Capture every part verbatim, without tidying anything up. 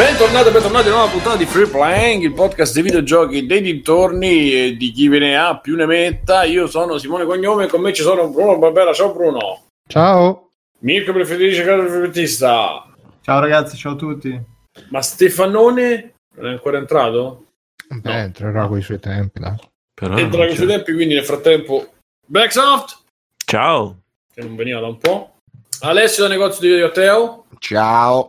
Bentornati, bentornati a una nuova puntata di Free Playing, il podcast dei videogiochi dei dintorni e di chi ve ne ha più ne metta. Io sono Simone Cognome e con me ci sono Bruno Barbera. Ciao Bruno. Ciao. Mirko preferisce caro prefettista. Ciao ragazzi, ciao a tutti. Ma Stefanone non è ancora entrato? Beh, no. Entrerà con i suoi tempi, dai. Però entra con i suoi tempi, quindi nel frattempo Blacksoft. Ciao. Che non veniva da un po'. Alessio da negozio di Matteo. Ciao.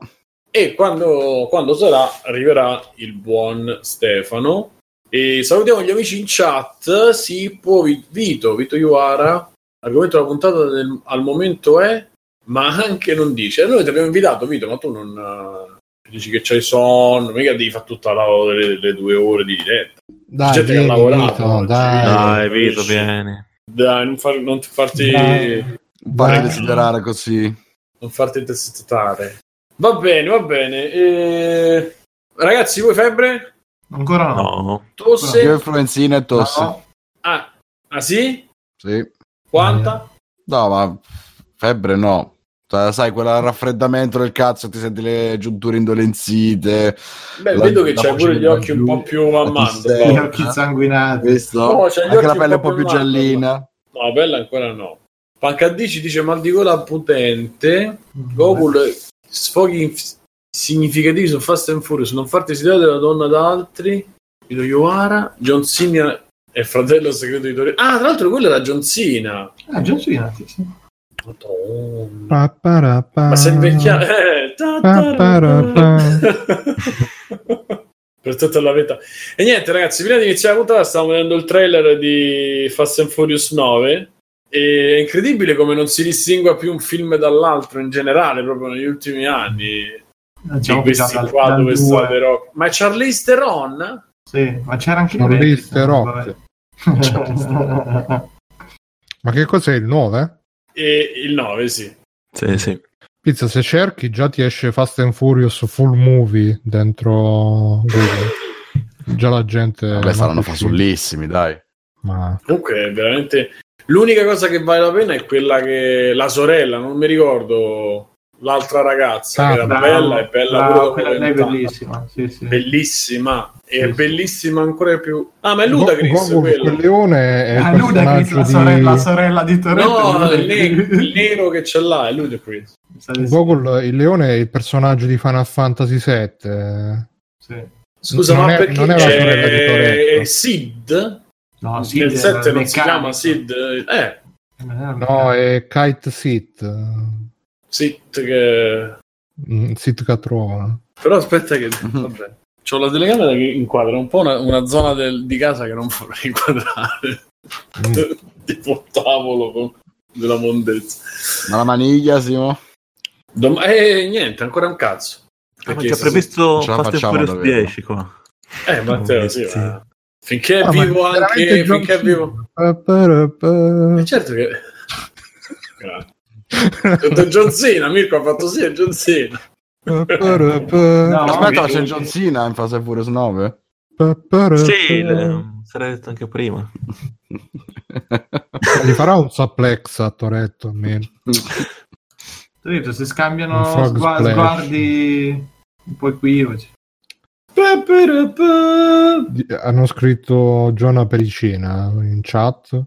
E quando, quando sarà arriverà il buon Stefano. E salutiamo gli amici in chat. Si può Vito, Vito Iuara. L'argomento della puntata del, al momento è ma anche non dice. E noi ti abbiamo invitato Vito, ma tu non dici che c'hai sonno, mica devi fare tutta la le, le due ore di diretta. Dai, gente vieni, che ha lavorato. Vito, dai, dai Vito, vieni. Dai, non, far, non farti dai. Vai desiderare così. Non farti intestare. Va bene, va bene. Eh... Ragazzi, voi febbre? Ancora no. no. Tosse? Io influenzina e tosse. No. Ah, ah sì? Sì. Quanta? No, ma febbre no. Cioè, sai, quel raffreddamento del cazzo, ti senti le giunture indolenzite. Beh, la, vedo che c'hai pure gli occhi un po' più mammando. Gli occhi sanguinati. No, c'è anche la pelle un po' più giallina. No, la pelle ancora no. Pancadici dice mal di gola potente. Gobul... Mm-hmm. Sfoghi inf- significativi su Fast and Furious, non farti desiderare della donna da altri. Vito Iuara, John Cena è fratello segreto di Toretto. Ah, tra l'altro quello era John Cena. Ah, John Cena, sì, sì. Pa, pa, pa. Ma sei invecchiato. Eh, ta, ta, pa, pa, pa. Per tutta la verità. E niente ragazzi, prima di iniziare la puntata stavamo vedendo il trailer di Fast and Furious nove. È incredibile come non si distingua più un film dall'altro in generale, proprio negli ultimi anni. Diciamo questi dal, qua dal dove state rock. Ma è Charlize Theron? Sì, ma c'era anche Charlize Theron. Ma che cos'è il nove? E il nove, sì. Sì, sì. Pizza, se cerchi già ti esce Fast and Furious Full Movie dentro Google. Già la gente... Vabbè, saranno fasullissimi, dai. Ma... Comunque è veramente... L'unica cosa che vale la pena è quella che la sorella, non mi ricordo, l'altra ragazza, ah, che era bravo, bella e bella bravo, quella è bellissima, sì, sì. Bellissima e sì, bellissima ancora più. Ah, ma è Ludacris Go- Go- quella. Leone è ah, Ludacris, la sorella, di... sorella di Toretto. No, il, ne- il nero che c'è là è Ludacris. Google, il leone è il personaggio di Final Fantasy sette. Sì. Scusa, non ma è, perché non è la sorella di Toretto? È Sid? No, Sid nel sette non meccanico. Si chiama Sid, eh. No, è Kite Sit. Sit che... Mm, Sit che trova. Però aspetta che... Vabbè. C'ho la telecamera che inquadra un po' una, una zona del, di casa che non vorrei inquadrare. Mm. Tipo tavolo con della mondezza. Ma la maniglia, Simo? Dom- eh, niente, ancora un cazzo. Perché ah, ma c'è previsto Fast and Furious dieci qua. Eh, Matteo, sì, sì. Va. Finché è ah, vivo anche finché è vivo è certo che tutto John Cena. Mirko ha fatto sì è John Cena. No, aspetta, c'è John Cena in Fast and Furious nove? Sì, sarei detto anche prima. Gli farà un suplex a Toretto almeno. Toretto, se scambiano sgu- sguardi un po' equivoci. Hanno scritto Giona Pericina in chat.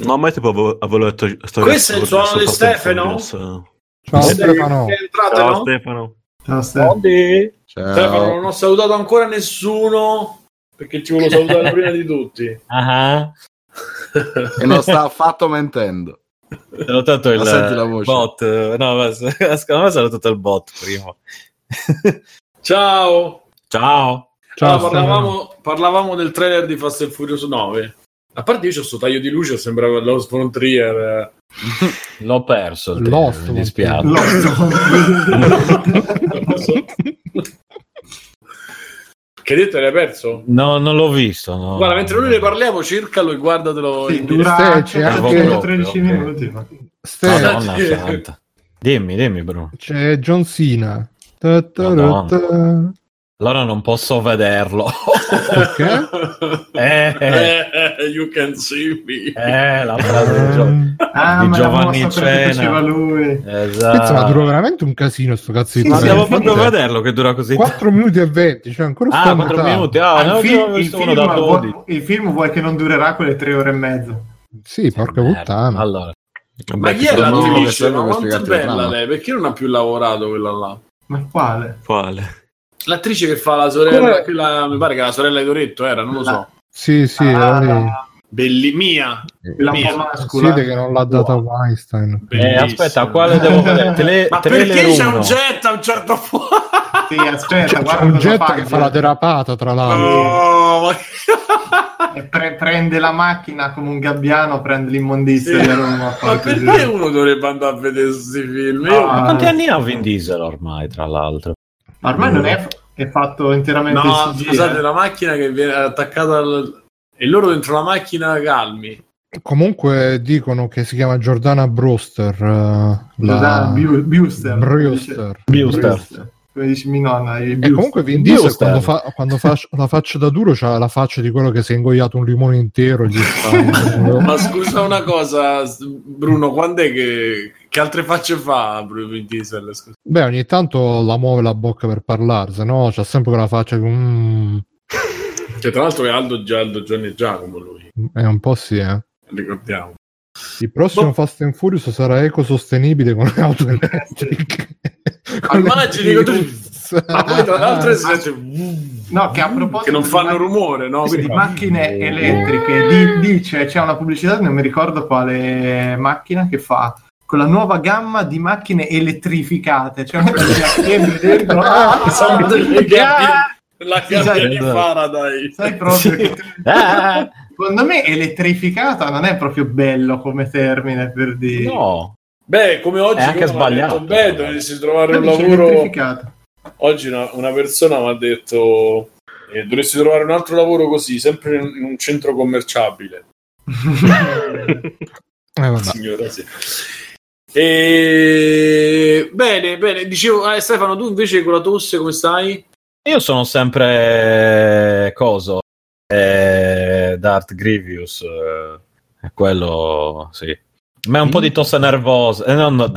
No, ma tipo avevo letto sto questo è il suono di Stefano. Ciao, Ciao Stefano. Entrate, Ciao, no? Stefano. Ciao Stefano. Ciao. Stefano, non ho salutato ancora nessuno perché ci volevo salutare prima di tutti. Uh-huh. E non sta affatto mentendo. Ho tanto il, il bot. No, ma secondo me ha salutato il bot prima. Ciao. Ciao, Ciao allora, parlavamo, parlavamo del trailer di Fast and Furious nove. A parte io c'ho sto taglio di luce, sembrava Lost Frontier. L'ho perso, il Lost, mi dispiace. Che detto, l'hai perso? No, non l'ho visto. No. Guarda, mentre noi ne parliamo, cercalo e guardatelo. Sì, dura tredici minuti. Dimmi, dimmi, bro. C'è John Cena. Allora non posso vederlo. Perché? eh, eh, eh, you can see me. Eh, la frase eh. ah, di Giovanni Cena. Lui. Esatto. Penso, ma dura veramente un casino sto cazzo di sì, abbiamo fatto vederlo che dura così quattro minuti e venti, cioè ancora ah, quattro minuti. Ah, il, no, film, il, film vuoi, il film vuoi che non durerà quelle tre ore e mezzo? Sì, porca merda. Puttana. Allora, vabbè, ma chi è l'attrice? Ma quanto è bella lei, perché non ha più lavorato quella là? Ma quale? Quale? L'attrice che fa la sorella, quella, mi pare che la sorella di Toretto era, non lo so. Sì, sì, ah, era belli, mia, la mascola. Siete che non l'ha data Weinstein. Eh, aspetta, quale devo vedere? Tele, ma perché c'è uno. Un jet a un certo punto? Sì, aspetta, c'è, guarda, c'è un jet fa, che fa la derapata, tra l'altro. Oh, e pre- prende la macchina come un gabbiano, prende l'immondizia. Sì. Ma perché uno dovrebbe andare a vedere questi film? Ah, quanti anni ha Vin Diesel ormai, tra l'altro? Ormai mm. non è, è fatto interamente no, il C G I, scusate, eh. La macchina che viene attaccata al... e loro dentro la macchina calmi. Comunque dicono che si chiama Giordana Brewster. Giordana uh, Brewster. Brewster. Brewster. Come dici mi nonna. E comunque Vin Diesel quando fa, quando fa la faccia da duro c'ha la faccia di quello che si è ingoiato un limone intero. Gli ma scusa una cosa, Bruno, quando è che... Che altre facce fa Vin Diesel? Scusa. Beh, ogni tanto la muove la bocca per parlare, se no c'ha sempre quella faccia che... Mm. Che tra l'altro è Aldo, Aldo Giovanni Giacomo lui. È un po' sì, eh. Ricordiamo. Il prossimo Bo- Fast and Furious sarà ecosostenibile con le auto elettriche. Al magico ma poi tra l'altro sente... no, che a proposito che non fanno di... rumore, no? Quindi sì, macchine sì. Elettriche, dice, di c'è una pubblicità, non mi ricordo quale macchina che fa con la nuova gamma di macchine elettrificate, cioè dentro, ah, sono delle gabbie, la gabbia sai, di Faraday, sai proprio sì. Che... ah. Secondo me elettrificata non è proprio bello come termine per dire no, beh come oggi è anche sbagliato, beh dovresti trovare un lavoro, oggi una, una persona mi ha detto eh, dovresti trovare un altro lavoro così sempre in, in un centro commerciabile. eh, signora sì. E... bene, bene, dicevo eh, Stefano, tu invece con la tosse come stai? Io sono sempre coso eh, Darth Grievous eh, quello sì, ma è un mm. po' di tosse nervosa eh, no, no,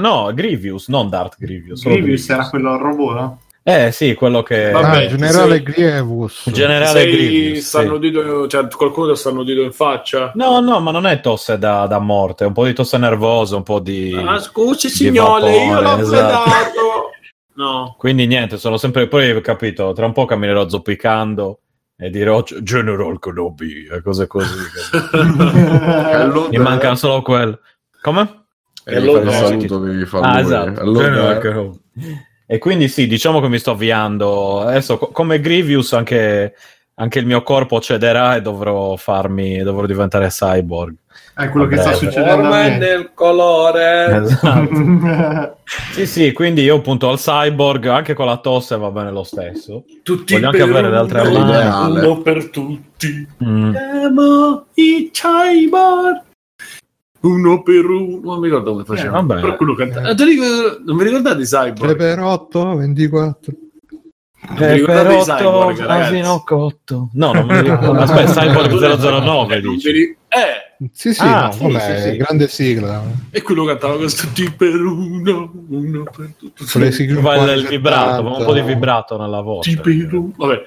no, Grievous, non Darth Grievous Grievous era quello robot, no? Eh sì, quello che vabbè, ah, Generale sei... Grievous. Generale sei... Grievous. Stanno sì. Dito, cioè, qualcuno lo stanno dito in faccia? No, no, ma non è tosse da, da morte, è un po' di tosse nervosa, un po' di. Ah, scusi, signore, vapore, io l'ho esatto. Predato. No. Quindi niente, sono sempre. Poi ho capito, tra un po' camminerò zoppicando e dirò General Kenobi e cose così. Mi mancano solo quello. Come? E allora saluto che vi fa ah, esatto. Allora... General Kenobi. E quindi sì, diciamo che mi sto avviando adesso co- come Grievous anche, anche il mio corpo cederà e dovrò farmi dovrò diventare cyborg. È quello vabbè, che sta succedendo ormai nel colore esatto. Sì sì, quindi io appunto al cyborg anche con la tosse va bene lo stesso. Tutti voglio anche avere le altre armi uno per tutti mm. Siamo i cyborg uno per uno, non mi ricordo come faceva. Eh, però quello canta... eh. Non vi ricordate i cyborg? tre per otto, ventiquattro tre per otto, asino cotto. No, non mi ricordo. Aspetta, cyborg zero zero nove dici. Ri... Eh. Sì, sì, ah, no, vabbè, sì, sì. Grande sigla. E quello cantava questo tutti per uno, uno per tutto. Sulle sigle il vibrato, ma un po' di vibrato nella voce. Vabbè.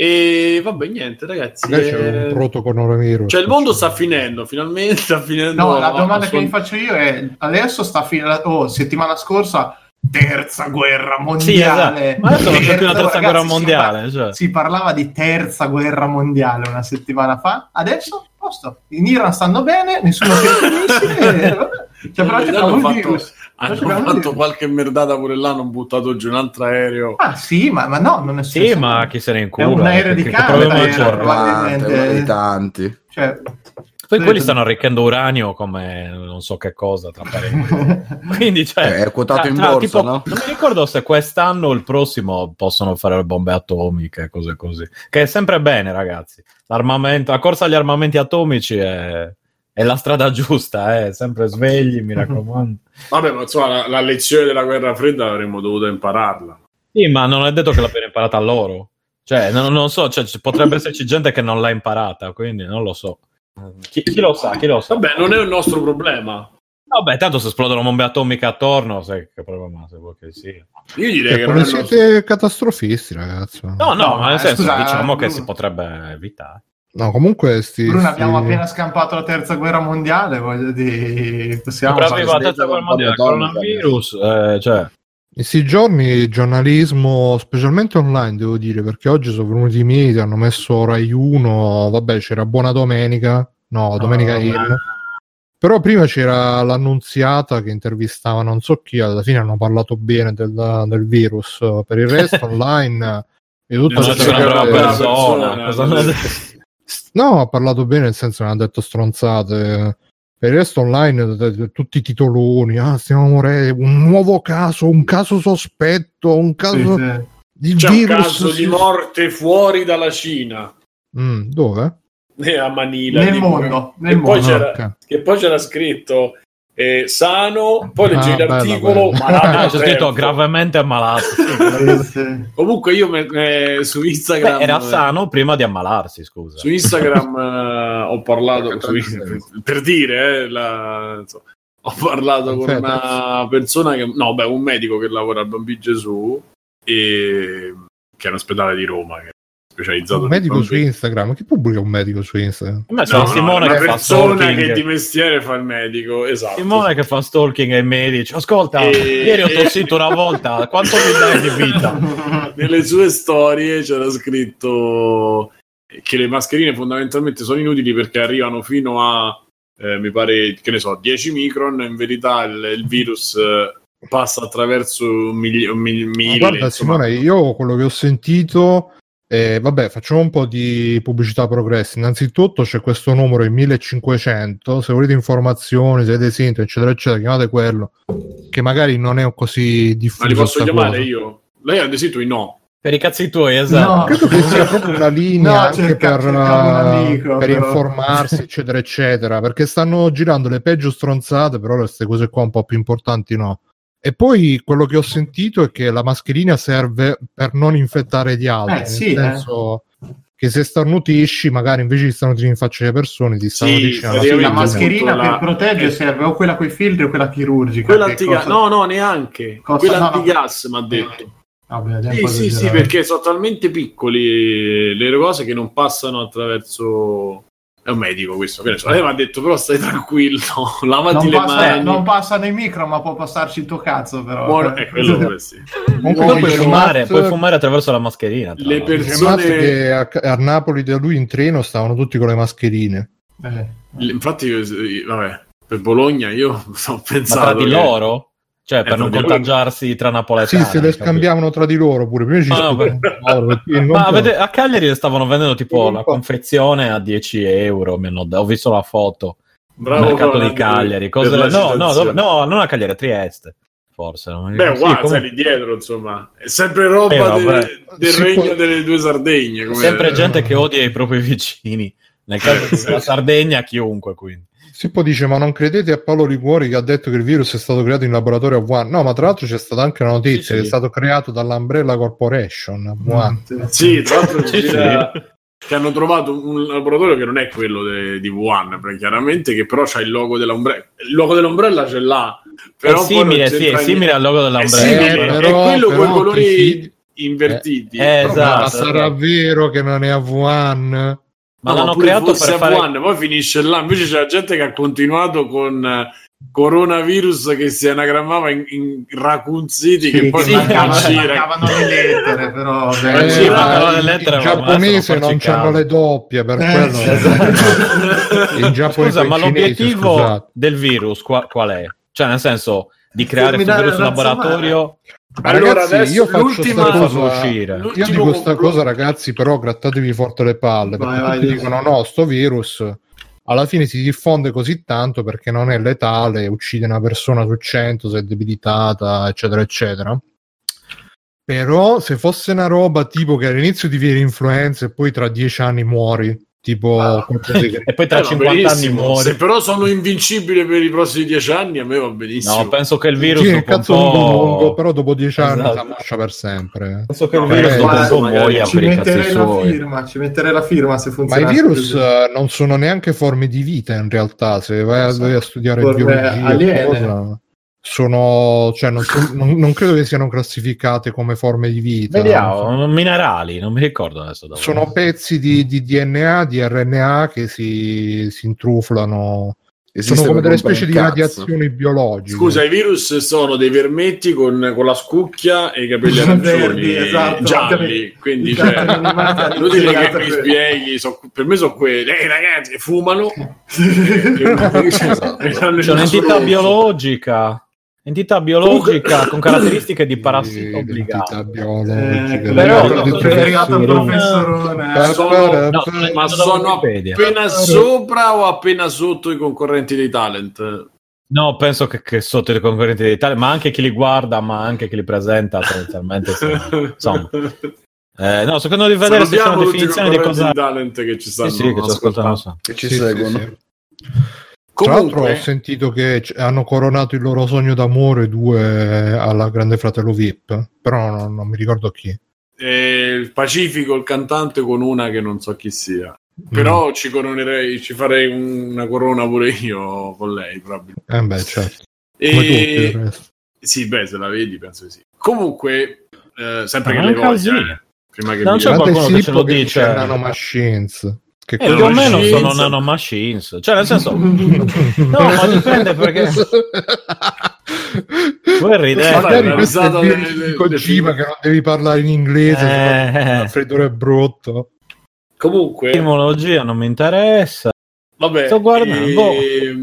E vabbè, niente ragazzi. Eh... C'è un protoconoravirus. Cioè il mondo sta finendo, finalmente sta finendo. No, la domanda che sono... mi faccio io è: adesso sta finendo. Oh, settimana scorsa terza guerra mondiale. Sì, esatto. Ma adesso non c'è più la terza ragazzi, guerra mondiale. Si, par- cioè. Si parlava di terza guerra mondiale una settimana fa. Adesso posto. In Iran stanno bene, nessuno si cioè, però c'è un virus. Hanno fatto qualche merdata pure là, hanno buttato giù un altro aereo. Ah sì, ma, ma no, non è sì, ma chi se ne incura? È un aereo di carta di tanti. Cioè, poi quelli stanno arricchendo uranio come non so che cosa tra parenti. Quindi cioè, eh, è quotato tra, in borsa, tipo, no? Non mi ricordo se quest'anno o il prossimo possono fare le bombe atomiche e cose così. Che è sempre bene, ragazzi. L'armamento, la corsa agli armamenti atomici è è la strada giusta, eh, sempre svegli, mi raccomando. Vabbè, ma insomma, la, la lezione della guerra fredda avremmo dovuto impararla. Sì, ma non è detto che l'abbiano imparata loro. Cioè, non, non so, cioè, potrebbe esserci gente che non l'ha imparata, quindi non lo so. Chi, chi lo sa, chi lo sa. Vabbè, non è un nostro problema. Vabbè, tanto se esplodono bombe atomiche attorno, sai che problema, se vuoi che sia. Io direi che, che non siete nostro... catastrofisti, ragazzi. No, no, no ma nel senso, scusa, diciamo che si potrebbe evitare. No, comunque sti, Bruno, sti... abbiamo appena scampato la terza guerra mondiale, voglio dire, possiamo fare la terza guerra mondiale, coronavirus, eh, cioè. In questi giorni il giornalismo, specialmente online, devo dire, perché oggi sono venuti i media, hanno messo Rai uno, vabbè, c'era Buona Domenica, no, Domenica oh, In, però prima c'era l'Annunziata che intervistava non so chi, alla fine hanno parlato bene del, del virus, per il resto online è tutta una brava persona, persona. No, ha parlato bene, nel senso non ha detto stronzate. Per il resto online tutti i titoloni, ah, stiamo morendo, un nuovo caso, un caso sospetto, un caso sì, sì. di C'è virus. Un caso di morte fuori dalla Cina. Mm, dove? Eh, a Manila. Nel mondo. Nel e, poi mondo. C'era, okay. e poi c'era scritto eh, sano, poi leggi ah, l'articolo malato. C'è scritto gravemente ammalato. sì, sì. Comunque io eh, su Instagram... Beh, era sano prima di ammalarsi, scusa. Su Instagram eh, ho parlato... su, per dire, eh, la, insomma, ho parlato con una persona che... No, beh, un medico che lavora al Bambino Gesù, e, che è un ospedale di Roma, che specializzato un medico su Instagram. Chi pubblica un medico su Instagram? Ma no, no, Simone una che persona fa che di mestiere fa il medico, esatto. Simone che fa stalking ai medici. Ascolta, e... ieri ho tossito una volta, quanto mi dai di vita? Nelle sue storie c'era scritto che le mascherine fondamentalmente sono inutili perché arrivano fino a eh, mi pare che ne so dieci micron, in verità il, il virus eh, passa attraverso mille, mille ah, guarda insomma. Simone, io quello che ho sentito Eh, vabbè, facciamo un po' di pubblicità progressi. Innanzitutto c'è questo numero in millecinquecento, se volete informazioni, se avete sintomi eccetera eccetera, chiamate quello, che magari non è così diffuso. Ma li posso chiamare cosa. Io? Lei ha dei siti no? Per i cazzi tuoi, esatto. No, credo che sia proprio una linea no, anche cerca, per, amico, per informarsi eccetera eccetera, perché stanno girando le peggio stronzate, però queste cose qua un po' più importanti no. E poi quello che ho sentito è che la mascherina serve per non infettare gli altri, eh, nel sì, senso eh. che se starnutisci magari invece di starnutire in faccia alle persone ti starnutiscono. Sì, la mascherina per la... proteggere serve o quella coi filtri o quella chirurgica. Quella antigas, cosa... no no neanche, cosa... quella no, antigas no. Mi ha detto. Vabbè, sì sì sì, perché sono talmente piccoli le cose che non passano attraverso... È un medico questo, che ne so. Lei mi ha detto però stai tranquillo, lavati non le passa, mani. Non passa nei micro, ma può passarci il tuo cazzo però. Buono, eh, quello sì. Comunque puoi fumare, puoi fumare attraverso la mascherina. Le persone che a, a Napoli da lui in treno stavano tutti con le mascherine. Eh. Infatti io, vabbè, per Bologna io sto pensando ma tra di che... loro? Cioè, per eh, non contagiarsi tra napoletani. Sì, se le scambiavano tra di loro pure. Prima ci ah, no, per... Ma avete... a Cagliari stavano vendendo tipo la confezione a dieci euro. Mi hanno... Ho visto la foto. Bravo, il mercato bravo, di Cagliari. Cose... No, no, dove... no, non a Cagliari, a Trieste. Forse. Non... Beh, sì, guarda, come... lì dietro, insomma. È sempre roba eh, no, del, del regno può... delle due Sardegne. Come... Sempre gente che odia i propri vicini. Nel caso della Sardegna, chiunque, quindi. Sippo dice, ma non credete a Paolo Liguori che ha detto che il virus è stato creato in laboratorio a Wuhan? No, ma tra l'altro c'è stata anche una notizia sì, che sì. è stato creato dall'Umbrella Corporation a Wuhan. Mm. Sì, tra l'altro sì, sì. che hanno trovato un laboratorio che non è quello de- di Wuhan, chiaramente, che però c'ha il logo dell'Umbrella. Il logo dell'Umbrella c'è là. Però è simile, sì, è simile al logo dell'Umbrella. È, simile, però, è quello con i colori si... invertiti. Eh, esatto. Ma sarà vero che non è a Wuhan? Ma no, l'hanno creato per fare... One, poi finisce là, invece c'è la gente che ha continuato con coronavirus che si anagrammava in, in Raccoon City, sì, che poi sì, mancavano le lettere però eh, eh, ma le lettere in giapponese non c'hanno le doppie per eh, quello esatto. in giapponese, scusa, ma cinesi, l'obiettivo scusate. Del virus qua, qual è? Cioè nel senso di creare un virus in laboratorio. Allora, ragazzi, adesso io faccio sta cosa, io dico questa cosa, ragazzi, però grattatevi forte le palle, vai, perché vai, tutti dicono no, sto virus alla fine si diffonde così tanto perché non è letale, uccide una persona su cento se è debilitata, eccetera eccetera. Però se fosse una roba tipo che all'inizio ti viene influenza e poi tra dieci anni muori, tipo ah, che... e poi tra eh no, cinquanta anni muore. Se però sono invincibile per i prossimi dieci anni a me va benissimo. No, penso che il virus sì, dopo cazzo un po' lungo, però dopo dieci anni esatto. La moscia per sempre. Penso che il no, virus dopo muoia ci metterei la suoi. firma, ci metterei la firma se funziona. Ma i virus così. Non sono neanche forme di vita in realtà, se vai esatto. a studiare Forse biologia aliene. Sono, cioè non, so, non, non credo che siano classificate come forme di vita. Vediamo, minerali, non mi ricordo adesso. Davvero. Sono pezzi di, di D N A, di R N A che si, si intruflano. Esiste sono come delle specie di radiazioni biologiche. Scusa, i virus sono dei vermetti con, con la scucchia e i capelli arancioni, esatto, gialli. Quindi cioè, inutile che mi spieghi. So, per me sono quelli. Ehi ragazzi, fumano. Esatto. C'è un'entità biologica. Entità biologica con caratteristiche di parassita obbligata. Eh, però preferiato un professorone. Sono, no, ma sono appena sopra o appena sotto i concorrenti dei talent? No, penso che, che sotto i concorrenti dei talent, ma anche chi li guarda, ma anche chi li presenta sostanzialmente. Insomma. Eh, no, secondo me di vedere se sono definizioni di cosa talent che ci stanno, sì, sì, che ci ascoltano, so. Che ci sì, seguono. Sì, sì. Tra l'altro ho sentito che hanno coronato il loro sogno d'amore due alla Grande Fratello V I P, però non, non mi ricordo chi. Eh, il Pacifico, il cantante, con una che non so chi sia. Però mm. ci coronerei, ci farei una corona pure io con lei, probabilmente. Eh beh, certo. Come e... tutti, sì, beh, se la vedi penso di sì. Comunque, eh, sempre ma che le voglia, prima che non mi c'è qualcuno sì, che ce lo dice. C'è nanomachines. Che eh, più o meno sono nano machines, cioè nel senso no, ma dipende perché voi ridete, magari questo è il Kojima che non devi parlare in inglese, eh. il freddore è brutto. Comunque etimologia non mi interessa, vabbè, sto guardando e...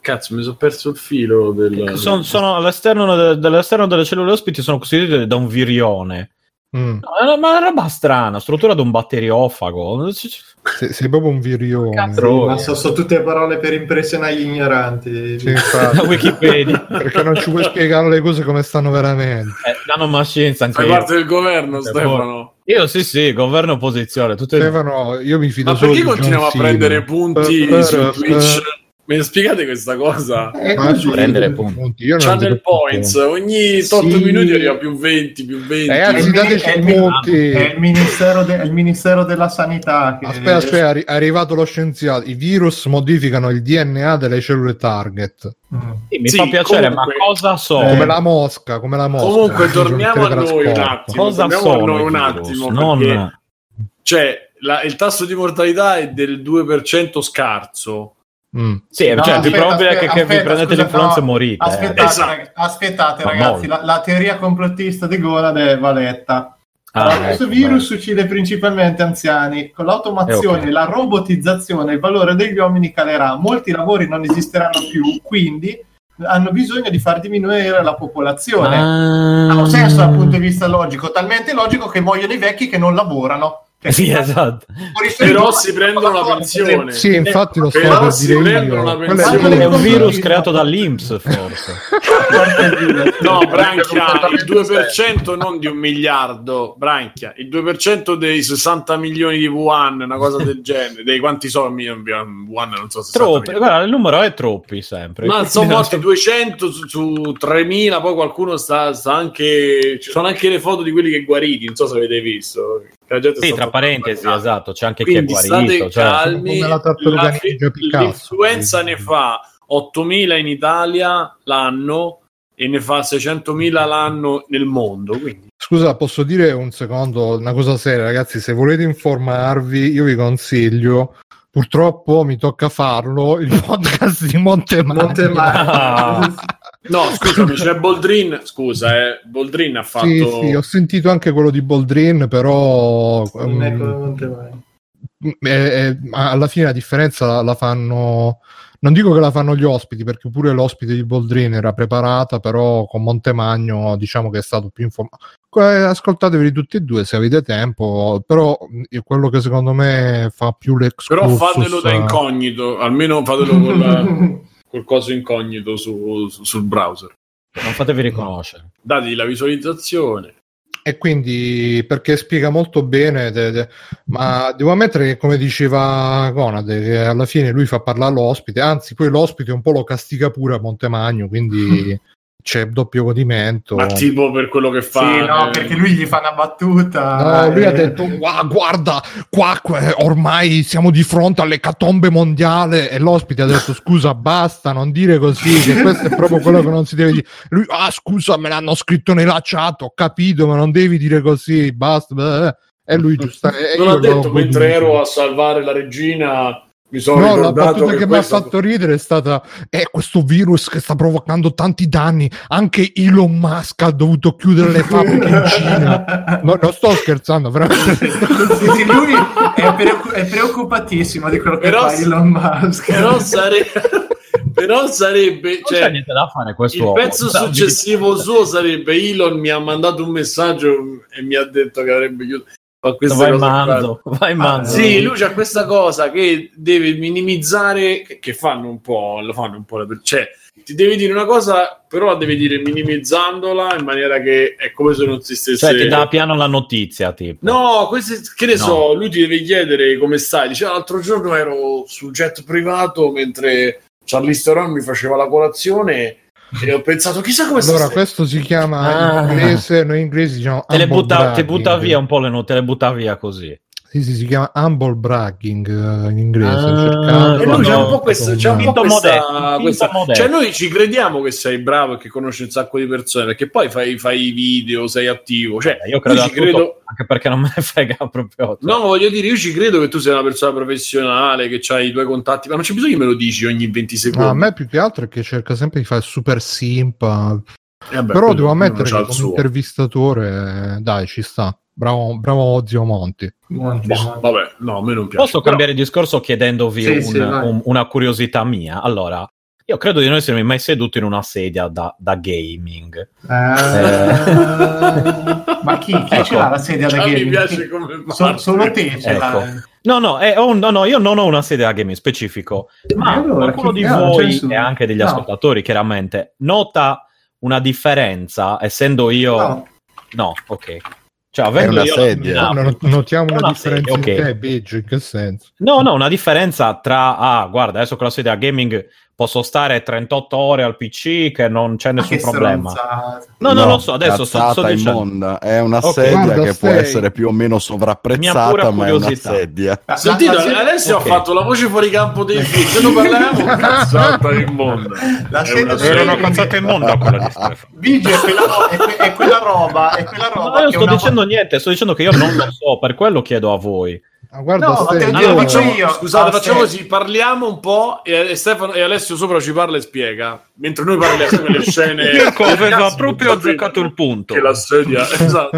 cazzo mi sono perso il filo del... sono, sono all'esterno, de- dell'esterno delle cellule ospiti, sono costituite da un virione. Mm. No, ma è una roba strana, struttura di un batteriofago. Sei, sei proprio un virione. Cazzo, ma so, so tutte parole per impressionare gli ignoranti. Sì, da Wikipedia. Perché non ci puoi spiegare le cose come stanno veramente. Eh, non ma scienza anche. Fai parte del governo, Stefano. Io sì sì, governo opposizione. Tutte... Stefano, io mi fido ma solo. Ma perché continuiamo a prendere punti per, per, su Twitch? Per... Mi spiegate questa cosa? Eh, ma prendere punti. Io non Channel points, tutto. Ogni otto sì. minuti arriva più venti, più venti. Ragazzi, dateci i punti. È il ministero, de- il ministero della sanità. Che... Aspetta, aspetta, è arrivato lo scienziato. I virus modificano il D N A delle cellule target. Mm. Sì, mi sì, fa piacere, comunque, ma cosa so? Eh. Come la mosca, come la mosca. Comunque, torniamo a noi un attimo. Cosa torniamo sono a noi un attimo, non... perché, cioè, la, il tasso di mortalità è del due per cento scarso. Mm. Sì, no, cioè aspetta, più probabile aspetta, che, aspetta, che vi prendete scusa, l'influenza no, e morite. Aspettate, eh. esatto. aspettate ragazzi, la, la teoria complottista di Golan è valetta. Ah, questo ecco, virus bello. Uccide principalmente anziani. Con l'automazione, eh, okay. la robotizzazione, il valore degli uomini calerà. Molti lavori non esisteranno più, quindi hanno bisogno di far diminuire la popolazione. Ah. Ha un senso dal punto di vista logico, talmente logico che muoiono i vecchi che non lavorano. Sì, esatto. Però si prendono la pensione. Sì, infatti lo sto però per dire io. È un virus creato dall'Inps forse. No, Branchia, il due per cento non di un miliardo, Branchia, il due per cento dei sessanta milioni di Wuhan, una cosa del genere. Dei quanti sono Wuhan, non so se troppi, guarda, il numero è troppi sempre. Ma sono morti duecento su, su tremila, poi qualcuno sta, sta anche ci sono anche le foto di quelli che guariti, non so se avete visto. La gente sì, tra parentesi, parlando. Esatto, c'è anche quindi chi è guarito. Cioè, calmi, come la tartaruga ninja Picasso. L'influenza ne fa ottomila in Italia l'anno e ne fa seicentomila l'anno nel mondo. Quindi. Scusa, posso dire un secondo una cosa seria, ragazzi? Se volete informarvi, io vi consiglio. Purtroppo mi tocca farlo, il podcast di Montemagno. Montemagno. No, scusami, c'è Boldrin, scusa, eh, Boldrin ha fatto... Sì, sì, ho sentito anche quello di Boldrin, però... Um, ecco, eh, eh, alla fine la differenza la fanno... Non dico che la fanno gli ospiti, perché pure l'ospite di Boldrin era preparata, però con Montemagno diciamo che è stato più informato. Ascoltatevi tutti e due se avete tempo, però quello che secondo me fa più l'excursus... Però fatelo da incognito, almeno fatelo con la... quel coso incognito su, su, sul browser, non fatevi riconoscere, dategli la visualizzazione E quindi, perché spiega molto bene, de, de, ma devo ammettere che, come diceva Conade, che alla fine lui fa parlare l'ospite, anzi poi l'ospite un po' lo castiga pure a Montemagno, quindi c'è doppio godimento. Ma tipo per quello che fa... Sì, no, eh... perché lui gli fa una battuta. No, lui eh... ha detto, guarda, qua ormai siamo di fronte all'ecatombe mondiale, e l'ospite ha detto, scusa, basta, non dire così, che questo è proprio quello che non si deve dire. Lui, ah, scusa, me l'hanno scritto nella chat, ho capito, ma non devi dire così, basta. E lui giusta... Non ha detto, mentre ero a salvare la regina... Mi sono no, la battuta che, che mi ha fatto ridere è stata è eh, questo virus che sta provocando tanti danni, anche Elon Musk ha dovuto chiudere le fabbriche in Cina. No, non sto scherzando, veramente. Sì, lui è, preoccup- è preoccupatissimo di quello che però, fa Elon Musk. Però sarebbe... però sarebbe cioè, c'è niente da fare questo il uomo. Pezzo successivo suo sarebbe Elon mi ha mandato un messaggio e mi ha detto che avrebbe chiuso. Vai mando, vai mando. Ah, sì, lui c'ha questa cosa che deve minimizzare, che fanno un po', lo fanno un po', cioè ti devi dire una cosa, però la devi dire minimizzandola in maniera che è come se non si stesse. Cioè ti dà piano la notizia, tipo. No, queste, che ne no. so, lui ti deve chiedere come stai. Dice, l'altro giorno ero sul jet privato mentre Charlize Theron mi faceva la colazione e ho pensato chissà come allora stai... questo si chiama ah, in inglese, noi inglesi diciamo te le butta, te butta via un po' le note, le butta via così sì, sì, si chiama humble bragging uh, in inglese ah, e lui c'è un po' questo, c'è un po' questa, questa cioè noi ci crediamo che sei bravo e che conosci un sacco di persone perché poi fai, fai video, sei attivo, cioè io credo, ci credo... anche perché non me ne frega proprio cioè. No, voglio dire, io ci credo che tu sei una persona professionale, che c'hai i tuoi contatti, ma non c'è bisogno che me lo dici ogni venti secondi. No, a me più che altro è che cerca sempre di fare super simpa eh beh, però devo ammettere che come intervistatore dai ci sta. Bravo, bravo zio Monti. Monti boh, vabbè, no, a me non piace. Posso però... cambiare discorso chiedendovi sì, un, sì, un, una curiosità mia? Allora, io credo di non essermi mai seduto in una sedia da, da gaming. Eh... Eh... Ma chi, chi ecco. ce l'ha la sedia da ah, gaming? Mi piace come so, solo te ce ecco. l'ha. No, no, eh, oh, no, no, io non ho una sedia da gaming specifico, ma allora, qualcuno chi... di ah, voi e anche degli no. ascoltatori, chiaramente, nota una differenza, essendo io... No, no ok. Cioè, avendo io sedia. No, notiamo una, una differenza sedia, okay. in, te, Biggio, in che senso? No, no, una differenza tra ah, guarda, adesso con la sedia gaming posso stare trentotto ore al P C che non c'è nessun problema. No, no, no, lo so, adesso sto, sto dicendo è una okay. sedia guarda, che sei... può essere più o meno sovrapprezzata, ma è una sedia. Ah, sentite, adesso okay. ho fatto la voce fuori campo dei film, se non parliamo cazzata immonda. La sedia era una cazzata immonda quella di Stefano. Biggio è quella roba, è quella roba, è quella roba. No, io non sto dicendo niente, sto dicendo che io non lo so, per quello chiedo a voi. Ah, guarda, no, Matteo, allora, facciamo, io. Scusate, ah, facciamo così, parliamo un po' e, e Stefano e Alessio sopra ci parla e spiega mentre noi parliamo delle scene. Mirko aveva proprio azzeccato il punto che la sedia esatto.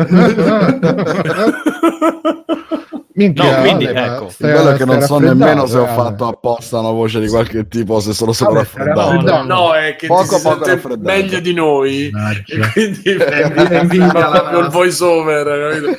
Minchia, no, quindi, vale, ecco. Quello che non so nemmeno se ho fatto apposta una voce di qualche tipo, se sono solo raffreddato. No, no, è che poco, ti poco sente meglio di noi. E quindi fa proprio il voice over.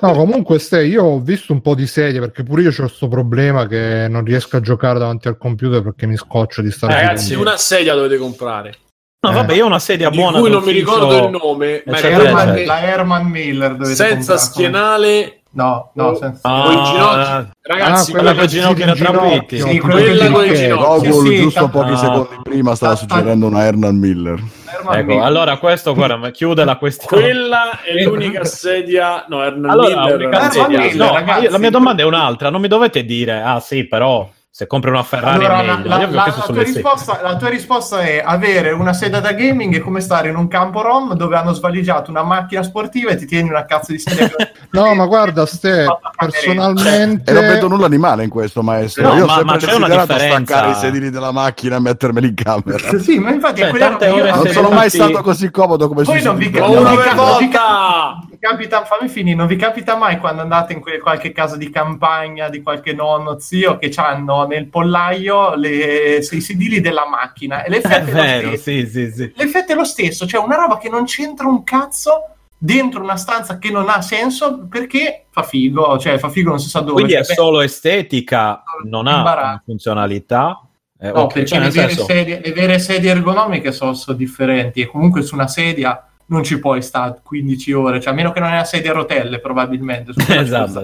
No, comunque ste, io ho visto un po' di serie perché pure io c'ho questo problema che non riesco a giocare davanti al computer perché mi scoccio di stare. Ragazzi, una sedia dovete comprare. No, eh. vabbè, io ho una sedia di buona. Di cui non mi ricordo il nome, ma è la Herman Miller. Senza schienale. No, no, senza ah, in ginocchio. Ragazzi, ah, quella con i ginocchi era trapiti. Sì, quella con i ginocchi. Sì, giusto t- pochi ah. secondi prima stava ah, suggerendo ah, una Herman Miller. Herman ecco, Miller. Allora questo guarda, chiude la questione. Quella è l'unica sedia, no, Herman allora, Miller. Herman sedia. Miller no, ragazzi, io, la mia domanda è un'altra, non mi dovete dire "Ah, sì, però se compri una Ferrari allora, è meglio". La, la, la, tua risposta, la tua risposta è avere una sedia da gaming è come stare in un campo rom dove hanno svaligiato una macchina sportiva e ti tieni una cazzo di sedia. No, ma guarda, Ste, personalmente... E non vedo nulla di male in questo, maestro. No, Io ma, ho sempre desiderato stancare i sedili della macchina e mettermeli in camera. Sì, ma infatti cioè, tante ore non sono mai tanti... stato così comodo come poi sui sedili. Poi non vi capita... Capita, fammi finire, non vi capita mai quando andate in que- qualche casa di campagna di qualche nonno, zio, che c'hanno nel pollaio le, i sedili della macchina e le fette, vero, lo sì, sì, sì. le fette lo stesso, cioè una roba che non c'entra un cazzo dentro una stanza che non ha senso perché fa figo, cioè fa figo non si sa dove. Quindi cioè, è solo estetica, non imbarazzo. Ha funzionalità. Eh, no, okay, perché cioè, le, vere sedie, le vere sedie ergonomiche sono, sono differenti e comunque su una sedia non ci puoi stare quindici ore, cioè a meno che non è una sedia a rotelle probabilmente, esatto,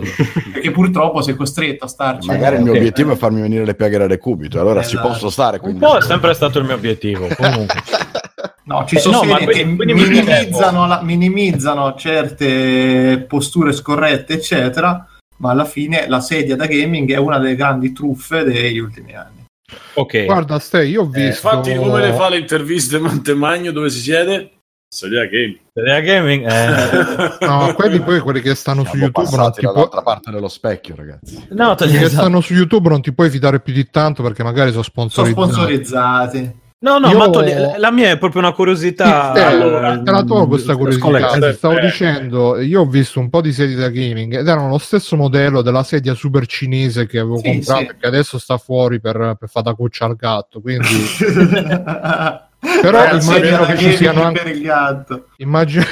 perché purtroppo sei costretto a starci. Magari il mio okay. obiettivo è farmi venire le piaghe da recubito, allora esatto. ci posso stare quindi. Un po' è sempre stato il mio obiettivo comunque. No, ci sono eh, no, serie che minimizzano, la, minimizzano certe posture scorrette eccetera, ma alla fine la sedia da gaming è una delle grandi truffe degli ultimi anni. Ok, guarda Ste, io ho visto eh, infatti come le fa le interviste Montemagno dove si siede? Sedia gaming, sedia gaming eh. No, quelli poi quelli che stanno siamo su YouTube non ti puoi parte dello specchio ragazzi no, quelli che stanno su YouTube non ti puoi fidare più di tanto perché magari sono sponsorizzati, sono sponsorizzati. No, no, io... ma togli... la mia è proprio una curiosità. Sì, te, allora, te la trovo questa curiosità. Ti stavo dicendo, io ho visto un po' di sedie da gaming ed erano lo stesso modello della sedia super cinese che avevo sì, comprato sì. che adesso sta fuori per, per fare da cuccia al gatto, quindi... Però eh, immagino che ci siano anche... Per il gatto. Immagino...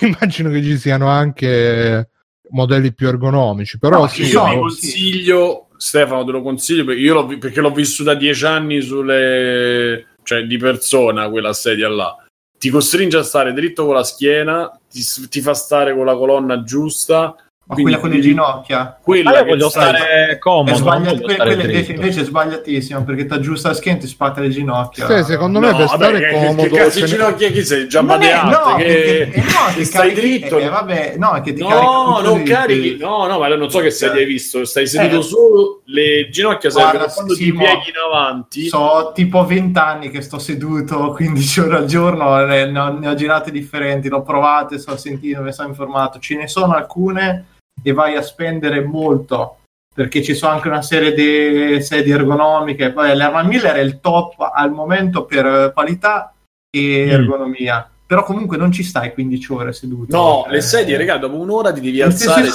immagino che ci siano anche modelli più ergonomici, però no, sì, io vi consiglio... Stefano, te lo consiglio perché io l'ho, perché l'ho vissuta dieci anni sulle, cioè di persona quella sedia là. Ti costringe a stare dritto con la schiena, ti, ti fa stare con la colonna giusta. Ma quella con le ginocchia? Quella allora, che voglio stare, stare comodo. Sbagliati, quella stare invece, invece è sbagliatissima perché ti aggiusta la schiena e ti spacca le ginocchia. Sì, secondo me no, per vabbè, stare che, comodo. Che cazzo di ginocchia chi sei? Già badeante? No, che, che, no, che, che stai carichi, dritto. Eh, vabbè, no, che ti no, carichi, non carichi. No, no, ma non so che sedia hai visto. Stai seduto eh, solo, le ginocchia servono quando ti pieghi in avanti. So tipo venti anni che sto seduto quindici ore al giorno, ne ho girate differenti, l'ho provate, sto sentito, mi sono informato. Ce ne sono alcune e vai a spendere molto perché ci sono anche una serie di sedie ergonomiche. Poi l'Herman Miller è il top al momento per qualità e ergonomia, mm. però comunque non ci stai quindici ore seduto. No, eh. le sedie, raga, dopo un'ora ti devi alzare.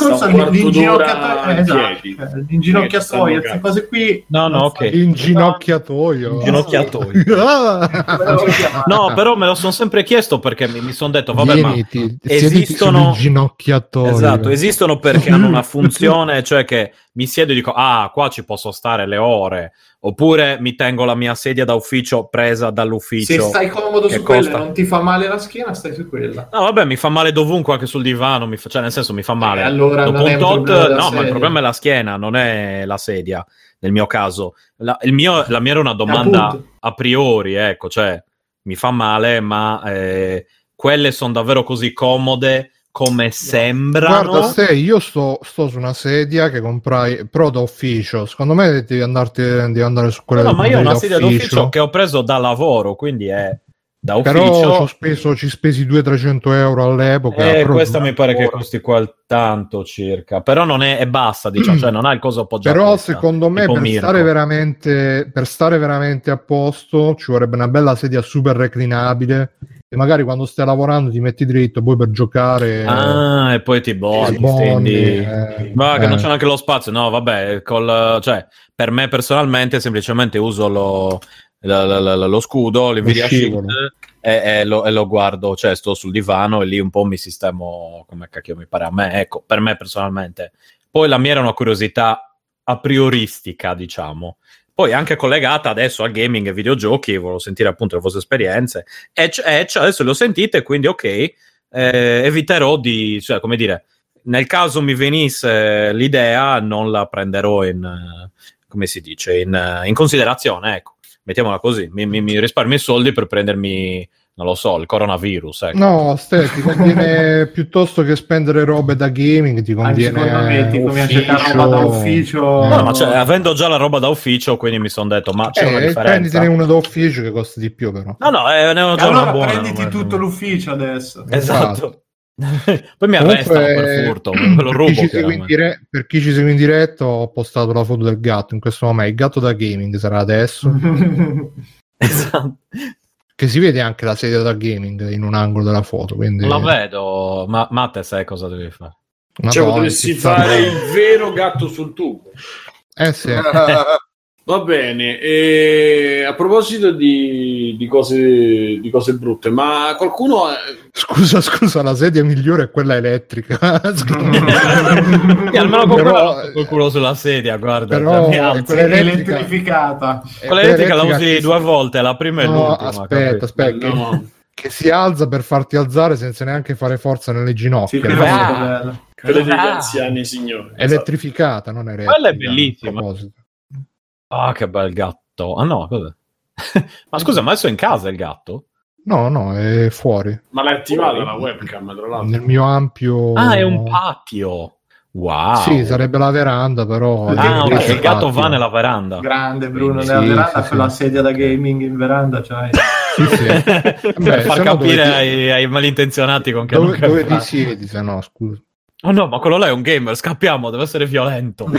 L'inginocchiatoio, queste cose qui. No, no, ok. Inginocchiatoio. Inginocchiatoio. No, però me lo sono sempre chiesto perché mi, mi sono detto, vabbè, Vieniti, ma esistono ginocchiatoio. Esatto, esistono perché hanno una funzione, cioè che mi siedo e dico, ah, qua ci posso stare le ore. Oppure mi tengo la mia sedia da ufficio presa dall'ufficio. Se stai comodo su costa... quella, non ti fa male la schiena, stai su quella. No, vabbè, mi fa male dovunque, anche sul divano, mi fa... cioè nel senso mi fa male. Eh, allora dopo un tot, no, sedia. Ma il problema è la schiena, non è la sedia, nel mio caso. La, il mio, la mia era una domanda appunto a priori, ecco, cioè mi fa male, ma eh, quelle sono davvero così comode come sembrano? Guarda, se io sto, sto su una sedia che comprai pro da ufficio, secondo me devi, andarti, devi andare su quella. No, no, ma io ho una sedia d'ufficio. d'ufficio che ho preso da lavoro, quindi è da ufficio. Però ho speso, ci spesi duecento trecento euro all'epoca. E eh, questa mi pare lavoro. Che costi qual tanto circa, però non è, è bassa, diciamo, cioè non ha il coso appoggiato. Però questa, secondo me per Mirko. stare veramente per stare veramente a posto ci vorrebbe una bella sedia super reclinabile. E magari quando stai lavorando ti metti dritto, poi per giocare ah eh, e poi ti bolli, bondi, eh, ma che eh. non c'è neanche lo spazio. No, vabbè, col, cioè per me personalmente semplicemente uso lo, la, la, la, lo scudo, l'invidia shield e, e, lo, e lo guardo, cioè sto sul divano e lì un po' mi sistemo come cacchio mi pare a me, ecco, per me personalmente. Poi la mia era una curiosità a prioristica, diciamo. Poi anche collegata adesso al gaming e videogiochi, volevo sentire appunto le vostre esperienze. Edge, edge, adesso le ho sentite, quindi ok, eh, eviterò di, cioè come dire, nel caso mi venisse l'idea non la prenderò in, come si dice, in, in considerazione, ecco, mettiamola così, mi, mi, mi risparmio i soldi per prendermi... non lo so, il coronavirus, ecco. No, Ste, ti conviene piuttosto che spendere robe da gaming, ti conviene me, ti ufficio, roba da ufficio. No, no, ma cioè, avendo già la roba da ufficio, quindi mi sono detto, ma c'è eh, una differenza. Prenditene una da ufficio che costa di più, però. No, no, eh, ne ho già allora una buona. Prenditi non tutto non... l'ufficio adesso. Esatto. Poi mi arrestano comunque, per furto, me lo rubo. Per chi, dire- per chi ci segue in diretta ho postato la foto del gatto in questo momento, il gatto da gaming sarà adesso. Esatto. Che si vede anche la sedia da gaming in un angolo della foto, quindi la vedo. Ma Matte, sai cosa devi fare? Madonna, cioè dovessi fare il vero gatto sul tubo. Eh sì. Va bene, e a proposito di, di cose di cose brutte, ma qualcuno scusa scusa la sedia migliore è quella elettrica. E almeno qualcuno, qualcuno sulla sedia, guarda, però è quella elettrica, elettrificata, quella elettrica la usi due volte, la prima e no, l'ultima. Aspetta, capito? aspetta, no. che si alza per farti alzare senza neanche fare forza nelle ginocchia. Sì, no? Quella degli anziani, signore. Elettrificata, non è elettrica. Quella è bellissima. Ah, oh, che bel gatto. Ah no, cosa? Ma scusa, ma adesso è in casa il gatto? No, no, è fuori. Ma l'hai attivata la webcam, tra l'altro? Nel mio ampio... Ah, è un patio. Wow. Sì, sarebbe la veranda, però... Ah, ok, il gatto va nella veranda. Grande, Bruno, nella sì, veranda, sì, con sì. la sedia da gaming in veranda, cioè... Sì, sì. Beh, per far capire ti... ai, ai malintenzionati con che dove, dove ti siedi, se no, scusa. Oh no, ma quello là è un gamer, scappiamo, deve essere violento. No,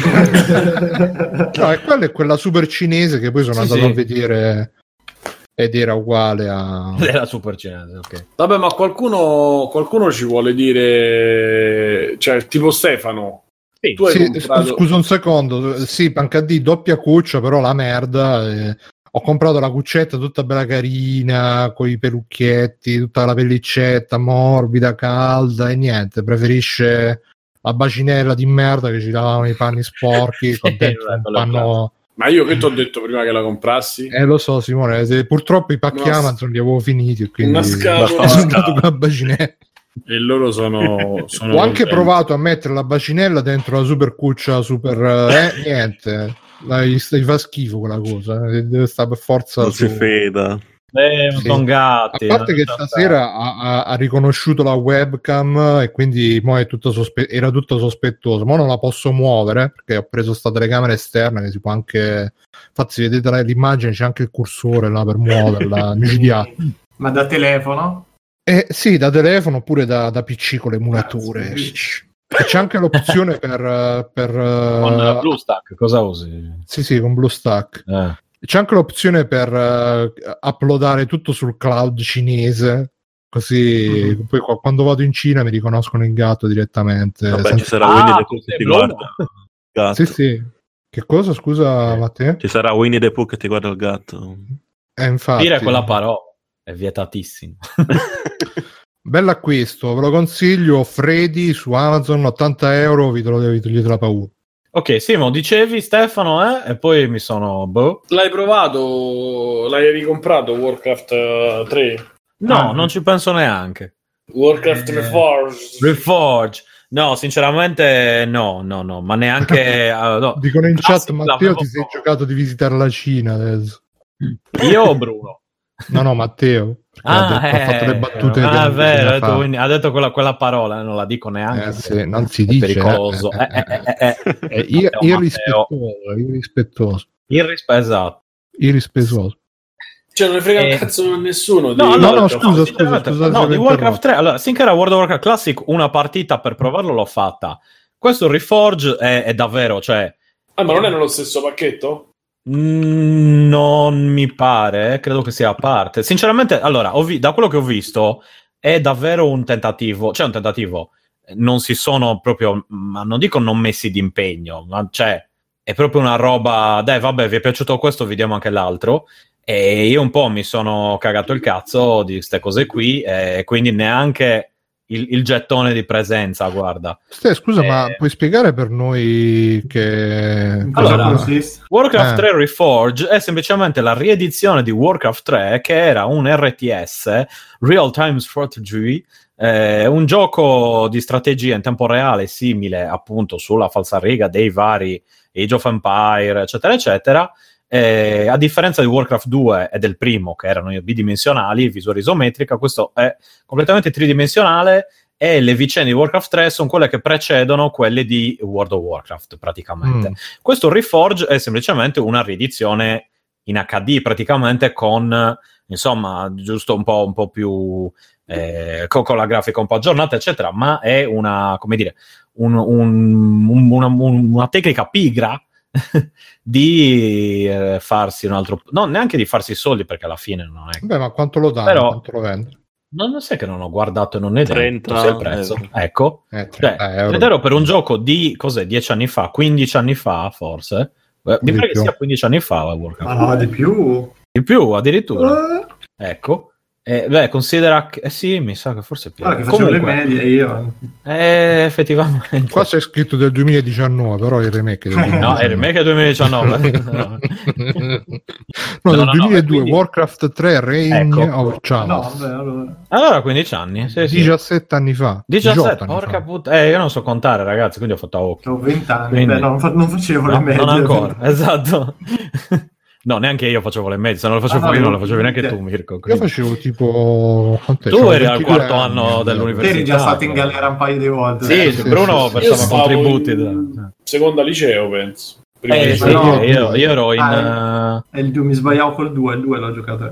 e quella è quella super cinese che poi sono sì, andato sì. a vedere... ed era uguale a era super cinese, ok. Vabbè, ma qualcuno qualcuno ci vuole dire, cioè tipo Stefano sì. tu hai sì, comprato... scusa un secondo, sì, panca di doppia cuccia, però la merda, eh. Ho comprato la cuccetta tutta bella carina con i pelucchietti, tutta la pellicetta morbida, calda, e niente, preferisce la bacinella di merda che ci davano i panni sporchi con dentro un panno. Ma io che ti ho detto prima che la comprassi? Eh, lo so, Simone, se, purtroppo i pacchi una... Amazon li avevo finiti, quindi sono andato con la bacinella. E loro sono... sono ho anche contenti. Provato a mettere la bacinella dentro la super cuccia, super... Eh, niente, la, gli, gli fa schifo quella cosa, deve stare per forza... Non si feda. Eh, sì. Sono gatti. A parte che stasera ha, ha riconosciuto la webcam e quindi mo è tutto sospe- era tutto sospettoso. Mo non la posso muovere perché ho preso sta telecamera esterna che si può anche. Infatti, se vedete l'immagine c'è anche il cursore là per muoverla. Ma da telefono? Eh sì, da telefono oppure da, da P C con l'emulatore. E c'è anche l'opzione per, per con uh, BlueStack. Cosa usi? Sì, sì, con BlueStack. Eh. C'è anche l'opzione per uh, uploadare tutto sul cloud cinese, così mm-hmm. poi qua, quando vado in Cina mi riconoscono il gatto direttamente. Vabbè, senza... ci sarà ah, Winnie the Pooh che ti guarda. Sì, sì. Che cosa, scusa, eh, Matteo? Ci sarà Winnie the Pooh che ti guarda il gatto. Eh, infatti. Dire quella parola è vietatissimo. Bell'acquisto, ve lo consiglio, Freddy su Amazon, ottanta euro, vi devi togliere la paura. Ok, Simo, dicevi Stefano, eh? E poi mi sono... Boh. L'hai provato? L'hai ricomprato Warcraft tre? No, ah, non ci penso neanche. Warcraft eh, Reforged. Reforged. No, sinceramente no, no, no, ma neanche... uh, no. Dicono in chat, Matteo, ti sei giocato di visitare la Cina adesso. Io o Bruno? No, no, Matteo. Ah, ha, detto, eh, ha fatto le battute. Ah, è vero, ha detto, quindi, ha detto quella, quella parola, non la dico neanche. Eh, se non si è dice. Pericoloso. Eh, eh, eh, eh, eh, eh, eh, ir- irrispettoso, irrispettoso. Irrispe- esatto. Irrispettoso. Cioè, non ne frega eh. un cazzo nessuno. Di... No, no, no, no, scusa, no, scusa, scusa. No, di Warcraft tre, allora, sinché era World of Warcraft Classic, una partita per provarlo l'ho fatta. Questo Reforge è, è davvero, cioè... Ah, ma non è nello stesso pacchetto? Non mi pare, credo che sia a parte. Sinceramente, allora, ho vi- da quello che ho visto è davvero un tentativo, cioè un tentativo, non si sono proprio, ma non dico non messi d'impegno, ma cioè è proprio una roba, dai vabbè, vi è piaciuto questo, vediamo anche l'altro, e io un po' mi sono cagato il cazzo di ste cose qui, e quindi neanche il, il gettone di presenza, guarda. Ste, scusa, eh, ma puoi spiegare per noi che... Allora, Warcraft eh. tre Reforged è semplicemente la riedizione di Warcraft tre, che era un R T S, Real Time Strategy, eh, un gioco di strategia in tempo reale simile appunto sulla falsariga dei vari Age of Empire, eccetera, eccetera. Eh, a differenza di Warcraft due e del primo, che erano bidimensionali, visuale isometrica, questo è completamente tridimensionale, e le vicende di Warcraft tre sono quelle che precedono quelle di World of Warcraft, praticamente. Mm. Questo Reforge è semplicemente una riedizione in acca di, praticamente, con, insomma, giusto un po', un po' più... Eh, con, con la grafica un po' aggiornata, eccetera, ma è una, come dire, un, un, un, una, una tecnica pigra di eh, farsi un altro, no, neanche di farsi soldi, perché alla fine non è. Beh, ma quanto lo danno? Però, quanto lo vende? Non lo sai che non ho guardato e non ne trenta il prezzo. Euro. Ecco, eh, trenta, cioè, euro. trenta euro per un gioco di cos'è? dieci anni fa, quindici anni fa, forse. Eh, mi pare che sia quindici anni fa la Warcraft. Ah, no, di più. Di più, addirittura. Eh. Ecco. Eh, beh, considera che... Eh sì, mi sa che forse più. Allora, che facevo le medie io. Eh, effettivamente. Qua c'è scritto del duemiladiciannove, però il remake del duemiladiciannove. No, il remake del duemiladiciannove. no, no, del no, duemiladue, no, quindi... Warcraft tre Reign ecco. of Chaos. No, allora... allora quindici anni. Sì, sì. diciassette anni fa. diciassette, diciotto porca puttana. Eh, io non so contare, ragazzi, quindi ho fatto a occhio. Ho venti anni, quindi... beh, non, non facevo no, le medie. Non ancora, esatto. No, neanche io facevo le medie, se non le facevo ah, io no, non le facevi neanche tu, Mirko. Quindi. Io facevo tipo... Quant'è? Tu eri al quarto anni, anno dell'università. Eri già stato in galera un paio di volte. Sì, eh, sì Bruno sì, pensava contributi. In... Seconda liceo, penso. Prima eh, liceo. Sì, no, io, io ero in... Ah, uh... il due, mi sbagliavo col due, il due l'ho giocato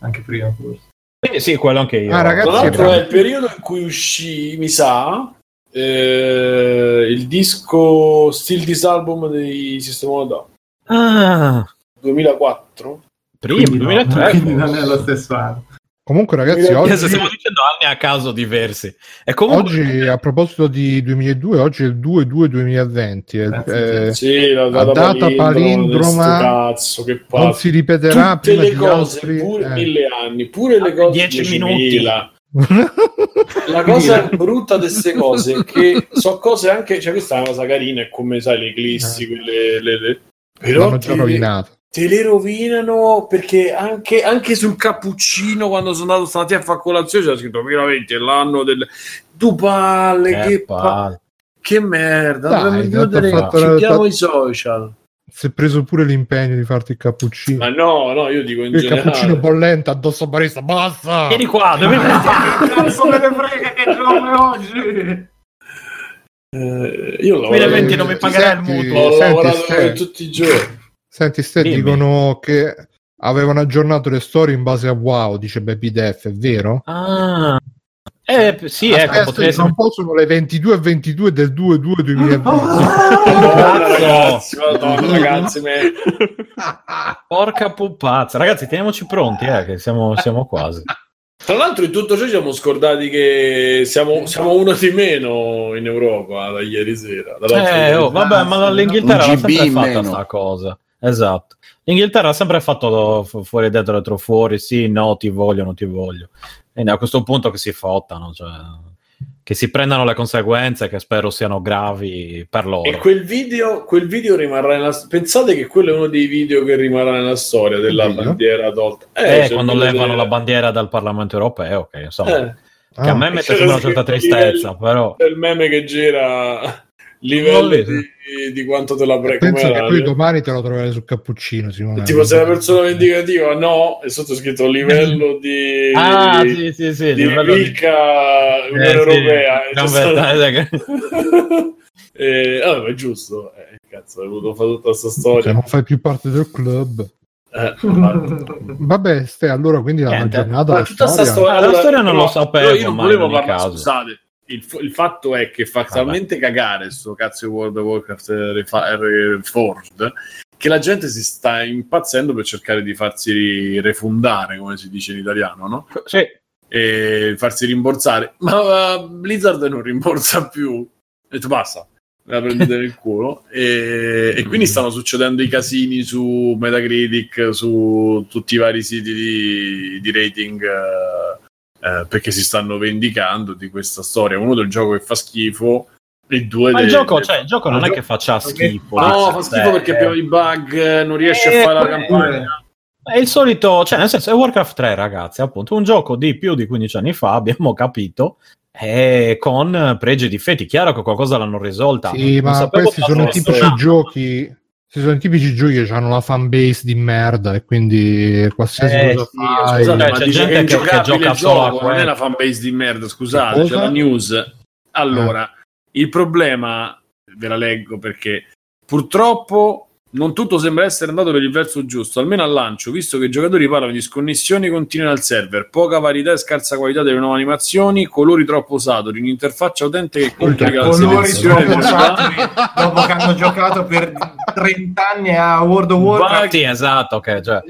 anche prima, forse. Quindi sì, quello anche io. Ah, ragazzi, tra l'altro è il periodo in cui uscì, mi sa... Eh, il disco Still This Album dei System of a Down. Ah... duemilaquattro? Prima, quindi duemilatré. No, non è lo stesso anno. Comunque ragazzi, oggi... stiamo dicendo anni a caso diversi. E comunque... Oggi, a proposito di duemiladue, oggi è il due due duemilaventi. Eh, sì, la data, data palindroma cazzo, che pazzo. Non si ripeterà. Tutte prima le cose, nostri... pure eh. mille anni, pure le cose dieci minuti. La cosa brutta di queste cose è che so cose anche... Cioè questa è una cosa carina, è come sai le eclissi, eh. quelle... Le, le... Però te, te le rovinano perché anche, anche sul cappuccino quando sono andato stati a fare colazione c'era scritto veramente l'anno del tu palle che, che, palle. Palle. Che merda. Dai, dai, fatto, ci chiamo i social. Si è preso pure l'impegno di farti il cappuccino. Ma no, no, io dico in il generale. Cappuccino bollente addosso a barista, basta. Vieni qua, dove cazzo me ne frega che giorno oggi. Eh, io duemilaventi non mi pagherà il mutuo, ho lavorato senti, tutti i giorni. Senti, ste dicono che avevano aggiornato le storie in base a WoW, dice Baby Def, è vero? Ah, eh, sì, ecco, potresti... un po' sono le ventidue e ventidue del due due duemilaventi. Ragazzi, madonna, ragazzi, me... porca puppazza, ragazzi, teniamoci pronti, eh, che siamo, siamo quasi. Tra l'altro in tutto ciò siamo scordati che siamo, siamo uno di meno in Europa da ieri sera. Eh, oh, vabbè, ma l'Inghilterra l'ha sempre fatta sta cosa. Esatto. L'Inghilterra ha sempre fatto fuori dentro, dentro fuori, sì, no, ti voglio, non ti voglio. E a questo punto che si fottano, cioè... che si prendano le conseguenze che spero siano gravi per loro. E quel video, quel video rimarrà nella... Pensate che quello è uno dei video che rimarrà nella storia della bandiera tolta. Eh, eh quando levano delle... la bandiera dal Parlamento europeo, che insomma, eh. che ah. a me mette una certa tristezza, il, però... È il meme che gira... livello di, di quanto te la prego. Penso che poi domani te lo troverai sul cappuccino, Simone. Tipo se la persona vendicativa no, è sottoscritto livello di ah, di, sì, sì, sì, di livello ricca di... Unione eh, Europea. Sì. Non verdade, stato... eh, allora, è giusto. Eh, cazzo, hai voluto fare tutta questa storia. Cioè, non fai più parte del club. Eh, vabbè, ste, allora quindi la Niente. giornata ma la tutta storia. Sto... Allora, la storia non però, lo sapevo. Io non volevo parlare, scusate. Il, il fatto è che fa talmente cagare sto cazzo World of Warcraft Reforged che la gente si sta impazzendo per cercare di farsi refundare, come si dice in italiano, no? Sì. E farsi rimborsare. Ma uh, Blizzard non rimborsa più. Ho detto basta, la prendete nel culo. E, e quindi stanno succedendo i casini su Metacritic, su tutti i vari siti di, di rating... Uh, Eh, perché si stanno vendicando di questa storia. Uno del gioco che fa schifo e due ma del... il gioco, cioè, il gioco non è che faccia schifo, no, fa schifo perché abbiamo i bug, non riesce eh, a fare la campagna, è il solito, cioè nel senso è Warcraft tre, ragazzi, appunto un gioco di più di quindici anni fa, abbiamo capito, e con pregi e difetti, chiaro che qualcosa l'hanno risolta, sì, non ma questi sono i tipici storia. giochi Ci sono i tipici giochi che hanno la fanbase di merda e quindi qualsiasi eh, cosa sì, fai... Scusate, cioè, c'è gente che, che gioca solo a quello. Non è la fanbase di merda, scusate, c'è la news. Allora, eh. il problema, ve la leggo perché purtroppo non tutto sembra essere andato per il verso giusto, almeno al lancio, visto che i giocatori parlano di sconnessioni continue dal server, poca varietà e scarsa qualità delle nuove animazioni, colori troppo saturi, un'interfaccia utente che complica la selezione. Colori troppo saturi dopo che hanno giocato per trenta anni a World of Warcraft. Sì, esatto, ok, cioè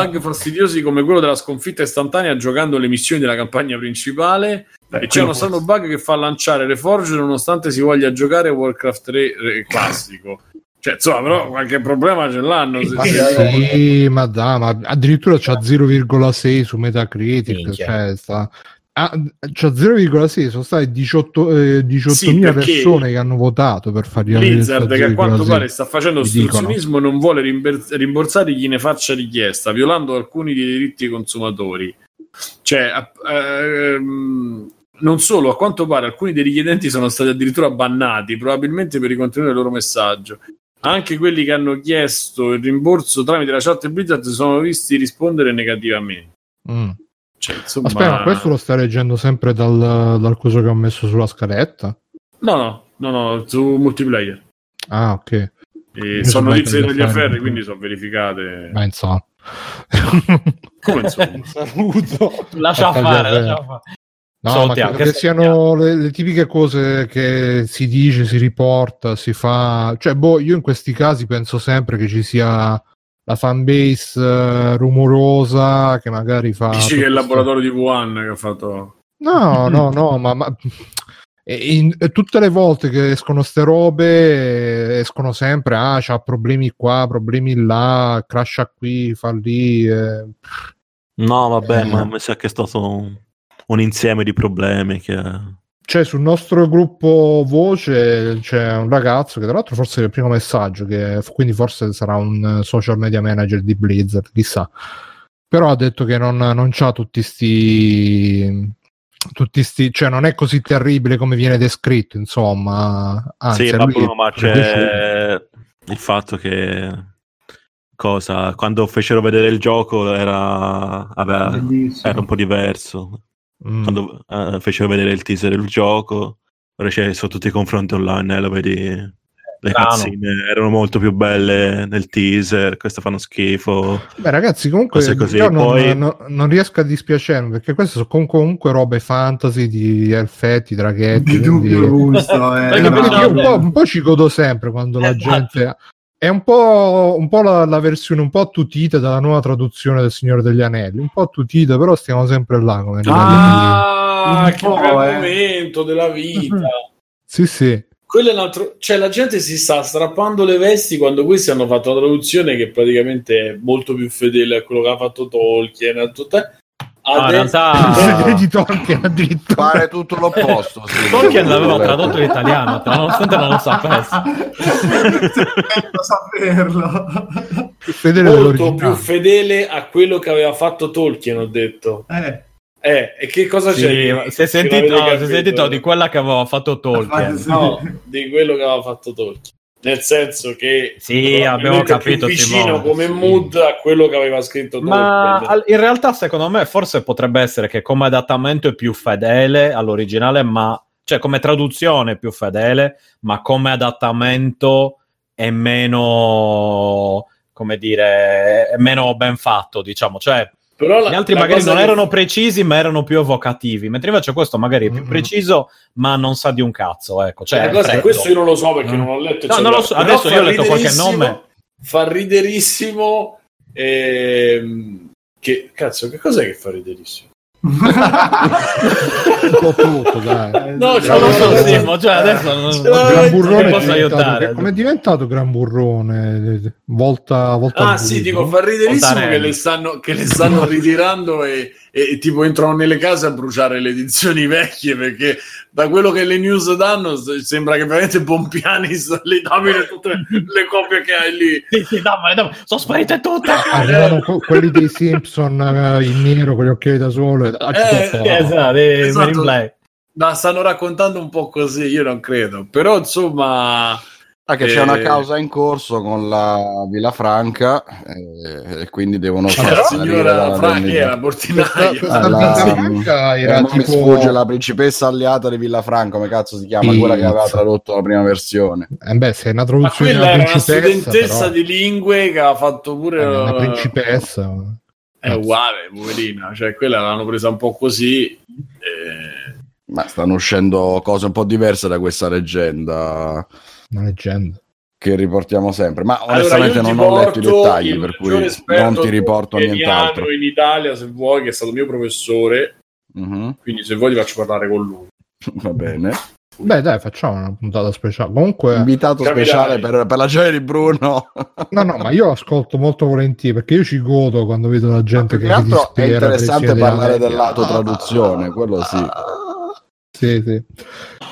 bug fastidiosi come quello della sconfitta istantanea giocando le missioni della campagna principale. E c'è uno strano bug che fa lanciare Reforged nonostante si voglia giocare Warcraft tre classico. Cioè, insomma, però qualche problema ce l'hanno. Eh, se sì, sì, ma da, ma addirittura c'ha zero virgola sei su Metacritic. Cioè, sta... ah, c'ha zero virgola sei, sono state diciottomila sì, persone che hanno votato per fare Blizzard, che a quanto pare sta facendo ostruzionismo e non vuole rimborsare chi ne faccia richiesta, violando alcuni dei diritti dei consumatori. Cioè, ehm... non solo, a quanto pare alcuni dei richiedenti sono stati addirittura bannati, probabilmente per i contenuti del loro messaggio. Anche quelli che hanno chiesto il rimborso tramite la chat Blizzard sono visti rispondere negativamente. Mm. Cioè, insomma... Aspetta, ma questo lo stai leggendo sempre dal, dal coso che ho messo sulla scaletta? No, no, no, no, su Multiplayer. Ah, ok. E sono notizie degli afferri, quindi sono verificate. Ma insomma. Come insomma? Saluto. Lascia fare, lascia fare. No, ma che, che siano le, le tipiche cose che si dice, si riporta, si fa... Cioè, boh, io in questi casi penso sempre che ci sia la fanbase uh, rumorosa che magari fa... Dici che è il laboratorio di Wuhan che ha fatto... No, no, no, ma... ma... E in, e tutte le volte che escono ste robe escono sempre ah, c'ha problemi qua, problemi là, crasha qui, fa lì... Eh... No, vabbè, eh, ma mi sa che è stato... Un... un insieme di problemi che... Cioè, sul nostro gruppo voce c'è un ragazzo che tra l'altro forse è il primo messaggio, che quindi forse sarà un social media manager di Blizzard, chissà, però ha detto che non, non c'ha tutti sti... tutti sti... cioè non è così terribile come viene descritto, insomma. Anzi, sì, ma, Bruno, ma c'è il fatto che... cosa? Quando fecero vedere il gioco era... Vabbè, era un po' diverso. Quando uh, fecero vedere il teaser del gioco, ora c'è su tutti i confronti online, eh, lo vedi, le cazzine erano molto più belle nel teaser, queste fanno schifo. Beh, ragazzi, comunque così. Io non, Poi... non, non riesco a dispiacermi, perché queste sono comunque robe fantasy di elfetti, draghetti, di dubbio gusto, eh. Perché no, io un po', un po' ci godo sempre quando eh, la gente... Ma... È un po', un po' la, la versione un po' attutita della nuova traduzione del Signore degli Anelli, un po' attutita, però stiamo sempre là. Come ah, che momento eh. della vita! Sì, sì. Quello è un altro... Cioè, la gente si sta strappando le vesti quando questi hanno fatto una traduzione che praticamente è molto più fedele a quello che ha fatto Tolkien, a tutta... Ah, in realtà di Tolkien pare tutto l'opposto. Tolkien l'aveva tradotto in italiano, nonostante non lo sapesse. saperlo. Fedele molto più fedele a quello che aveva fatto Tolkien, ho detto. Eh. Eh, e che cosa sì, c'è? Se sentito, no, se sentito di quella che aveva fatto Tolkien, no, di quello che aveva fatto Tolkien. Nel senso che sì, abbiamo capito, più vicino Simone, come sì. mood a quello che aveva scritto Tolkien. Ma in realtà secondo me forse potrebbe essere che come adattamento è più fedele all'originale, ma cioè come traduzione è più fedele, ma come adattamento è meno, come dire, è meno ben fatto, diciamo, cioè però la, gli altri magari non che... erano precisi ma erano più evocativi, mentre invece questo magari è più mm-hmm. preciso ma non sa di un cazzo, ecco, cioè, cosa, questo io non lo so perché mm. non ho letto, no, cioè, non lo so. Adesso io ho letto qualche nome, fa riderissimo ehm, che cazzo, che cos'è che fa riderissimo? Un po' tutto, dai. No, ce lo so, Simo, cioè adesso non Gran Burrone posso aiutare. Come è diventato Gran Burrone? Volta volta Ah, sì, dico, fa riderissimo che le stanno che le stanno ritirando e, e tipo entrano nelle case a bruciare le edizioni vecchie, perché da quello che le news danno sembra che veramente Pompiani sta lì, dammi tutte le copie che hai lì. Sì, sì, dammele, dammele. Sono sparite tutte. Arrivano quelli dei Simpson in nero con gli occhiali da sole. Eh, esatto, esatto. Ma stanno raccontando un po' così, io non credo, però insomma ah, che eh... c'è una causa in corso con la Villafranca e eh, quindi devono far però, signora Franca era portinaia, era tipo... mi sfugge la principessa alleata di Villafranca, come cazzo si chiama, Pizza. Quella che aveva tradotto la prima versione. Eh beh, se è una traduzione, ma quella era una studentessa però. Di lingue che ha fatto pure una la... principessa. È uguale, poverina, cioè quella l'hanno presa un po' così. Eh... Ma stanno uscendo cose un po' diverse da questa leggenda. Una leggenda che riportiamo sempre. Ma onestamente allora, non ho letto i dettagli, per cui non ti riporto nient'altro. In Italia, se vuoi, che è stato mio professore, uh-huh. quindi se vuoi ti faccio parlare con lui. Va bene. Beh, dai, facciamo una puntata speciale. Comunque, invitato Capitale. speciale per, per la gioia di Bruno. No, no, ma io ascolto molto volentieri perché io ci godo quando vedo la gente che si dispera. È interessante parlare dell'autotraduzione, quello sì. Sì, sì.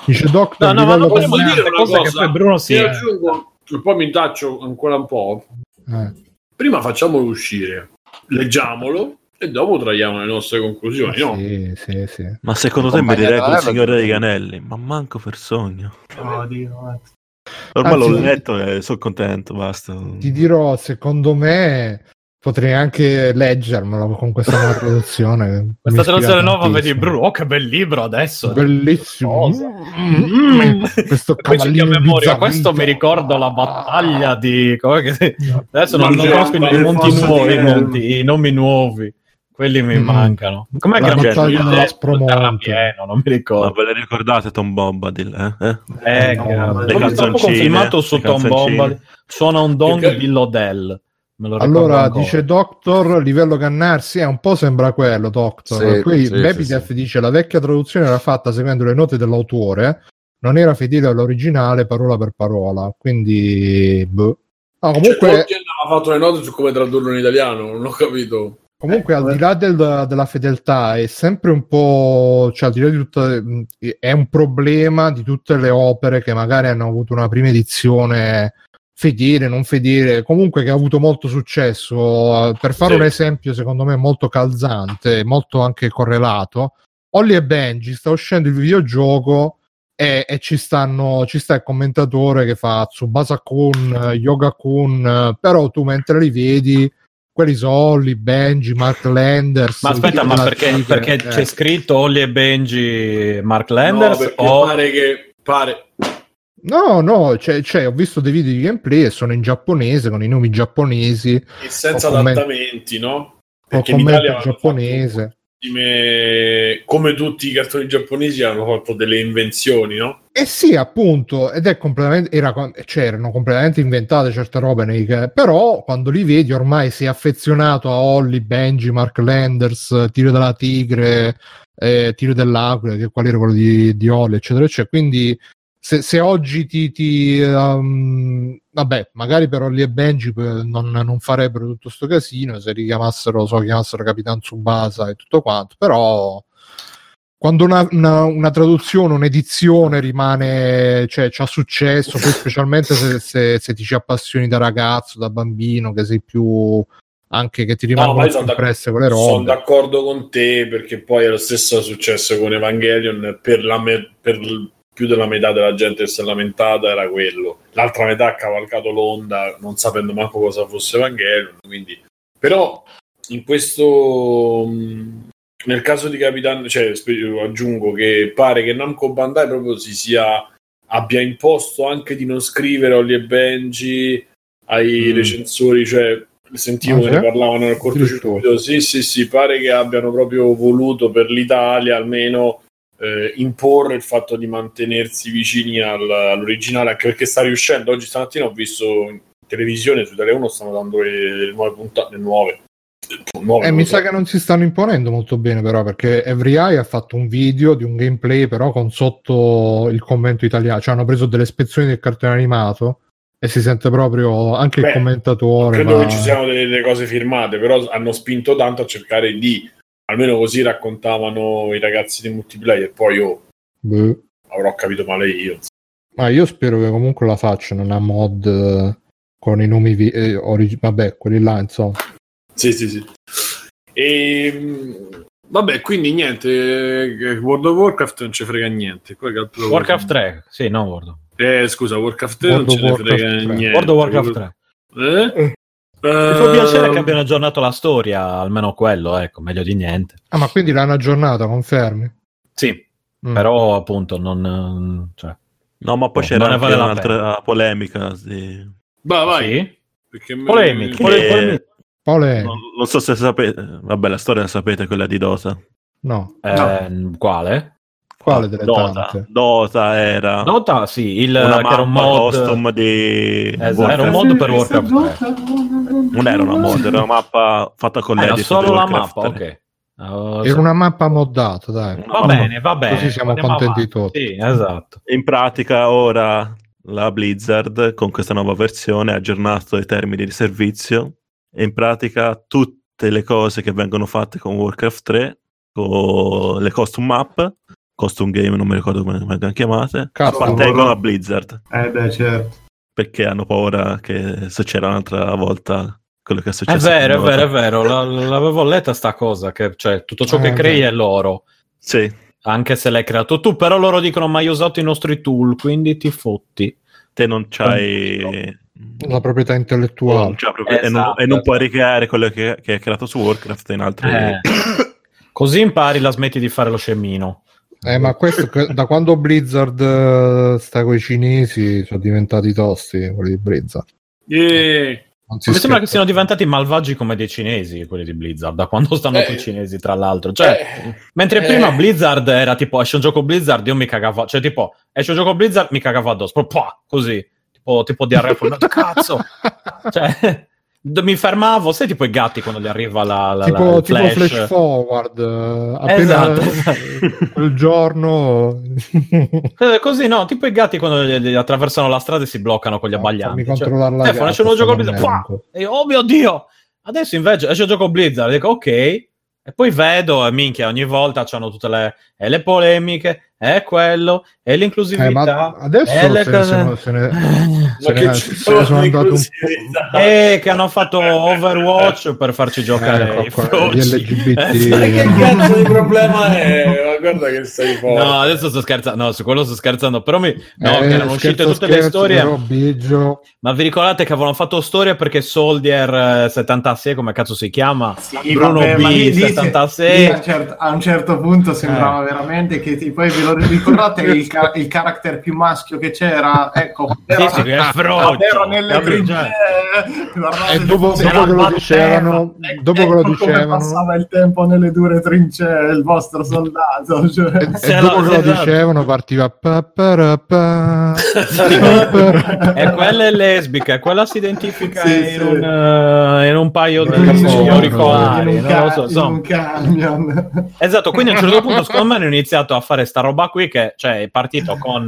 Dice Doctor, no, no, ma non volevo dire una cosa, che poi Bruno si aggiungo e poi mi taccio ancora un po'. Eh. Prima facciamolo uscire, leggiamolo e dopo traiamo le nostre conclusioni, no? Sì, sì, sì. Ma secondo te mi direi col Signore dei Canelli? Ma manco per sogno. Oh, Dio. Ormai l'ho letto e sono contento, basta. Ti dirò, secondo me potrei anche leggermelo con questa nuova traduzione. Questa traduzione nuova, vedi Bruno, oh che bel libro adesso. Bellissimo. Mm. Mm. Questo cavallino in memoria, questo mi ricordo la battaglia di... Adesso non conosco i monti nuovi, monti, i nomi nuovi. Quelli mi mm. mancano. Com'è la che battaglia dell'Aspromonte? Non mi ricordo. Ma ve le ricordate Tom Bombadil? Eh, eh? eh no, le canzoncine. Filmato su Tom Bombadil. Suona un don di Lodell. Allora ancora. Dice Doctor, livello Cannarsi è un po' sembra quello, Doctor. Sì, qui sì, Babydeath sì, dice la vecchia traduzione era fatta seguendo le note dell'autore, non era fedele all'originale parola per parola, quindi boh. Ah, comunque cioè, Tolkien ha fatto le note su come tradurlo in italiano, non ho capito. Comunque eh, al eh. di là del, della fedeltà è sempre un po', cioè al di là di tutta, è un problema di tutte le opere che magari hanno avuto una prima edizione fedele, non fedele, comunque che ha avuto molto successo. Per fare sì. un esempio secondo me molto calzante, molto anche correlato, Holly e Benji sta uscendo il videogioco e, e ci stanno ci sta il commentatore che fa Tsubasa-kun, Yoga-kun, però tu mentre li vedi quelli sono Holly, Benji, Mark Landers. Ma aspetta, ma perché, perché c'è scritto Holly e Benji, Mark Landers? No, o... pare che pare... No, no, cioè, cioè, ho visto dei video di gameplay e sono in giapponese con i nomi giapponesi e senza adattamenti, no? Perché in Italia hanno giapponese. Fatto, come tutti i cartoni giapponesi hanno fatto delle invenzioni, no? Eh sì, appunto, ed è completamente era, cioè, erano completamente inventate certe robe nei, però quando li vedi ormai sei affezionato a Holly, Benji, Mark Landers, Tiro della Tigre, eh, Tiro dell'Aquila, che qual era quello di, di Holly, eccetera, eccetera, quindi Se, se oggi ti, ti um, vabbè, magari per Holly e Benji non, non farebbero tutto sto casino se richiamassero, so, chiamassero Capitan Tsubasa e tutto quanto, però quando una, una, una traduzione, un'edizione rimane, cioè c'ha successo, poi specialmente se, se, se ti ci appassioni da ragazzo, da bambino, che sei più anche che ti rimangono no, impresse quelle robe. Sono d'accordo con te, perché poi è lo stesso successo con Evangelion, per la me- per l- più della metà della gente che si è lamentata era quello, l'altra metà ha cavalcato l'onda non sapendo manco cosa fosse Evangelion, quindi però in questo nel caso di Capitan, cioè aggiungo che pare che Namco Bandai proprio si sia abbia imposto anche di non scrivere Holly e Benji ai mm. recensori, cioè sentivo ah, che ne parlavano nel cortocircuito, sì sì sì, pare che abbiano proprio voluto per l'Italia almeno Eh, imporre il fatto di mantenersi vicini al, all'originale, anche perché sta riuscendo. Oggi stamattina ho visto in televisione su Italia uno stanno dando le, le nuove puntate, le nuove, le nuove eh, mi sa che non si stanno imponendo molto bene, però, perché Every Eye ha fatto un video di un gameplay però con sotto il commento italiano, cioè hanno preso delle spezzoni del cartone animato e si sente proprio anche Beh, il commentatore. Credo ma... che ci siano delle, delle cose firmate, però hanno spinto tanto a cercare di, almeno così raccontavano i ragazzi di Multiplayer, poi io Beh. avrò capito male io. Ma io spero che comunque la facciano una mod eh, con i nomi vi- eh, origi- vabbè, quelli là, insomma. Sì, sì, sì. E vabbè, quindi niente, World of Warcraft non ci frega niente. Warcraft tre, sì, no World. Eh, scusa, Warcraft tre World non ce ne frega tre. Niente. World of Warcraft tre. Eh? Mi fa piacere che abbiano aggiornato la storia, almeno quello, ecco, meglio di niente. Ah, ma quindi l'hanno aggiornata, confermi? Sì, mm. però appunto non... Cioè, no, ma poi no, c'era anche un'altra polemica. Sì. Bah, vai. Sì? Polemica. Che... Polemica. Polemica. Non, non so se sapete... Vabbè, la storia la sapete, quella di Dota. No. Eh, no. Quale? Quale delle Dota, tante? Dota era... Dota, sì, il... Che era un mod... custom di... Esatto, era un mod per Warcraft tre. Non era una mod, era una mappa fatta con l'editor. Era solo la mappa, tre. Ok. Allora, era una mappa moddata, dai. Va bene, va bene. Così siamo contenti tutti. Sì, esatto. In pratica ora la Blizzard con questa nuova versione ha aggiornato i termini di servizio e in pratica tutte le cose che vengono fatte con Warcraft tre, con le custom map, custom game, non mi ricordo come vengono chiamate, Cazzo, appartengono a Blizzard. Eh beh, certo. Perché hanno paura che se c'era un'altra volta quello che è successo. È vero, è vero, è vero. L- l'avevo letta sta cosa, che cioè tutto ciò eh, che crei è loro. Sì. Anche se l'hai creato tu, però loro dicono mai usato i nostri tool, quindi ti fotti. Te non c'hai la proprietà intellettuale. Non proprietà, esatto, e, non, esatto. e non puoi ricreare quello che, che hai creato su Warcraft in altri... Eh. Così impari, la smetti di fare lo scemino. Eh, ma questo da quando Blizzard sta con i cinesi sono diventati tosti quelli di Blizzard. Yeah. Mi sembra che siano diventati malvagi come dei cinesi quelli di Blizzard, da quando stanno eh, con i cinesi tra l'altro, cioè, eh, mentre eh, prima Blizzard era tipo esce un gioco Blizzard io mi cagavo, cioè tipo esce un gioco Blizzard mi cagavo addosso, proprio pua, così tipo, tipo di arrefonato, cazzo cioè, mi fermavo, sai tipo i gatti quando gli arriva la, la, tipo, la il flash. Tipo flash forward appena esatto, esatto. Il giorno così no, tipo i gatti quando gli, gli attraversano la strada e si bloccano con gli abbaglianti, fammi controllare la gatta, c'è un gioco Blizzard e io, oh mio Dio, adesso invece c'è un gioco Blizzard, dico ok, e poi vedo e minchia ogni volta c'hanno tutte le, e le polemiche è quello, è l'inclusività. Eh, adesso è le... se, ne sono, se ne, se ne, se sono, sono andato un po'. Eh, che hanno fatto Overwatch per farci giocare eh, i froci. L G B T. Eh, che cazzo di problema è? Ma guarda che sei forte. No, adesso sto scherzando. No, su quello sto scherzando. Però mi... No, eh, che erano uscite tutte scherzo, le storie. Però, ma vi ricordate che avevano fatto storie perché Soldier settantasei, come cazzo si chiama? Sì, Bruno vabbè, B settantasei. Dice, a, certo, a un certo punto sembrava eh. veramente che ti, poi vi ricordate il, car- il character più maschio che c'era, ecco, era, sì, sì, era, era nelle briglie, e dopo, dopo che lo dicevano, dopo ecco che lo dicevano passava il tempo nelle dure trincee il vostro soldato, cioè. e, e, e dopo che lo dicevano partiva pa, pa, pa, sì. pa, pa. E quella è lesbica, quella si identifica sì, in, sì. Un, uh, in un paio di auricolari, esatto, quindi a un certo punto secondo me hanno iniziato a fare sta roba qui che cioè, è partito con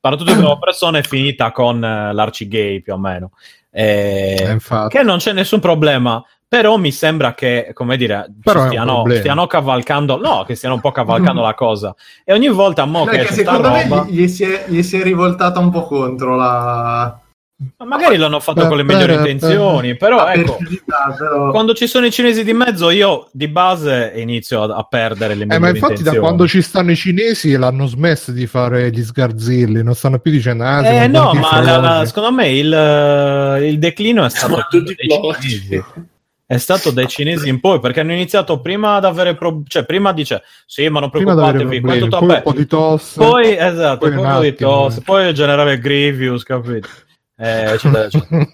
partito con la persona e finita con uh, l'arcigay più o meno eh, che non c'è nessun problema, però mi sembra che come dire stiano, stiano cavalcando no che stiano un po' cavalcando mm. la cosa e ogni volta mo no, che, che secondo sta roba... me gli si è, gli si è rivoltata un po' contro la... Ma magari l'hanno fatto beh, con le migliori beh, intenzioni, beh, però ecco, verità, però... quando ci sono i cinesi di mezzo io di base inizio a, a perdere le migliori eh, ma infatti intenzioni. Da quando ci stanno i cinesi l'hanno smesso di fare gli sgarzilli, non stanno più dicendo ah, eh no, ma la, la, secondo me il, il declino è stato dei è stato dai cinesi in poi, perché hanno iniziato prima ad avere pro... cioè prima dice sì ma non preoccupatevi problemi, quanto poi un po' di tosse poi esatto poi, poi, poi, di tosse, poi il generale Grievous, capito? Eh, eccetera, eccetera.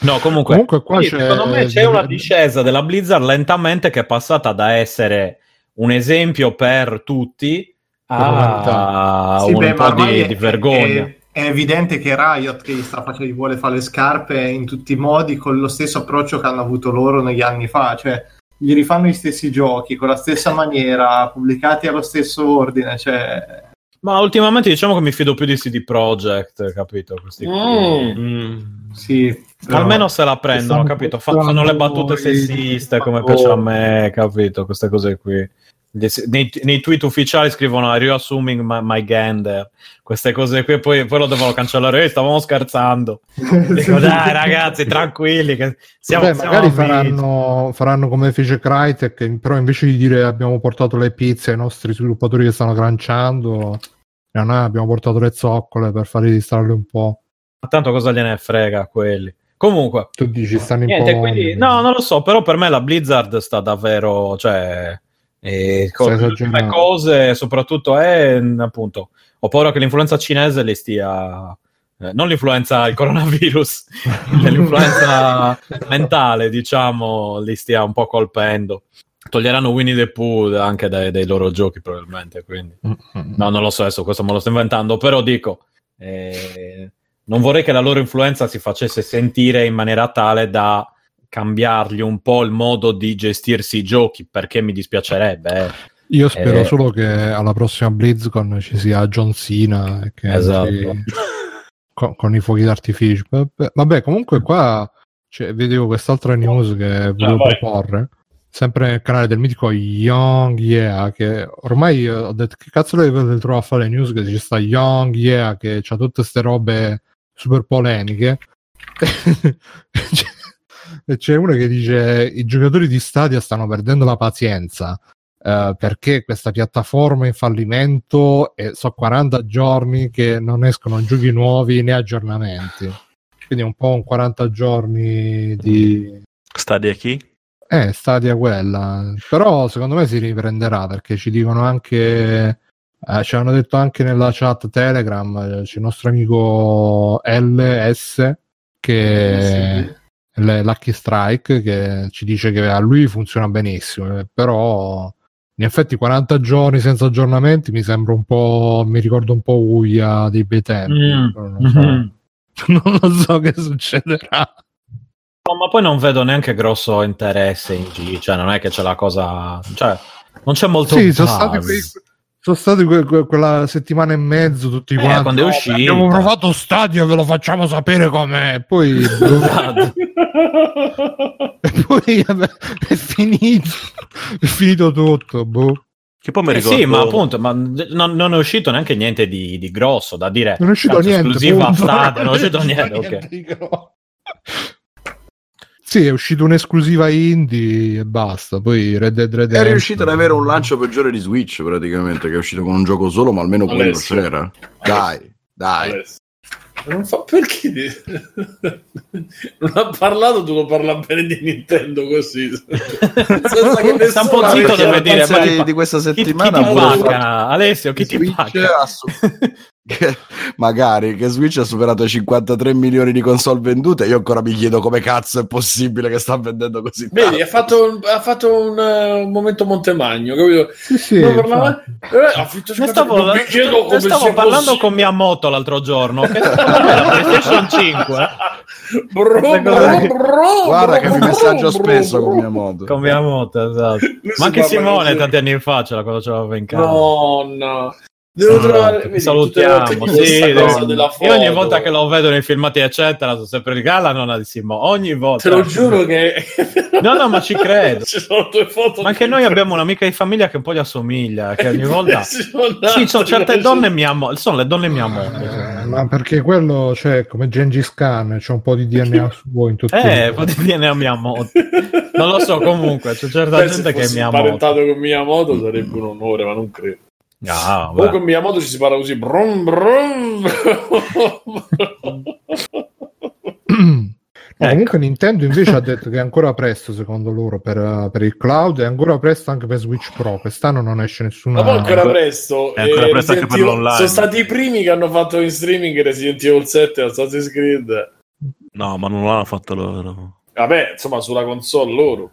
No, comunque, comunque qua quindi, c'è... secondo me c'è una discesa della Blizzard lentamente che è passata da essere un esempio per tutti a sì, un beh, po' di, è, di vergogna. È, è evidente che Riot, che gli sta facendo, gli vuole fare le scarpe in tutti i modi con lo stesso approccio che hanno avuto loro negli anni fa, cioè gli rifanno gli stessi giochi con la stessa maniera, pubblicati allo stesso ordine, cioè. Ma ultimamente diciamo che mi fido più di C D Projekt, capito? Questi mm. Mm. Sì, almeno se la prendono, capito? Fanno le battute sessiste come piace a me, capito? Queste cose qui. Nei, nei tweet ufficiali scrivono reassuming my, my gender, queste cose qui, poi, poi lo devono cancellare. Io stavamo scherzando. Dico, dai ragazzi, tranquilli, che siamo, beh, siamo magari faranno, faranno come fece Crytek, però invece di dire abbiamo portato le pizze ai nostri sviluppatori che stanno granciando, non è, abbiamo portato le zoccole per farli distrarre un po'. Ma tanto cosa gliene frega a quelli. Comunque tu dici stanno niente, in po' quindi, no, non lo so, però per me la Blizzard sta davvero, cioè e con le cose soprattutto è appunto ho paura che l'influenza cinese le stia eh, non l'influenza il coronavirus l'influenza mentale diciamo li stia un po' colpendo, toglieranno Winnie the Pooh anche dai, dai loro giochi probabilmente, quindi no non lo so adesso questo me lo sto inventando, però dico eh, non vorrei che la loro influenza si facesse sentire in maniera tale da cambiargli un po' il modo di gestirsi i giochi, perché mi dispiacerebbe. Eh. Io spero eh, solo che alla prossima BlizzCon ci sia John Cena che esatto. si... con, con i fuochi d'artificio. Vabbè, comunque qua cioè, vedevo quest'altra news che volevo ah, proporre, sempre nel canale del mitico Young Yeah, che ormai ho detto che cazzo dovete trovare a fare le news, che ci sta Young Yeah che c'ha tutte ste robe super polemiche. E c'è uno che dice i giocatori di Stadia stanno perdendo la pazienza eh, perché questa piattaforma è in fallimento e so quaranta giorni che non escono giochi nuovi né aggiornamenti, quindi è un po' un quaranta giorni di Stadia chi? Eh, Stadia quella, però secondo me si riprenderà, perché ci dicono anche, eh, ci hanno detto anche nella chat Telegram, c'è il nostro amico L S che sì. Lucky Strike, che ci dice che a lui funziona benissimo, però in effetti quaranta giorni senza aggiornamenti mi sembra un po', mi ricordo un po' Uia dei bei tempi, mm. non, so. Mm-hmm. non lo so che succederà. No, ma poi non vedo neanche grosso interesse in G, cioè non è che c'è la cosa, cioè non c'è molto. Sì, sono stati, quei, sono stati que, que, quella settimana e mezzo tutti eh, quanti. Quando è uscito. Oh, abbiamo provato Stadia, ve lo facciamo sapere com'è. Poi e poi vabbè, è finito, è finito tutto. Boh. Che poi mi ricordo... eh sì, ma appunto, ma non, non è uscito neanche niente di, di grosso da dire. Non è uscito niente. Esclusiva Stadia, non è uscito niente. niente okay. no. Sì, è uscita un'esclusiva indie e basta. Poi Red Dead Redemption è riuscito ad avere un lancio peggiore di Switch praticamente, che è uscito con un gioco solo, ma almeno quello Alessio. c'era. Dai, dai. Alessio. Non fa perché non ha parlato, tu lo parla bene di Nintendo così. Senza che ne sta un po' zitto deve dire di, pa- di questa settimana. Chi, chi ti paga, Alessio, chi ti paga? Su- che, magari che Switch ha superato i cinquantatré milioni di console vendute. Io ancora mi chiedo come cazzo è possibile che sta vendendo così tanto. Vedi, ha fatto un, ha fatto un, uh, un momento Montemagno, capito? Sì, sì. No, parlava... eh, affitto, ne stavo, la... ne stavo parlando con mia moto l'altro giorno. Che la PlayStation cinque bro, bro, bro, bro, guarda che bro, messaggio spesso con mia moto con mia moto esatto. Ma anche Simone tanti anni fa ce la cosa ce l'aveva in casa. No no devo trovare vedi, salutiamo sì, cosa della foto. Io ogni volta che lo vedo nei filmati eccetera sono sempre di galla nonna di Simone, ogni volta te lo giuro che no no ma ci credo ci sono due foto ma anche noi credo. Abbiamo un'amica di famiglia che un po' gli assomiglia, che ogni volta sì sono certe donne mia mo... sono le donne mia moglie eh, ma perché quello c'è cioè, come Gengis Khan c'è un po' di D N A suo in tutto eh un po' di D N A mia moglie non lo so comunque c'è certa Beh, gente che è mia moglie parentato con mia moglie sarebbe un onore ma non credo. Ah, poi con mia moto ci si parla così brum, brum. No, ecco. Comunque Nintendo invece ha detto che è ancora presto secondo loro per, per il cloud, è ancora presto anche per Switch Pro, quest'anno non esce nessuna. Ma ancora presto, è ancora presto anche per l'online. Sono stati i primi che hanno fatto in streaming Resident Evil sette e Assassin's Creed. No, ma non l'hanno fatto loro. Vabbè, insomma sulla console loro.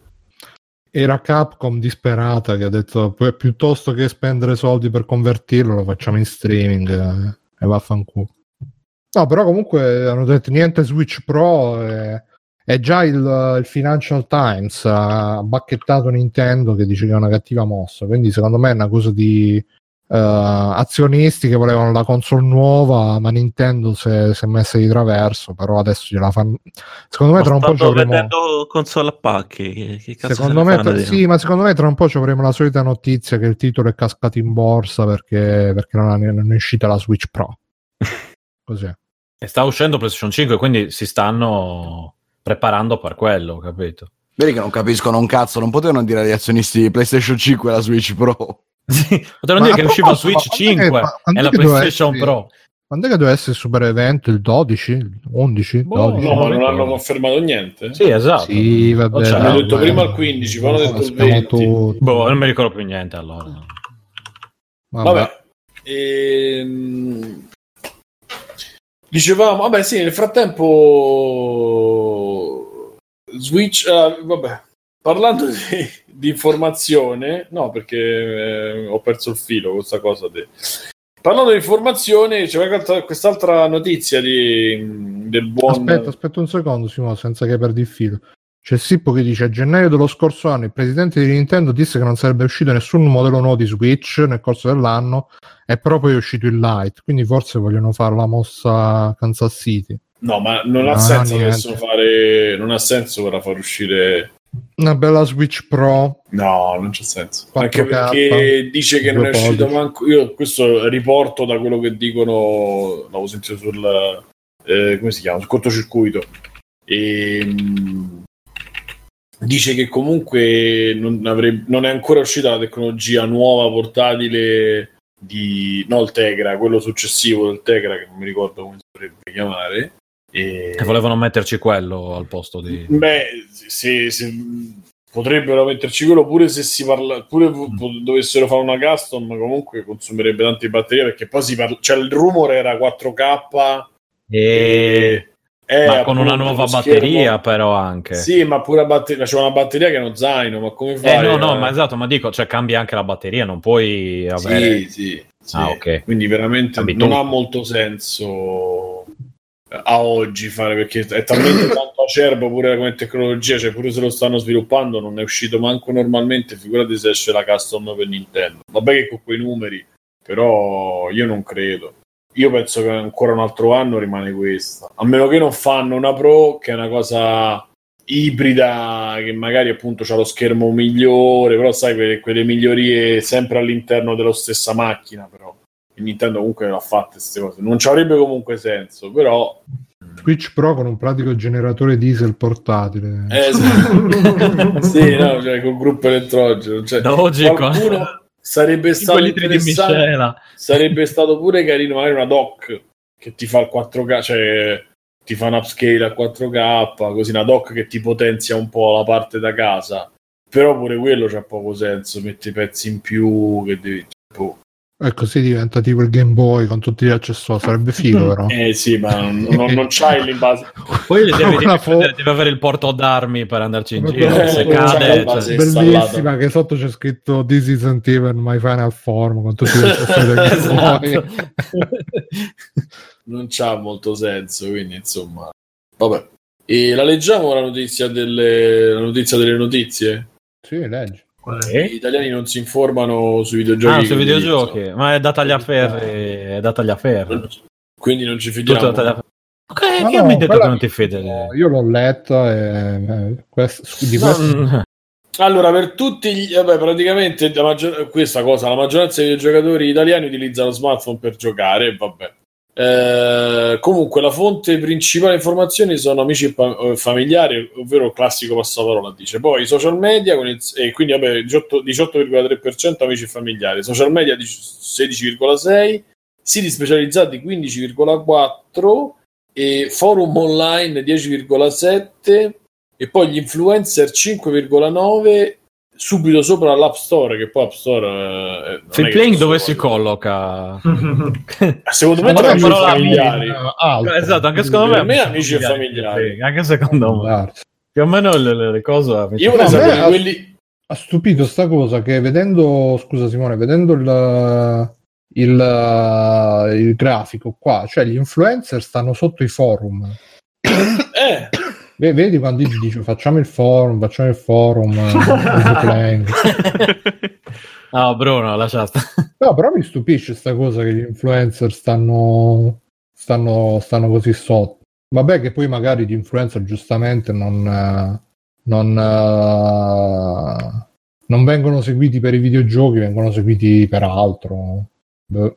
Era Capcom disperata che ha detto pi- piuttosto che spendere soldi per convertirlo lo facciamo in streaming eh, e vaffanculo. No, però comunque hanno detto niente Switch Pro eh, è già il, il Financial Times ha bacchettato Nintendo che dice che è una cattiva mossa, quindi secondo me è una cosa di eh, azionisti che volevano la console nuova ma Nintendo si è messa di traverso, però adesso gliela fanno secondo me. Ho tra un po' ci avremo vedendo console a pacchi che, che cazzo secondo me tra... sì ma secondo me tra un po' ci avremo la solita notizia che il titolo è cascato in borsa perché, perché non, è, non è uscita la Switch Pro. Così e sta uscendo PlayStation cinque, quindi si stanno preparando per quello, capito? Vedi che non capiscono un cazzo, non potevano dire agli azionisti di PlayStation cinque la Switch Pro. Sì, potevano dire che usciva Switch cinque e la PlayStation essere, Pro. Quando è che doveva essere il super evento? Il dodici? undici? Boh, dodici, no, ma non hanno confermato niente. Sì, esatto. Sì, vabbè, cioè, hanno detto prima il quindici, poi hanno detto il venti. Boh, non mi ricordo più niente allora. Vabbè. vabbè. Ehm... Dicevamo, vabbè sì, nel frattempo Switch, uh, vabbè. Parlando di, di informazione, no, perché eh, ho perso il filo questa cosa. De... Parlando di informazione, c'è quest'altra notizia di, del buon. Aspetta, aspetta un secondo, Simone, senza che perdi il filo. C'è Sippo che dice: a gennaio dello scorso anno il presidente di Nintendo disse che non sarebbe uscito nessun modello nuovo di Switch nel corso dell'anno, e però poi è uscito il Lite, quindi forse vogliono fare la mossa Kansas City. No, ma non ha ah, senso adesso fare, non ha senso ora far uscire una bella Switch Pro. No, non c'è senso. quattro K, anche perché dice che non è uscito podici. Manco io, questo riporto da quello che dicono, l'avevo sentito sul eh, come si chiama, sul cortocircuito, e mh, dice che comunque non, avrebbe, non è ancora uscita la tecnologia nuova portatile di no il Tegra, quello successivo del Tegra, che non mi ricordo come si dovrebbe chiamare. E... che volevano metterci quello al posto di... Beh, se, se potrebbero metterci quello, pure se si parla, pure mm. dovessero fare una custom, comunque consumerebbe tante batterie, perché poi si parla, cioè il rumore era quattro K e... e... ma con una nuova batteria, però anche sì, ma pure la batteria, c'è cioè una batteria che è uno zaino, ma come fai? Eh no, no, eh? Ma esatto, ma dico, cioè cambia anche la batteria, non puoi avere... sì, sì, sì. Ah, okay. Quindi veramente Cambi non tu. Ha molto senso a oggi fare, perché è talmente tanto acerbo pure come tecnologia, cioè pure se lo stanno sviluppando non è uscito manco normalmente, figurati se esce la custom per Nintendo. Vabbè che con quei numeri, però io non credo, io penso che ancora un altro anno rimane questa, a meno che non fanno una Pro che è una cosa ibrida, che magari appunto c'ha lo schermo migliore, però sai quelle, quelle migliorie sempre all'interno della stessa macchina. Però Nintendo comunque l'ha fatta queste cose, non ci avrebbe comunque senso, però Switch Pro con un pratico generatore diesel portatile, eh, sì. Sì, no, cioè col gruppo elettrogeno, cioè, qualcuno sarebbe stato interessante, sarebbe stato pure carino magari una dock che ti fa il quattro K, cioè ti fa un upscale a quattro K, così una dock che ti potenzia un po' la parte da casa, però pure quello c'ha poco senso, metti pezzi in più che devi... Boh. E così diventa tipo il Game Boy con tutti gli accessori, sarebbe figo, però eh sì, ma non, non c'hai l'invasione. Poi devi, devi, fo- devi avere il porto d'armi per andarci in giro, eh, se cade cioè... bellissima, che sotto c'è scritto "This isn't even my final form" con tutti gli accessori del Game Boy. Non c'ha molto senso, quindi insomma vabbè. E la leggiamo la notizia delle, la notizia delle notizie? Sì, leggi. Eh? Gli italiani non si informano sui videogiochi. Ah, sui videogiochi, quindi, ma è da tagliaferri, è da tagliaferri. Quindi non ci fidiamo. Taglia... Ok, no, chi no, mi ha detto che non ti fidi? Io l'ho letto e questo, di questo... No. Allora, per tutti gli... Vabbè, praticamente la maggior... questa cosa, la maggioranza dei giocatori italiani utilizza lo smartphone per giocare, vabbè. Eh, comunque la fonte principale di informazioni sono amici e familiari, ovvero il classico passaparola, dice. Poi i social media con il, e quindi vabbè, diciotto virgola tre per cento amici e familiari, social media sedici virgola sei per cento, siti specializzati quindici virgola quattro per cento e forum online dieci virgola sette per cento e poi gli influencer cinque virgola nove per cento, subito sopra l'App Store, che poi App Store eh, Free Playing dove si colloca? Secondo me tra amici e familiari, esatto, anche secondo me, me amici e familiari, anche secondo me più o meno le, le, le cose io no, me quelli... ha stupito sta cosa che vedendo, scusa Simone, vedendo il il, il grafico qua, cioè gli influencer stanno sotto i forum. eh Vedi quando io dice facciamo il forum, facciamo il forum. No, Bruno, lasciate. No, però mi stupisce sta cosa che gli influencer stanno, stanno, stanno così sotto. Vabbè, che poi magari gli influencer giustamente non, non, non vengono seguiti per i videogiochi, vengono seguiti per altro. Beh.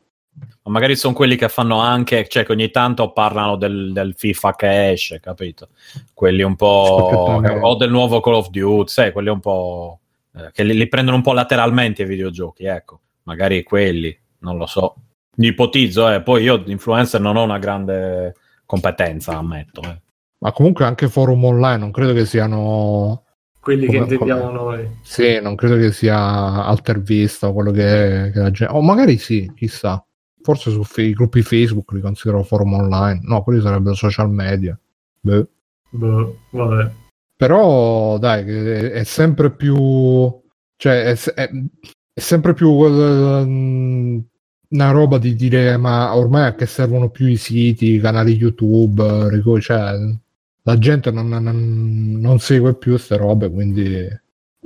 Magari sono quelli che fanno anche, cioè che ogni tanto parlano del, del FIFA che esce, capito? Quelli un po' o del nuovo Call of Duty, sai, quelli un po' eh, che li, li prendono un po' lateralmente i videogiochi, ecco, magari quelli, non lo so, ipotizzo, eh. Poi io di influencer non ho una grande competenza, ammetto, eh. Ma comunque anche forum online non credo che siano quelli come, che intendiamo come... noi. Sì, non credo che sia Altervista o quello che è, che la gente... o magari sì, chissà. Forse su fe- i gruppi Facebook li considero forum online. No, quelli sarebbero social media. Beh. Beh, vabbè. Però dai, è, è sempre più, cioè è, è, è sempre più uh, una roba di dire ma ormai a che servono più i siti, i canali YouTube, ricordo, cioè la gente non, non, non segue più queste robe, quindi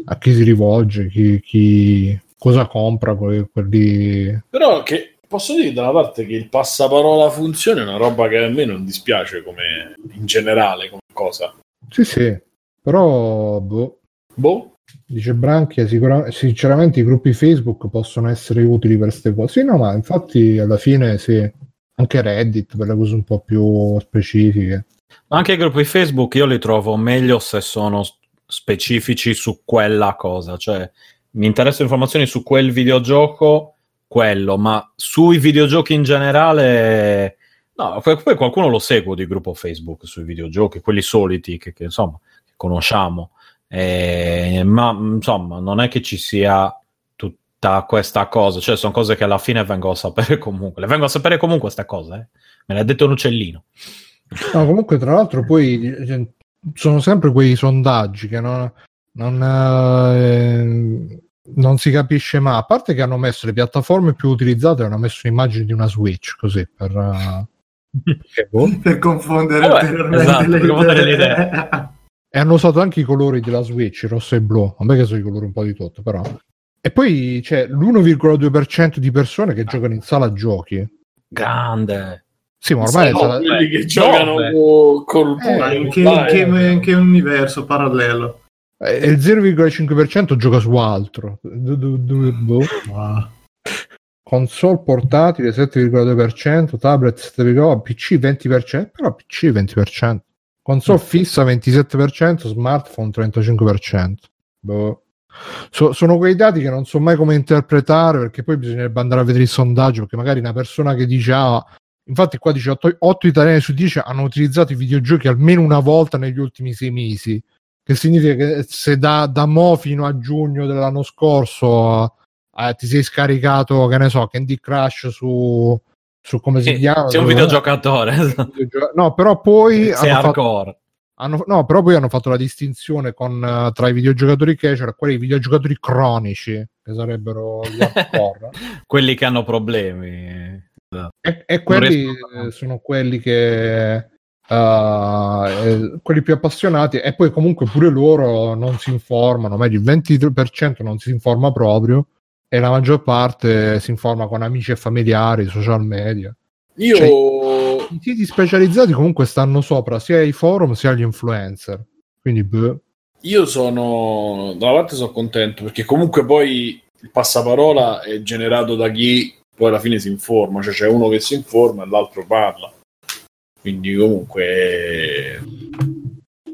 a chi si rivolge, chi, chi cosa compra, quelli, quelli... Però che posso dire da una parte che il passaparola funziona, è una roba che a me non dispiace come in generale come cosa. Sì sì, però boh, boh. Dice Branchia, sicuramente, sinceramente i gruppi Facebook possono essere utili per queste cose. Sì, no, ma infatti alla fine sì, anche Reddit per le cose un po' più specifiche. Ma anche i gruppi Facebook io li trovo meglio se sono specifici su quella cosa, cioè mi interessano informazioni su quel videogioco, quello, ma sui videogiochi in generale no, poi qualcuno lo segue di gruppo Facebook sui videogiochi, quelli soliti che, che insomma che conosciamo. Eh, ma insomma non è che ci sia tutta questa cosa, cioè sono cose che alla fine vengo a sapere comunque, le vengo a sapere comunque queste cose, eh? Me l'ha detto un uccellino. No, comunque tra l'altro poi sono sempre quei sondaggi che non, non, eh, non si capisce, ma a parte che hanno messo le piattaforme più utilizzate, hanno messo un'immagine di una Switch così per, uh, per confondere, vabbè, esatto, le per confondere le idee. E hanno usato anche i colori della Switch, rosso e blu. A me che sono i colori un po' di tutto, però. E poi c'è l'uno virgola due per cento di persone che ah. giocano in sala giochi. Grande! Sì, ma ormai... Sì, sala... quelli che giocano no, col... Eh, anche, anche, anche un universo parallelo. E il zero virgola cinque per cento gioca su altro. Ah. Console portatile sette virgola due per cento, tablet sette virgola due per cento, P C venti per cento, però P C venti per cento. Console fissa ventisette per cento, smartphone trentacinque per cento. Boh. So, sono quei dati che non so mai come interpretare, perché poi bisognerebbe andare a vedere il sondaggio, perché magari una persona che dice ah, infatti qua dice otto italiani su dieci hanno utilizzato i videogiochi almeno una volta negli ultimi sei mesi, che significa che se da, da mo fino a giugno dell'anno scorso eh, ti sei scaricato, che ne so, Candy Crush su... su come si eh, chiama, c'è un videogiocatore, no, però poi hanno hardcore. Fatto, hanno, no, però poi hanno fatto la distinzione con uh, tra i videogiocatori casual, quelli i videogiocatori cronici che sarebbero gli hardcore, quelli che hanno problemi e, e quelli riesco... sono quelli che uh, eh, quelli più appassionati, e poi comunque pure loro non si informano, meglio il ventitré per cento non si informa proprio. E la maggior parte si informa con amici e familiari, social media. Io cioè, i siti specializzati comunque stanno sopra sia ai forum sia agli influencer. Quindi beh. Io sono da una parte sono contento, perché comunque poi il passaparola è generato da chi poi alla fine si informa, cioè c'è uno che si informa e l'altro parla. Quindi comunque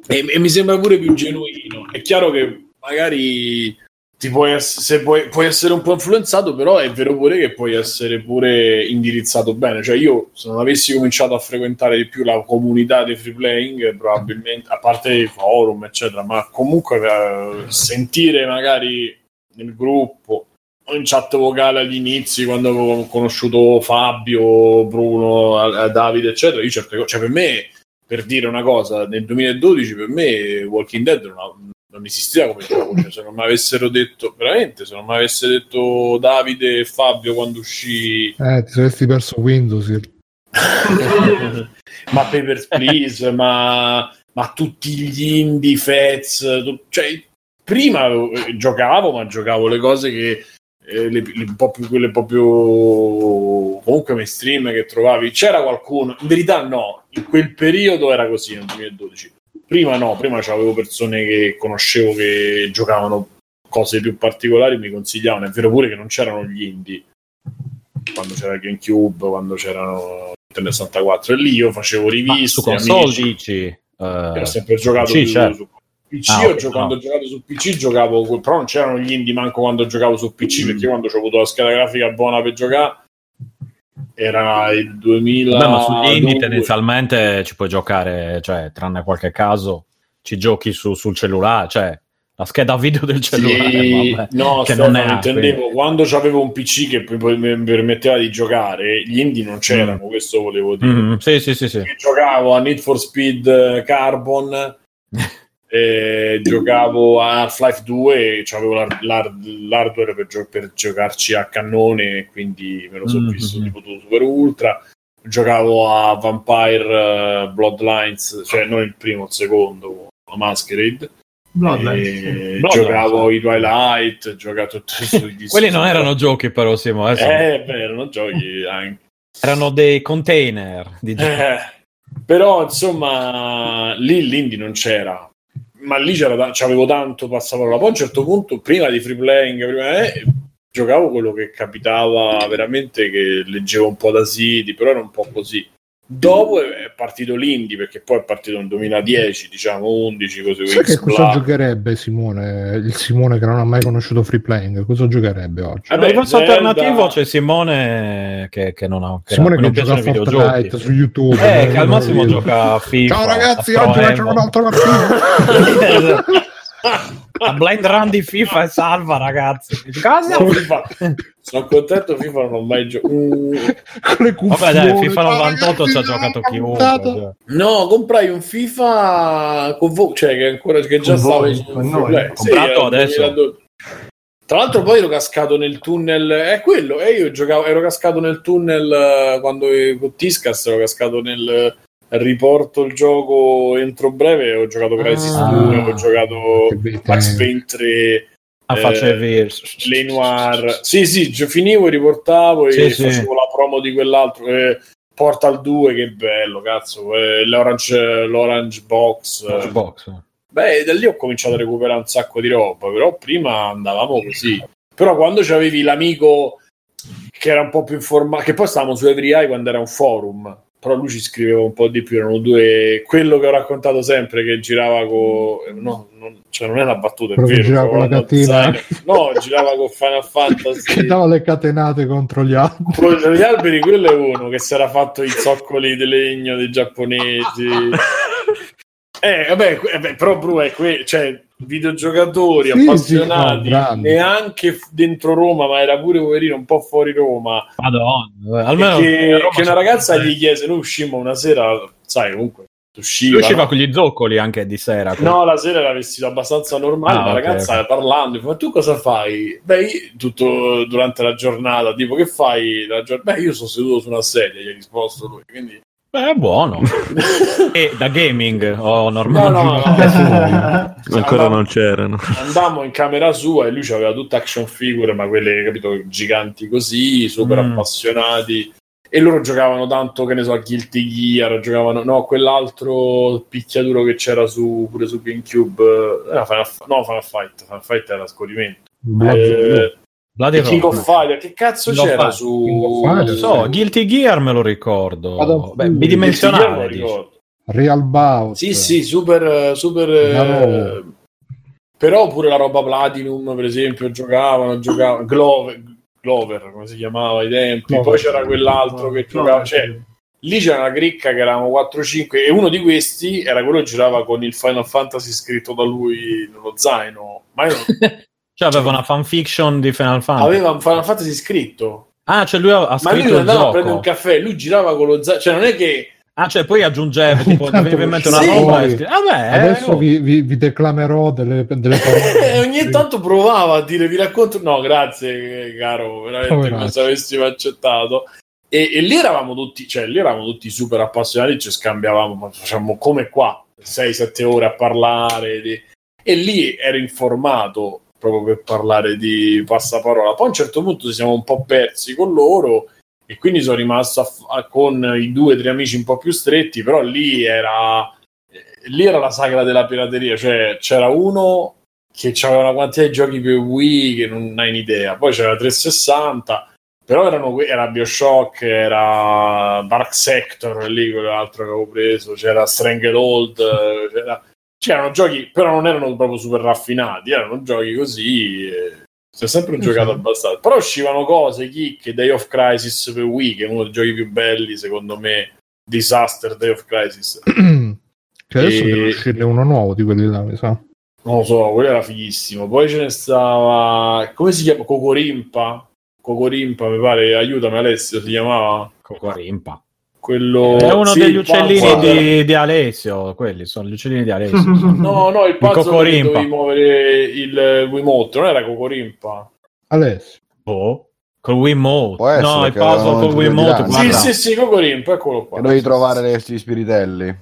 e, e mi sembra pure più genuino. È chiaro che magari ti puoi, ess- se puoi, puoi essere un po' influenzato, però è vero pure che puoi essere pure indirizzato bene. Cioè io, se non avessi cominciato a frequentare di più la comunità dei free playing, probabilmente, a parte i forum, eccetera, ma comunque eh, sentire magari nel gruppo o in chat vocale agli inizi, quando avevo conosciuto Fabio, Bruno, a- a Davide, eccetera, io certe cose, cioè per me, per dire una cosa, nel duemiladodici per me Walking Dead non ha non esisteva come gioco, cioè se non mi avessero detto veramente, se non mi avesse detto Davide e Fabio quando uscì eh, ti saresti perso Windows ma Papers, Please ma, ma tutti gli indie Feds tu, cioè prima eh, giocavo ma giocavo le cose che eh, le, le, un po' più, quelle un po' più comunque mainstream che trovavi, c'era qualcuno, in verità no, in quel periodo era così nel duemiladodici. Prima no, prima c'avevo persone che conoscevo che giocavano cose più particolari, mi consigliavano. È vero pure che non c'erano gli indie, quando c'era GameCube, quando c'erano Nintendo sessantaquattro, e lì io facevo riviste. Ma su console dici? Uh, Ho sempre giocato P C, certo. Su P C, ah, okay, io quando no. giocavo su P C giocavo, però non c'erano gli indie manco quando giocavo su P C, mm. perché quando ho avuto la scheda grafica buona per giocare era il duemila. Beh, ma sugli indie tendenzialmente ci puoi giocare, cioè tranne qualche caso ci giochi su, sul cellulare, cioè la scheda video del cellulare, sì, vabbè, no, che non è intendevo app. Quando c'avevo un P C che mi permetteva di giocare, gli indie non c'erano, mm. questo volevo dire. Mm, sì, sì, sì, sì. Giocavo a Need for Speed Carbon e giocavo a Half-Life due e c'avevo l'hard, l'hard, l'hardware per, gio- per giocarci a cannone, quindi me lo so visto mm-hmm. tipo tutto super ultra, giocavo a Vampire uh, Bloodlines, cioè non il primo, il secondo, la Masquerade. Bloodlines. Bloodlines. Giocavo i Twilight, giocato tutti. Quelli non erano giochi, però Simo, eh, eh beh, erano giochi anche. Erano dei container di giochi. Eh, però insomma lì l'indie non c'era, ma lì c'era, c'avevo tanto passaparola. Poi a un certo punto, prima di free playing, prima eh, giocavo quello che capitava veramente, che leggevo un po' da siti, però era un po' così. Dopo è partito l'indie, perché poi è partito nel duemiladieci, diciamo undici, così. Sai che cosa giocherebbe Simone? Il Simone che non ha mai conosciuto free playing, cosa giocherebbe oggi? Vabbè, il posto alternativo c'è Simone che, che non ha che Simone non che gioca Fortnite su YouTube, eh, che al massimo gioca a FIFA. Ciao ragazzi, oggi facciamo un altro partito. La blind run di FIFA è salva, ragazzi. Cosa? No, FIFA. Sono contento, FIFA non ho mai giocato. Uh. Vabbè dai, FIFA novantotto ci ha giocato chiunque. No, comprai un FIFA con voi, cioè che ancora che già stavo comprato sì, adesso. duemiladodici Tra l'altro poi ero cascato nel tunnel, è quello, e io giocavo, ero cascato nel tunnel quando con Tiscas, ero cascato nel riporto il gioco entro breve, ho giocato Crisis ah, due, ho giocato Max Payne tre, ah, eh, Le Noir, sì sì, finivo e riportavo sì, e sì. facevo la promo di quell'altro, eh, Portal due, che bello, cazzo, eh, l'Orange, l'Orange Box, l'Orange eh. Box. Beh, da lì ho cominciato a recuperare un sacco di roba, però prima andavamo così, però quando c'avevi l'amico che era un po' più informato, che poi stavamo su Every Eye quando era un forum, però lui ci scriveva un po' di più, erano due, quello che ho raccontato sempre che girava con no, non... cioè non è una battuta, è vero, girava con la catena, no, girava con Final Fantasy che dava le catenate contro gli alberi, contro gli alberi, quello è uno che si era fatto i zoccoli di legno dei giapponesi. eh vabbè, vabbè però Bru è que... cioè videogiocatori sì, appassionati sì, no, neanche dentro Roma, ma era pure poverino un po' fuori Roma, Madonna, almeno che, Roma che una ragazza gli chiese, noi uscimmo una sera, sai comunque usciva, usciva no? con gli zoccoli anche di sera con... no, la sera era vestita abbastanza normale, ah, la okay, ragazza okay. parlando, ma tu cosa fai? Beh, io, tutto durante la giornata, tipo che fai? La gior... beh io sono seduto su una sedia, gli ha risposto lui, quindi beh, è buono. E da gaming o oh, normale? No, no, no. Ancora andammo, non c'erano. Andammo in camera sua e lui aveva tutte action figure, ma quelle, capito, giganti così, super mm. appassionati. E loro giocavano tanto, che ne so, a Guilty Gear, giocavano, no, quell'altro picchiaduro che c'era su pure su GameCube. Era Final, no, Final Fight. Final Fight era scorrimento. Eh, King of Fire, che cazzo no, c'era fa... su Fire, non so, Guilty Gear me lo ricordo, beh, bidimensionale ricordo. Real Bout sì sì, super, super eh, però pure la roba Platinum per esempio giocavano, giocavano Glover, Glover come si chiamava ai tempi, Glover. Poi c'era quell'altro che giocava, cioè lì c'era una cricca che eravamo quattro cinque e uno di questi era quello che girava con il Final Fantasy scritto da lui nello zaino, ma io non... Cioè aveva una fanfiction di Final Fantasy. Aveva un Final Fantasy scritto. Ah, cioè lui ha scritto il gioco. Ma lui non andava a prendere un caffè, lui girava con lo zaino. Cioè non è che... Ah, cioè poi aggiungeva, tipo, dovevi mettere una roba e... Ah, beh, adesso eh, vi, vi, vi declamerò delle, delle parole. Ogni tanto provava a dire, vi racconto... No, grazie, caro, veramente, come se avessimo accettato. E, e lì eravamo tutti, cioè lì eravamo tutti super appassionati, ci scambiavamo, ma facciamo come qua, sei sette ore a parlare. Di... E lì ero informato... proprio per parlare di passaparola. Poi a un certo punto ci siamo un po' persi con loro e quindi sono rimasto a f- a con i due o tre amici un po' più stretti, però lì era lì era la sagra della pirateria, cioè c'era uno che aveva una quantità di giochi per Wii che non hai un'idea, poi c'era trecentosessanta, però erano, era Bioshock, era Dark Sector, lì quell'altro che avevo preso, c'era Stranglehold, c'era... c'erano giochi, però non erano proprio super raffinati, erano giochi così, eh, si è sempre esatto. giocato abbastanza, però uscivano cose, chicche, Day of Crisis per Wii, che è uno dei giochi più belli secondo me, Disaster Day of Crisis che adesso e... deve uscire uno nuovo di quelli là, mi sa, non lo so, quello era fighissimo. Poi ce ne stava, come si chiama? Cocorimpa Cocorimpa mi pare, aiutami Alessio, si chiamava? Cocorimpa quello... è uno sì, degli uccellini di, di Alessio, quelli sono gli uccellini di Alessio. No, no, il pazzo che dovevi muovere il Wiimote, non era Cocorimpa. Alessio. Boh. Col Wiimote, no, il puzzle col Wiimote. Sì, sì, sì, con Gorimpo, eccolo qua. E dovevi trovare questi spiritelli.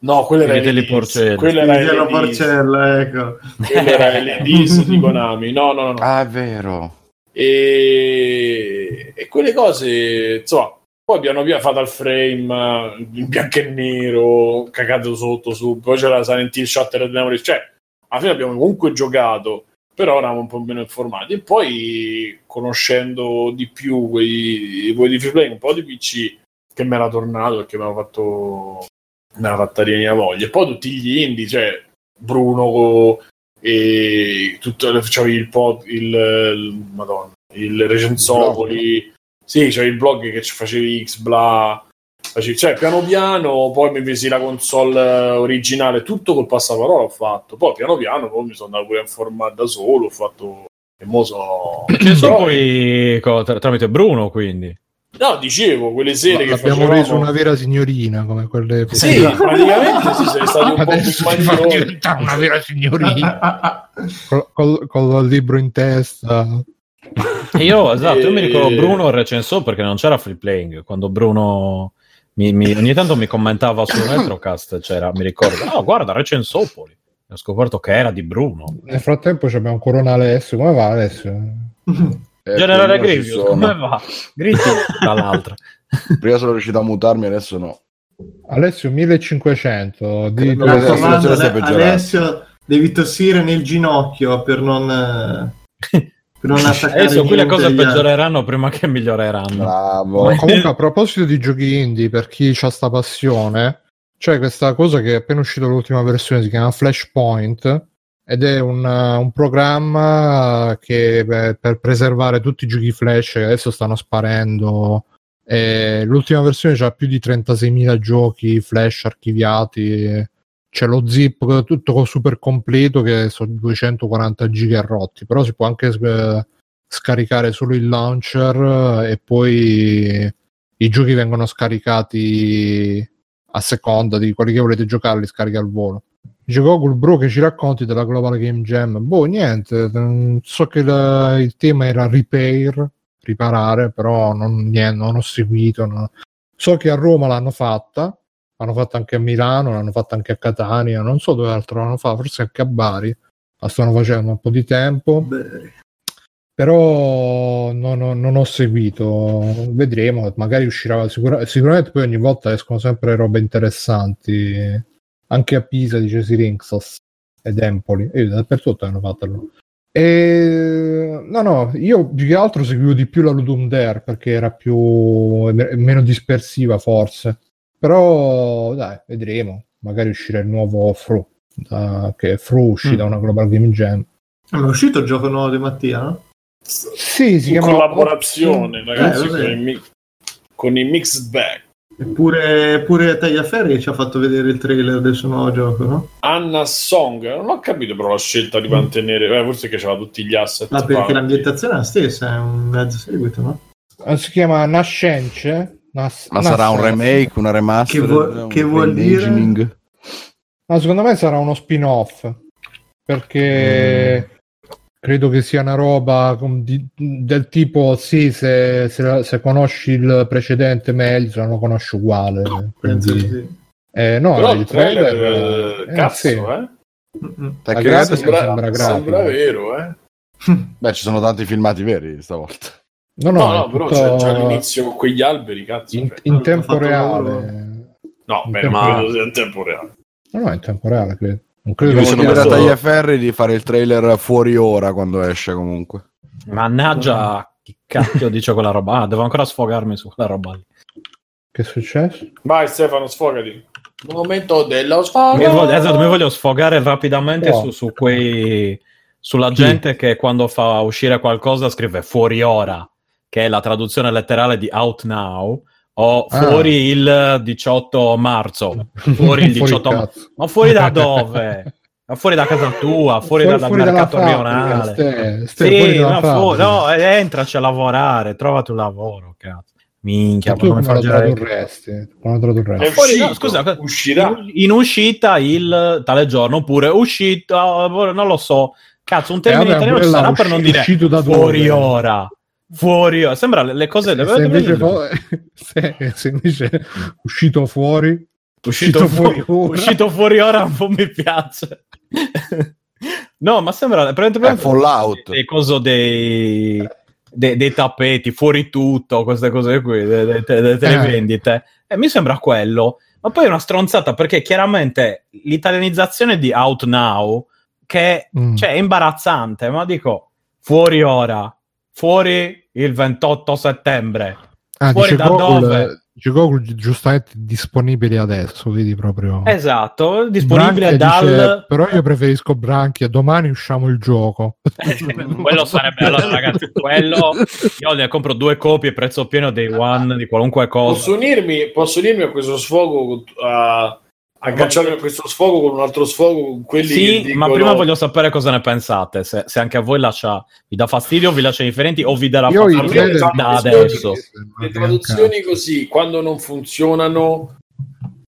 No, quello era il porcella. Quello era porcella, ecco. Quello era l'Edis di Konami. No, no, no. Ah, è vero. E... e quelle cose, insomma, poi piano via fatto al frame, in bianco e nero, cagato sotto, su, poi c'era Silent Hill, Shattered Memories, cioè, alla fine abbiamo comunque giocato, però eravamo un po' meno informati. E poi, conoscendo di più quei, quei di free play, un po' di P C, che me era tornato, perché mi hanno fatto... me l'ha fatta rienire la voglia. E poi tutti gli indie, cioè Bruno e tutto, cioè il pod, il, il madonna, il recensopoli, sì, cioè il blog che facevi X bla, facevi, cioè piano piano poi mi visi la console originale, tutto col passaparola ho fatto, poi piano piano poi mi sono andato pure a informare da solo, ho fatto e mo so che sono poi tra, tramite Bruno, quindi. No, dicevo, quelle sere ma che abbiamo facevamo... reso una vera signorina, come quelle... Sì, praticamente sì, sei stato un adesso po' più maglione. Una vera signorina. Con, con il libro in testa. Io, esatto, e... io mi ricordo Bruno il recensore, perché non c'era free playing, quando Bruno... Mi, mi, ogni tanto mi commentava su Metrocast, c'era, mi ricordo, oh, guarda, recensopoli. Ho scoperto che era di Bruno. Nel frattempo abbiamo ancora un Alessio, come va Alessio? Eh, Generale Grievous, come va? Grievous dall'altra. Prima sono riuscito a mutarmi, adesso no. Alessio millecinquecento. Di... No, adesso, comando, Alessio, devi tossire nel ginocchio per non, per non attaccare. Adesso qui le cose peggioreranno prima che miglioreranno. Bravo. Ma comunque, a proposito di giochi indie, per chi c'ha sta passione, c'è questa cosa che è appena uscita l'ultima versione, si chiama Flashpoint. Ed è un, un programma che per, per preservare tutti i giochi flash che adesso stanno sparendo. E l'ultima versione c'ha più di trentaseimila giochi flash archiviati. C'è lo zip tutto super completo che sono duecentoquaranta giga rotti, però si può anche scaricare solo il launcher e poi i giochi vengono scaricati a seconda di quelli che volete giocare, li scarica al volo. Dice Google, bro, che ci racconti della Global Game Jam? Boh, niente, so che la, il tema era repair, riparare, però non, niente, non ho seguito. No. So che a Roma l'hanno fatta, l'hanno fatta anche a Milano, l'hanno fatta anche a Catania, non so dove altro l'hanno fatta, forse anche a Bari, la stanno facendo un po' di tempo. Beh. Però no, no, non ho seguito, vedremo, magari uscirà, sicura, sicuramente poi ogni volta escono sempre robe interessanti. Anche a Pisa dice Sirinxos ed Empoli, e dappertutto hanno fatto. E... no no, io più che altro seguivo di più la Ludum Dare perché era più meno dispersiva forse, però dai, vedremo, magari uscirà il nuovo Fru da... che Fru uscì mm. da una Global Game Jam. Ma è uscito il gioco nuovo di Mattia? No? Sì, si in chiama collaborazione oh, ragazzi eh, con, il mi... con i Mixed Bag. Eppure pure Tagliaferri ci ha fatto vedere il trailer del suo nuovo gioco, no? Anna Song, non ho capito però la scelta di mantenere, beh, forse che c'aveva tutti gli asset. Ma perché l'ambientazione è la stessa, è un mezzo seguito, no? Si chiama Nascence. Nas- Ma sarà un remake, una remaster? Che, vo- che vuol dire? No, secondo me sarà uno spin-off, perché... Mm. Credo che sia una roba di, del tipo, sì, se, se, se conosci il precedente meglio, se non lo conosci uguale. Oh, quindi, sì. eh, no, però il trailer... trailer eh, cazzo, sì. eh? La grafica sembra, sembra, sembra vero, eh? Beh, ci sono tanti filmati veri stavolta. No, no, no, no però c'è già l'inizio con quegli alberi, cazzo. In, in tempo reale. No, in beh, tempo ma reale. In tempo reale. No, no, in tempo reale, credo. Non credo. Io mi sono chiesto a Tagliaferri di fare il trailer fuori ora quando esce comunque. Mannaggia, che cacchio dice quella roba? Ah, devo ancora sfogarmi su quella roba lì. Che è successo? Vai Stefano, sfogati. Momento dello sfogo. Mi voglio, esatto, mi voglio sfogare rapidamente no. su, su quei sulla Chi? gente che quando fa uscire qualcosa scrive fuori ora, che è la traduzione letterale di out now. O fuori ah. il diciotto marzo, fuori il diciotto fuori marzo, ma fuori da dove? Ma fuori da casa tua, fuori, fuori da, dal fuori mercato rionale. Ste, ste, sì, fuori no, fu- no, entraci a lavorare, trovati un lavoro, cazzo. Minchia, ma come far girare il resto? No, scusa, uscirà in, in uscita il tale giorno oppure uscita, non lo so, cazzo, un termine eh, vabbè, italiano sarà usci- per non dire fuori ora. fuori, sembra le cose le se, se invece, po- se, se invece uscito fuori uscito, uscito fuori fu- uscito fuori ora un po' mi piace. No, ma sembra praticamente Fallout, il coso dei De, dei tappeti, fuori tutto, queste cose qui, delle de, de, de televendite. Eh. E mi sembra quello. Ma poi è una stronzata, perché chiaramente l'italianizzazione di Out Now, che mm. cioè, è imbarazzante, ma dico, fuori ora, fuori il ventotto settembre, ah, fuori da Google, dove? Dice Google, giustamente, disponibile adesso, vedi proprio. Esatto, disponibile Branchia dal... Dice, però io preferisco Branchia, domani usciamo il gioco. Eh, quello sarebbe, allora ragazzi, quello... Io ne compro due copie, prezzo pieno dei One, di qualunque cosa. Posso unirmi, posso unirmi a questo sfogo, a, a agganciarmi a questo sfogo con un altro sfogo, con quelli sì, che ma dicono... prima voglio sapere cosa ne pensate, se, se anche a voi lascia, vi dà fastidio, vi lascia indifferenti o vi darà fastidio da, da adesso. Le traduzioni così, quando non funzionano,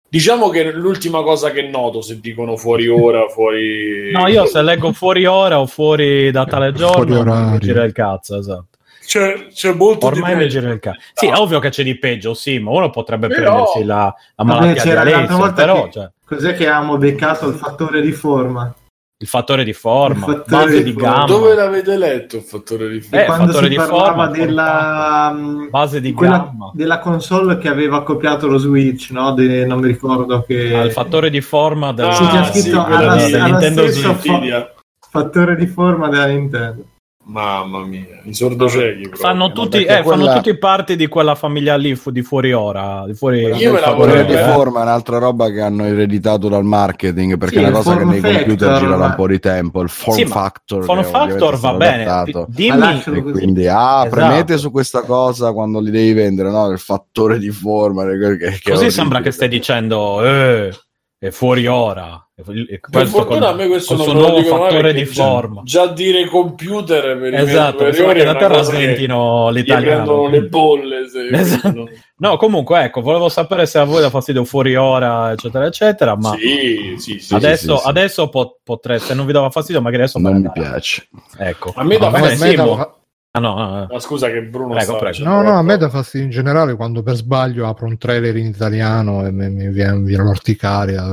diciamo che l'ultima cosa che noto, se dicono fuori ora, fuori... No, io se leggo fuori ora o fuori da tale giorno, mi gira il cazzo, esatto. C'è, c'è molto ormai di il ca- sì, è ovvio che c'è di peggio, sì, ma uno potrebbe però... prendersi la, la malattia di Alessio, però che, cioè... cos'è che abbiamo beccato? Il fattore di forma, il fattore di forma, il fattore base di, di gamma. Dove l'avete letto il fattore di forma? Eh, quando fattore si di parlava forma, della base di quella, gamma della console che aveva copiato lo Switch, no? De, non mi ricordo che ah, il fattore di forma della ah, sì, sì, alla, di, alla Nintendo Switch, fattore di forma della Nintendo. Mamma mia, i sordociechi fanno tutti, eh, quella... fanno tutti parte di quella famiglia lì fu- di fuori ora di fuori io me la vorrei di forma è un'altra roba che hanno ereditato dal marketing, perché sì, è una cosa che nei factor, computer gira da un po' di tempo il form sì, factor form factor va bene, dimmi e quindi ah esatto. Premete su questa cosa quando li devi vendere, no, il fattore di forma che, che così sembra che stai dicendo eh, è fuori ora. Per fortuna a me questo non lo dico fattore di forma. Già dire computer per esatto, perché da terra sentino l'italiano. Le bolle. Se esatto. No, comunque ecco, volevo sapere se a voi da fastidio fuori ora, eccetera, eccetera. Ma sì, sì, sì, adesso, sì, sì, adesso pot- potrei, se non vi dava fastidio, magari adesso non mi andare. Piace. Ecco. A me da fastidio. Ah, no, no, no. Scusa che Bruno prego, prego. No, no, a me dà fastidio in generale quando per sbaglio apro un trailer in italiano e mi viene l'orticaria,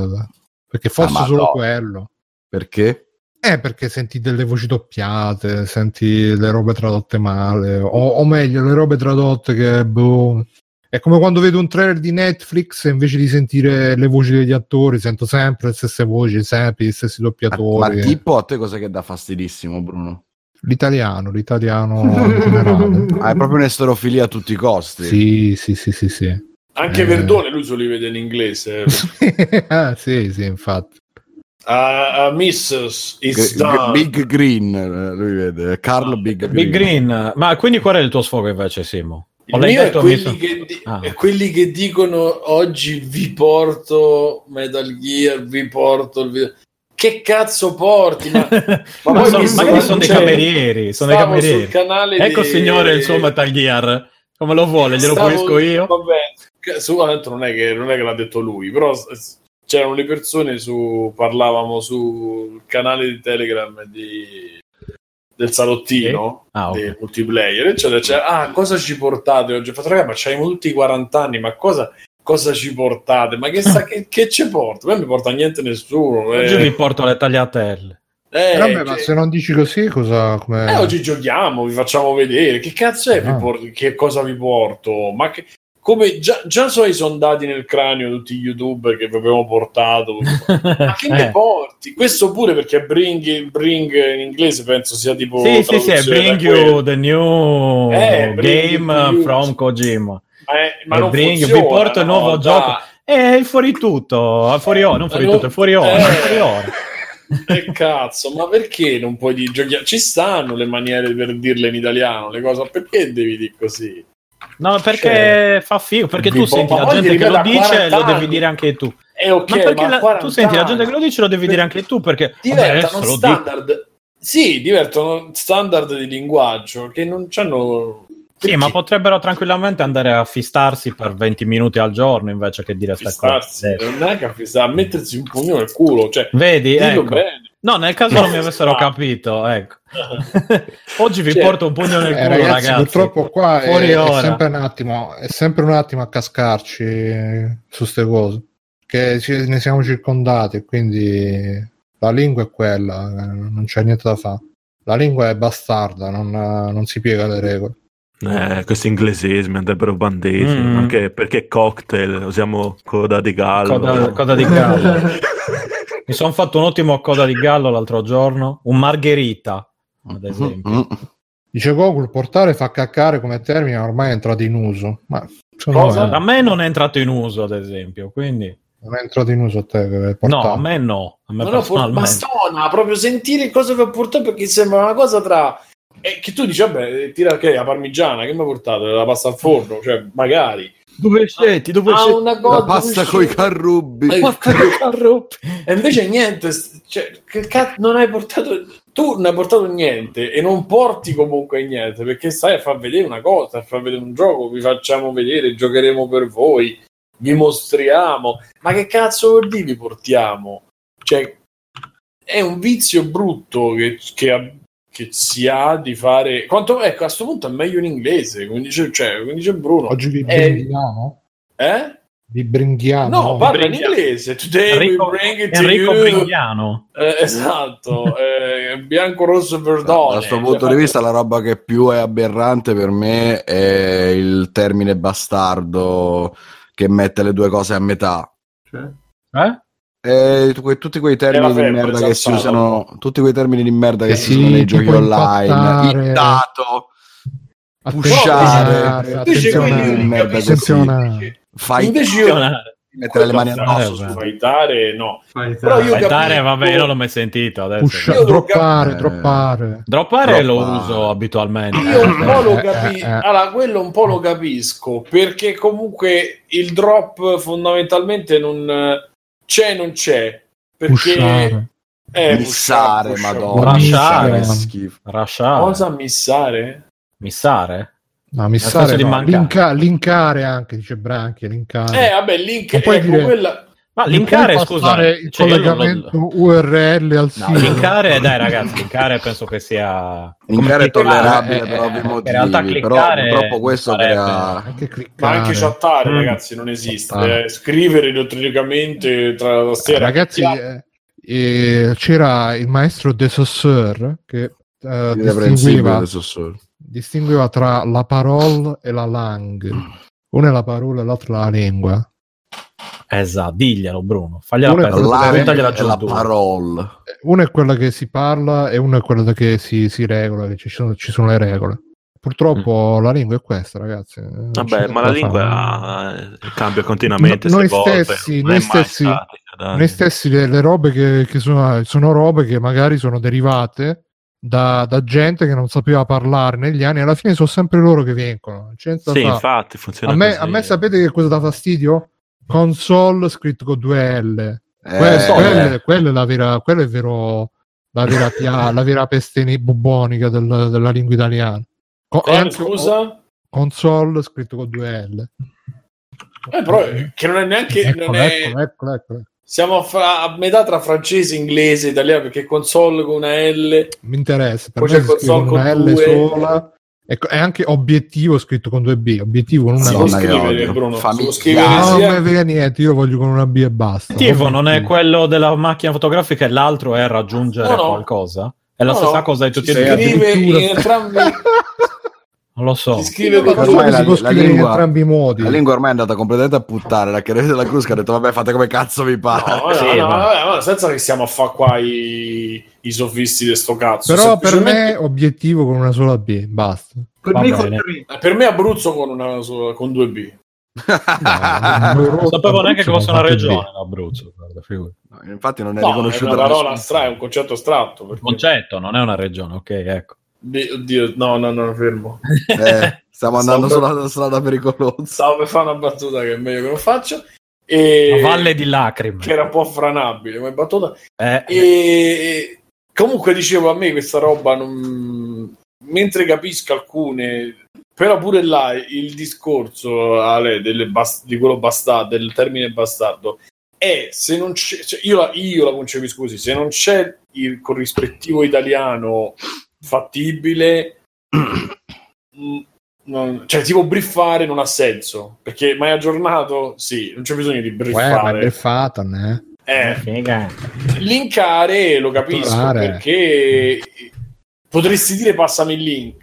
perché fosse ah, solo no. quello. Perché? Eh, perché senti delle voci doppiate, senti le robe tradotte male, o, o meglio, le robe tradotte che boh. È come quando vedo un trailer di Netflix e invece di sentire le voci degli attori sento sempre le stesse voci, sempre gli stessi doppiatori. Ma, ma tipo a te cosa che dà fastidissimo, Bruno? L'italiano, l'italiano in generale. Ah, è proprio un'esterofilia a tutti i costi. Sì, sì, sì, sì, sì. Anche eh... Verdone, lui se li vede in inglese. Eh. Ah, sì, sì, infatti. Uh, uh, missus is G- Big Green, lui vede. Carlo uh, Big, Big Green. Green. Ma quindi qual è il tuo sfogo invece, Simo? Il mio è quelli, che di- ah. è quelli che dicono oggi vi porto Metal Gear, vi porto... Il... Che cazzo porti? Ma, ma, ma sono, magari sono dei camerieri. Sono dei camerieri. Sul canale ecco, di... signore, il suo Metal Gear. Come lo vuole, glielo stavo... pulisco io. Vabbè, su, non è che non è che l'ha detto lui, però c'erano le persone su. Parlavamo sul canale di Telegram di, del salottino, eh? Ah, okay. Del multiplayer, eccetera. Cioè, ah, cosa ci portate oggi? Ho fatto, ragazzi, ma c'hai tutti i quaranta anni, ma cosa? Cosa ci portate? Ma che, sa, che, che ci porto? A me mi porta niente nessuno. Eh. Oggi mi porto le tagliatelle. Eh, vabbè, che... Ma se non dici così, cosa? Come... Eh, oggi giochiamo, vi facciamo vedere. Che cazzo è? Ah. Vi porto, che cosa vi porto? Ma che... Come già, già so i sondati nel cranio tutti gli youtuber che vi abbiamo portato. Ma che ne eh. porti? Questo pure perché bring, bring in inglese penso sia tipo... Sì, sì, sì, bring you the new eh, game you. From Kojima. Eh, ma non bring, funziona, vi porto il nuovo no, gioco è eh, fuori tutto fuori ora, non fuori non... tutto, è fuori ora, eh. fuori ora. Eh, cazzo, ma perché non puoi di giocare? Ci stanno le maniere per dirle in italiano le cose, perché devi dire così? No, perché cioè, fa figo, perché tu senti la gente che lo dice e lo devi dire anche tu. È ok, ma perché ma la... tu senti la gente che lo dice e lo devi per... dire anche tu, perché diventano vabbè, standard dico. Sì, diventano standard di linguaggio che non c'hanno. Sì, ma potrebbero tranquillamente andare a fistarsi per venti minuti al giorno invece che dire sta cosa. Non è che a fistarsi, a mettersi un pugno nel culo, cioè. Vedi, ecco. Bene. No, nel caso non mi avessero capito, ecco. Oggi vi cioè, porto un pugno nel eh, culo, ragazzi, ragazzi. Purtroppo qua è, è sempre un attimo, è sempre un attimo a cascarci su ste cose, che ci, ne siamo circondati, quindi la lingua è quella, non c'è niente da fare. La lingua è bastarda, non, non si piega alle regole. Eh, questi inglesismi andrebbero banditi, mm. anche perché cocktail, usiamo coda di gallo. Coda, coda di gallo. Mi sono fatto un ottimo coda di gallo l'altro giorno, un margherita, ad esempio. Mm-hmm. Dice Google, portare fa caccare come termine ormai è entrato in uso. Ma cosa? Me... A me non è entrato in uso, ad esempio, quindi... Non è entrato in uso a te? No, a me no. A me no, no, bastona proprio sentire cosa vi ho portato, perché sembra una cosa tra... E che tu dici, vabbè, tira che la parmigiana, che mi ha portato? La pasta al forno, cioè, magari... Dove scetti? Dove ah, scetti? Una cosa, la pasta coi carrubbi. carrubbi. E invece niente, cioè, che cazzo, non hai portato... Tu non hai portato niente e non porti comunque niente, perché stai a far vedere una cosa, a far vedere un gioco, vi facciamo vedere, giocheremo per voi... vi mostriamo, ma che cazzo vuol dire vi portiamo? Cioè, è un vizio brutto che, che, che si ha di fare. Quanto, ecco, a questo punto è meglio in inglese, come dice, cioè, come dice Bruno. Oggi vi bringhiamo? Eh? Vi bringhiamo? No, parla in inglese. Today Enrico, we bring it Enrico to Bringhiano. Eh, esatto, eh, bianco, rosso, verdone. Da questo punto di vista la roba che più è aberrante per me è il termine bastardo, che mette le due cose a metà, cioè, eh? E tutti quei termini di merda che si usano, tutti quei termini di merda che si usano nei giochi online, ittato, pushare, attenzionare, fai mettere le mani addosso, fightare, no, fightare, vabbè, io non l'ho mai sentito adesso. Droppare, droppare, droppare lo uso abitualmente. Io un po' lo capisco, allora quello un po' lo capisco, perché comunque il drop fondamentalmente non c'è, non c'è, perché è missare, madonna, rasciare, schifo, rasciare. Cosa missare? Missare? No, missare no. Linka, linkare anche, dice Branchi, linkare. Eh, vabbè, link, ecco, dire, quella... Ma linkare, scusa, il cioè collegamento lo... U R L al sito. No, linkare, dai ragazzi, linkare penso che sia... Linkare è tollerabile, eh, per ovvi motivi, realtà, cliccare, però purtroppo questo crea... Anche ma anche chattare, mm. ragazzi, non esiste. Ah. Eh, scrivere elettronicamente tra la sera... Ragazzi, eh, eh, c'era il maestro De Saussure che eh, distingueva... distingueva tra la parola e la langue. Una è la parola e l'altra la lingua. Esatto, diglielo Bruno, fagliela la la parola. Una è quella che si parla e una è quella che si, si regola, che ci sono, ci sono le regole. Purtroppo mm. la lingua è questa, ragazzi. Non Vabbè, ma la lingua cambia continuamente. No, noi, stessi, noi, stessi, statica, noi stessi, le, le robe che, che sono, sono robe che magari sono derivate Da, da gente che non sapeva parlare negli anni, alla fine sono sempre loro che vincono. Senza sì, fa. Infatti funziona a me, così. A me sapete che cosa dà fastidio? Console scritto con due L. Eh, quella, so, quella, eh. quella è la vera, quella è vero, la vera, pia, la vera peste bubbonica del, della lingua italiana. Con, eh, anzi, scusa? Console scritto con due L. Eh, però che non è neanche. Ecco, non è... ecco, ecco, ecco. Siamo a, fra- a metà tra francese, inglese, italiano, perché console con una L mi interessa, per poi me c'è console con una L due... sola, e è anche obiettivo scritto con due B, obiettivo con una si L. Si può scrivere, Bruno, si può scrivere no, sia... non mi vede niente, io voglio con una B e basta. Obiettivo non è quello della macchina fotografica e l'altro è raggiungere no, no. qualcosa? È la no, stessa no. cosa di tutti e due. Si scrive in entrambi... Non lo so. Si scrive con ormai la, la, lingua, in entrambi i modi. La lingua ormai è andata completamente a puttare. La Chiarese della Cruz che ha detto vabbè, fate come cazzo vi pare. No, sì, no, ma... no, vabbè, vabbè, senza che siamo a fare qua i, i sofisti di sto cazzo. Però semplicemente... per me obiettivo con una sola B, basta. Per, me, con per me Abruzzo con una sola, con due B. No, non, non sapevo neanche che fosse una regione l'Abruzzo, no, infatti non è no, riconosciuta. È una parola stra, è un concetto astratto. Perché... concetto, non è una regione, ok, ecco. Oddio, no, no, no, fermo. Eh, stiamo andando per... sulla strada pericolosa. Stavo per fare una battuta che è meglio che non faccio. E... la valle di lacrime. Che era un po' franabile come battuta. Eh. E... comunque dicevo, a me questa roba, non... mentre capisco alcune, però pure là il discorso Ale, delle bas... di quello bastardo, del termine bastardo, E se non c'è, cioè io, la, io la concepisco così, se non c'è il corrispettivo italiano fattibile, non, cioè tipo briffare non ha senso, perché mai aggiornato? Sì, non c'è bisogno di briffare. Uè, briffata, né? Eh, figa. Linkare lo capisco, Turare. perché potresti dire passami il link,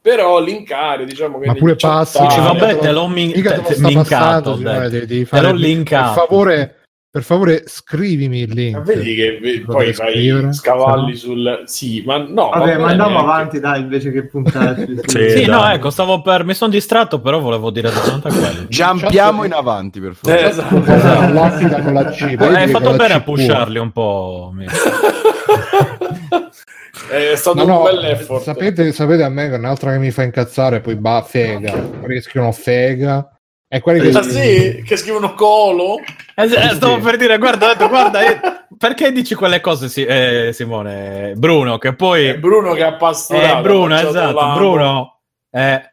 però linkare, diciamo che ma pure passa, dice vabbè, te l'ho min- te, te linkato, signore, devi, devi fare te l'ho linkato, per favore, per favore scrivimi il link. Ma vedi che v- poi fai scrivere? Scavalli sì. sul sì, ma no, vabbè, ma andiamo avanti, dai, invece che puntarci sì, sì no, ecco, stavo per mi sono distratto, però volevo dire soltanto quello. Giampiamo in avanti, per favore. Eh, esatto, esatto. L'assida con la C. Poi eh, hai fatto bene a pusharli un po'. È stato no, un bel no, effort. Sapete, sapete a me che un'altra che mi fa incazzare, poi bah, fega, quelli che scrivono fega e quelli che, ah, scrivono... Sì, che scrivono colo. Eh, sì, eh, stavo sì. per dire, guarda, guarda, eh, perché dici quelle cose, sì, eh, Simone? Bruno, che poi è Bruno che ha pastorato. Eh, Bruno, esatto, l'anno. Bruno. Eh, è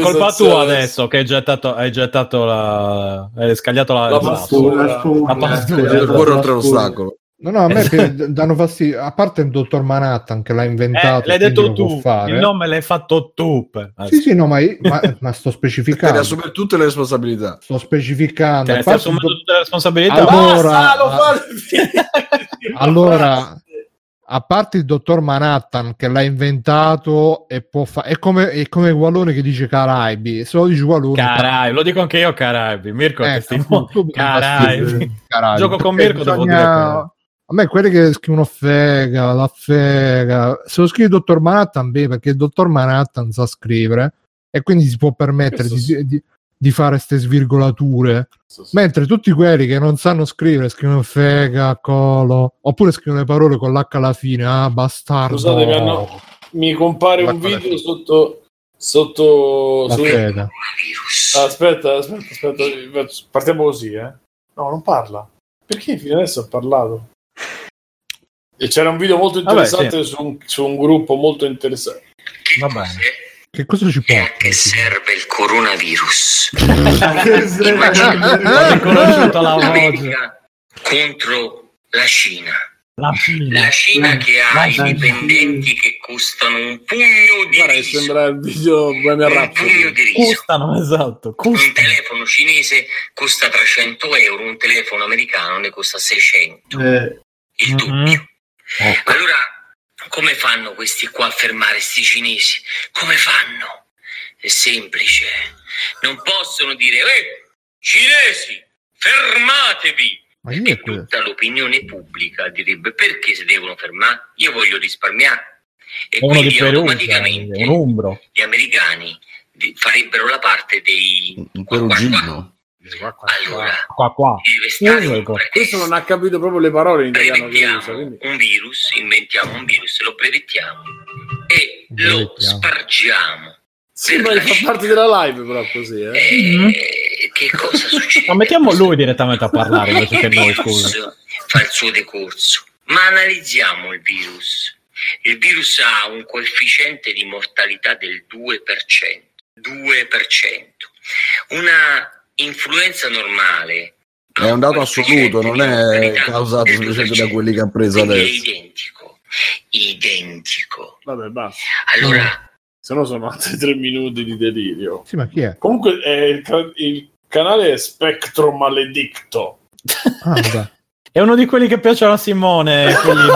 colpa tua adesso che hai gettato, hai gettato la, hai scagliato la, la pastura, la pastura, la pastura, la pastura. oltre l'ostacolo. No, no, a me che danno fastidio, a parte il dottor Manhattan che l'ha inventato, eh, l'hai detto tu, il nome l'hai fatto tu per... sì sì no ma, io, ma, ma sto specificando, ti assume tutte le responsabilità, sto specificando ti assume do... tutte le responsabilità allora, ah, lo allora a parte il dottor Manhattan che l'ha inventato e può fare, è come è come Gualone che dice Caraibi, se lo dice Gualone Caraibi, lo dico anche io Caraibi, Mirko eh, tu, tu Caraibi. Caraibi gioco con Mirko, bisogna... devo dire Caraibi. A me quelli che scrivono fega, la fega, se lo scrive il dottor Manhattan, beh, perché il dottor Manhattan sa scrivere e quindi si può permettere di, sì. di, di fare ste svirgolature, sì, sì. mentre tutti quelli che non sanno scrivere scrivono fega, colo, oppure scrivono le parole con l'H alla fine, ah, bastardo. Scusate, mi, hanno... mi compare l'H un video sotto... sotto su... aspetta, aspetta, aspetta, partiamo così, eh. No, non parla. Perché fino adesso ha parlato? E c'era un video molto interessante. Vabbè, sì. su, un, su un gruppo molto interessante. Che, Va bene. che cosa ci porta? Che serve il coronavirus? L'America contro la Cina. La Cina, la Cina la, che ha i dipendenti che costano un pugno di Guarda, riso. Sembra il video un pugno di riso. Costano, esatto. Costano. Un telefono cinese costa trecento euro, un telefono americano ne costa seicento. Eh. Il mm-hmm. doppio. Ecco. Allora, come fanno questi qua a fermare sti cinesi? Come fanno? È semplice. Non possono dire, eh, cinesi, fermatevi! Ma e tutta l'opinione pubblica direbbe, perché si devono fermare? Io voglio risparmiare. E Uno quindi automaticamente un gli americani farebbero la parte dei... perugino. Qua, qua, allora, qua, qua. Questo non ha capito proprio le parole in italiano. Quindi... un virus, inventiamo un virus, lo brevettiamo e brevettiamo. lo spargiamo. Sì, ma fa parte della live, però così. Eh. E... Mm-hmm. Che cosa succede? Ma mettiamo lui direttamente a parlare invece che noi. Fa il suo decorso, ma analizziamo il virus. Il virus ha un coefficiente di mortalità del due per cento. Una influenza normale è un dato assoluto, non è causato semplicemente da quelli che ha preso adesso. È identico, identico. Vabbè, basta. Allora, se no sono altri tre minuti di delirio. Sì, ma chi è? Comunque è il, il canale è Spectro Maledicto. Ah, vabbè. È uno di quelli che piacciono a Simone, quelli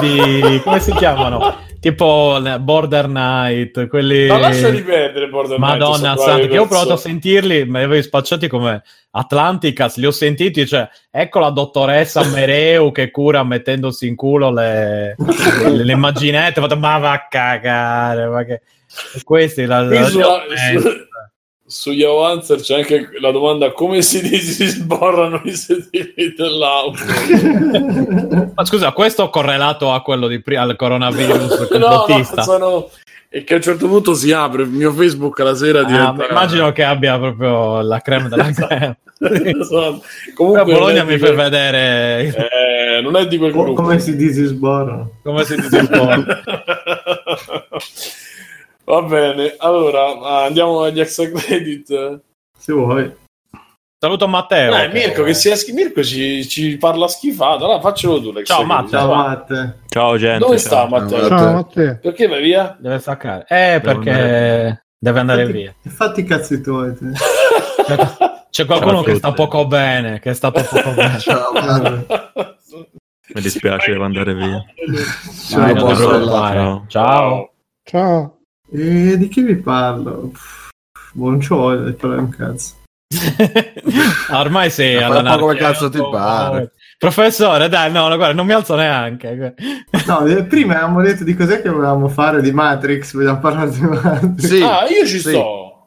di... come si chiamano? Tipo Border Knight, quelli... Ma lasciali perdere Border Madonna Knight. Madonna santa, che io ho provato a sentirli, ma li avevo spacciati come Atlanticas, li ho sentiti, cioè, ecco la dottoressa Mereu che cura mettendosi in culo le, le, le immaginette, ma va a cagare, ma che... Questi la... la sulla, su, su Yahoo Answer c'è anche la domanda, come si, si sborrano i sedili dell'auto? Ma scusa, questo correlato a quello di prima, al coronavirus complottista? No, no, sono... e che a un certo punto si apre il mio Facebook la sera, ah, diventa... immagino che abbia proprio la crema della crema. Esatto. Comunque Bologna mi fa vedere eh, non è di quel gruppo. Come si disisborano? Come si disisborano? Va bene, allora andiamo agli extra credit. Se vuoi. Saluto Matteo. Eh, Mirko, che sia schi- Mirko ci, ci parla schifata. Allora faccelo tu. Lex. Ciao Matteo. Matte. Ciao gente. Dove ciao. sta Matteo? Ciao Matteo. Perché vai via? Deve staccare. Eh, Devo perché andare. deve andare fatti, via. Fatti i cazzi tuoi. Te. C'è qualcuno che sta poco bene, che sta poco bene. Ciao, mi dispiace, devo andare via. Ciao. Ciao. Ciao. Ciao. Ciao. E di chi vi parlo? Buongiorno, però è un cazzo. Ormai sì, allora, come cazzo ti pare, professore? Dai, no, guarda, non mi alzo neanche. No, prima abbiamo detto di cos'è che volevamo fare di Matrix. Vogliamo parlare di Matrix? Sì, ah, io ci sì. sto.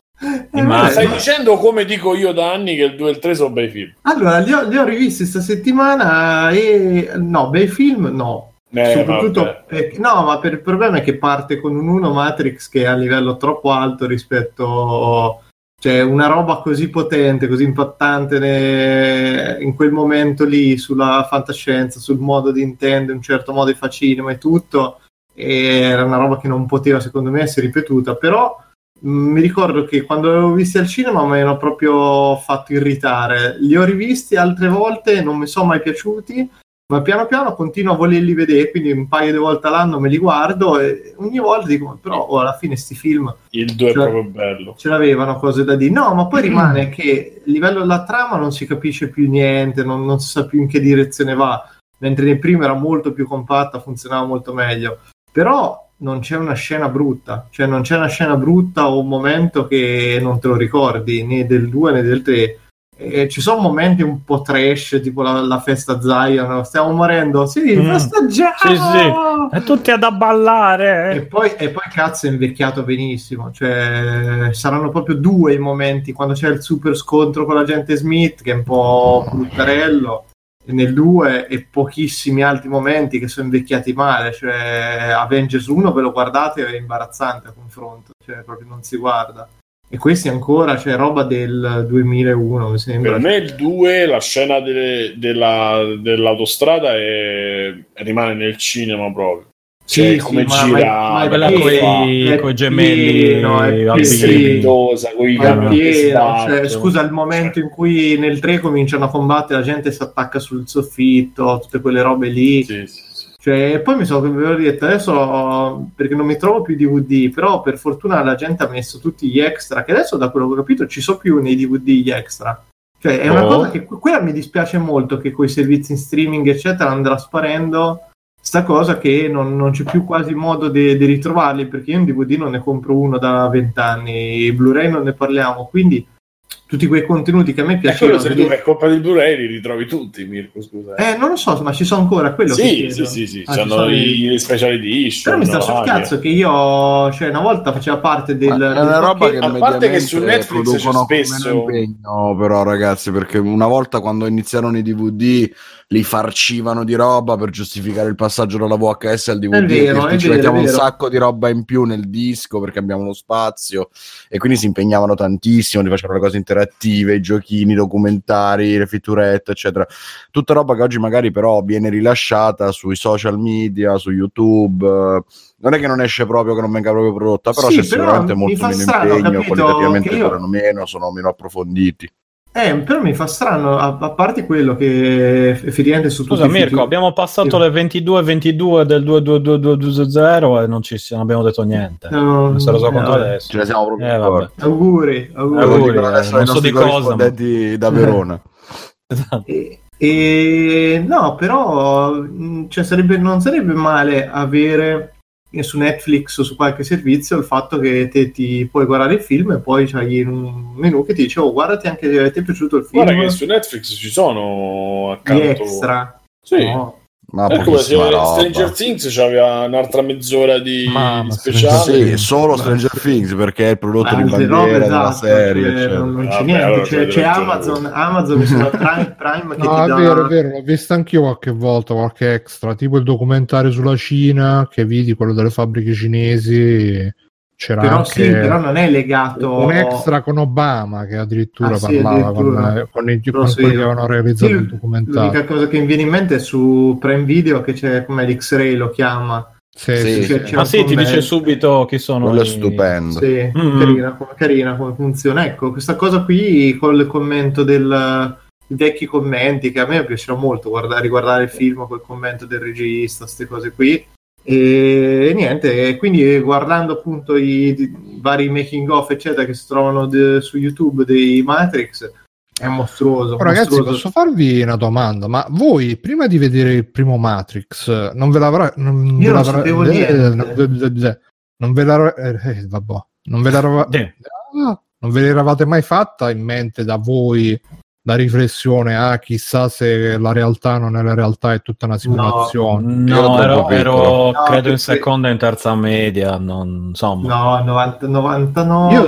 Eh, ma stai dicendo come dico io da anni che il due e il tre sono bei film. Allora, li ho, li ho rivisti sta settimana e no, bei film no. Eh, soprattutto eh, no, ma per il problema è che parte con un uno Matrix che è a livello troppo alto rispetto, cioè una roba così potente, così impattante ne... in quel momento lì sulla fantascienza, sul modo di intendere un certo modo di fare cinema e tutto, e era una roba che non poteva secondo me essere ripetuta. Però mh, mi ricordo che quando l'avevo visti al cinema mi hanno proprio fatto irritare, li ho rivisti altre volte, non mi sono mai piaciuti, ma piano piano continuo a volerli vedere, quindi un paio di volte all'anno me li guardo e ogni volta dico, però oh, alla fine sti film il due è proprio bello, ce l'avevano cose da dire. No, ma poi rimane che a livello della trama non si capisce più niente, non, non si sa più in che direzione va, mentre nel primo era molto più compatta, funzionava molto meglio. Però non c'è una scena brutta, cioè non c'è una scena brutta o un momento che non te lo ricordi, né del due né del tre. Eh, ci sono momenti un po' trash, tipo la, la festa Zion, stiamo morendo, sì, mm. festa già sì, sì. E tutti ad abballare. E poi, e poi cazzo è invecchiato benissimo, cioè saranno proprio due i momenti, quando c'è il super scontro con l'agente Smith che è un po' bruttarello nel due, e pochissimi altri momenti che sono invecchiati male. Cioè Avengers uno ve lo guardate, è imbarazzante a confronto, cioè proprio non si guarda. E questi ancora, cioè roba del duemilauno mi sembra. Per me il due, la scena delle, della, dell'autostrada è, rimane nel cinema proprio. Cioè, sì, come sì, gira, ma è, ma è quella con i gemelli, no, è strindosa, con i cioè, scusa, il momento in cui nel tre cominciano a combattere, la gente si attacca sul soffitto, tutte quelle robe lì. Sì, sì. Cioè, poi mi sono detto adesso, perché non mi trovo più D V D, però per fortuna la gente ha messo tutti gli extra, che adesso da quello che ho capito ci sono più nei D V D gli extra. Cioè è una oh. cosa che quella mi dispiace molto, che coi servizi in streaming eccetera andrà sparendo sta cosa, che non, non c'è più quasi modo di ritrovarli, perché io un D V D non ne compro uno da vent'anni, i Blu-ray non ne parliamo, quindi tutti quei contenuti che a me piacevano. Se tu per colpa del Blu-ray li ritrovi tutti, Mirko, scusa. Eh, non lo so, ma ci sono ancora quello sì, che chiedo. Sì, sì, sì, ah, c'hanno gli speciali di issue. Però mi sta sul cazzo che io, cioè, una volta faceva parte del... Ma è una del roba che, a parte che su Netflix c'è spesso... No, però, ragazzi, perché una volta quando iniziarono i D V D li farcivano di roba per giustificare il passaggio dalla V H S al D V D. È vero, è ci vero, mettiamo è vero. Un sacco di roba in più nel disco perché abbiamo lo spazio, e quindi si impegnavano tantissimo, li facevano le cose interessanti, attive, i giochini, i documentari, le featurette eccetera, tutta roba che oggi magari però viene rilasciata sui social media, su YouTube. Non è che non esce proprio, che non venga proprio prodotta, però sì, c'è però sicuramente molto meno strano, impegno, capito? Qualitativamente io... durano meno, sono meno approfonditi. Eh, però mi fa strano, a, a parte quello che effettivamente su tutti. Scusa Mirko, figli... abbiamo passato io... le ventidue ventidue del due due due due zero e non ci siamo, abbiamo detto niente. No, non se lo so eh, conto adesso. Ce ne siamo proprio. Eh, auguri, auguri. auguri eh, non so di cosa. Ma... da Verona. Esatto. E, e, no, però cioè, sarebbe, non sarebbe male avere su Netflix o su qualche servizio il fatto che te ti puoi guardare il film e poi c'hai un menu che ti dice oh guardati anche se ti è piaciuto il film. Guarda che su Netflix ci sono accanto gli extra sì no. Ma è come se Stranger Things c'aveva un'altra mezz'ora di ma, speciale sì, solo Stranger Things perché è il prodotto ma, di bandiera della esatto, serie cioè. Non c'è ah, niente allora c'è, c'è Amazon Amazon mi sembra Prime, Prime che no, ti dà... è vero, è vero, l'ho vista anch'io qualche volta qualche extra, tipo il documentario sulla Cina che vidi, quello delle fabbriche cinesi c'era però anche... sì, però non è legato un extra con Obama che addirittura ah, sì, parlava addirittura. con, eh, con, con sì. quelli che avevano realizzato sì, il documentario. L'unica cosa che mi viene in mente è su Prime Video che c'è come l'X-Ray lo chiama, Sì, sì, sì, sì. Ah sì, commento. Ti dice subito chi sono. Quello è stupendo. Sì, mm. carina, carina come funziona. Ecco, questa cosa qui col commento del... vecchi commenti, che a me piaceva molto guardare, riguardare il film col commento del regista, queste cose qui. E, e niente, quindi guardando appunto i, i vari making of eccetera che si trovano de, su YouTube dei Matrix, è mostruoso. Però, mostruoso. Ragazzi, posso farvi una domanda? Ma voi prima di vedere il primo Matrix non ve l'avrà non io ve non sapevo niente, non ve la eh, vabbè, non ve la eh. non ve l'eravate mai fatta in mente da voi la riflessione a ah, chissà se la realtà non è la realtà, è tutta una simulazione? No, no, ero, ero no, credo in seconda e in terza media, non, insomma. No, novanta, novantanove io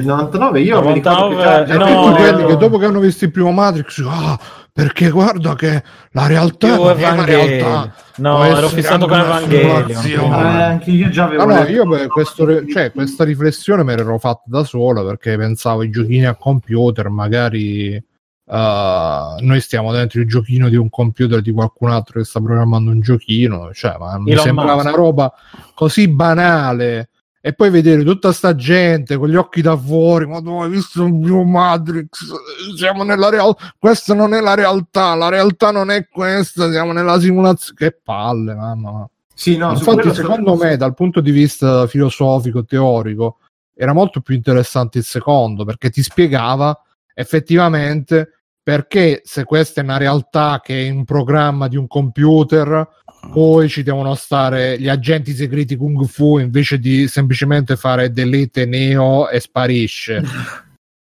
sì. novantanove io novantanove, che già, già no, quelli che dopo che hanno visto il primo Matrix, ah, perché guarda che la realtà non è la realtà. No, ero fissato con Evangelion. Anche io già avevo allora, io beh, questo re- cioè, questa riflessione me l'ero fatta da sola, perché pensavo i giochini a computer magari... Uh, noi stiamo dentro il giochino di un computer di qualcun altro che sta programmando un giochino, cioè, ma mi sembrava Musk. Una roba così banale, e poi vedere tutta sta gente con gli occhi da fuori, ma tu hai visto il mio Matrix, siamo nella realtà, questa non è la realtà, la realtà non è questa, siamo nella simulazione, che palle, mamma. Sì, no, infatti secondo me dal punto di vista filosofico, teorico, era molto più interessante il secondo, perché ti spiegava effettivamente perché, se questa è una realtà che è in programma di un computer, poi ci devono stare gli agenti segreti Kung Fu invece di semplicemente fare delete Neo e sparisce.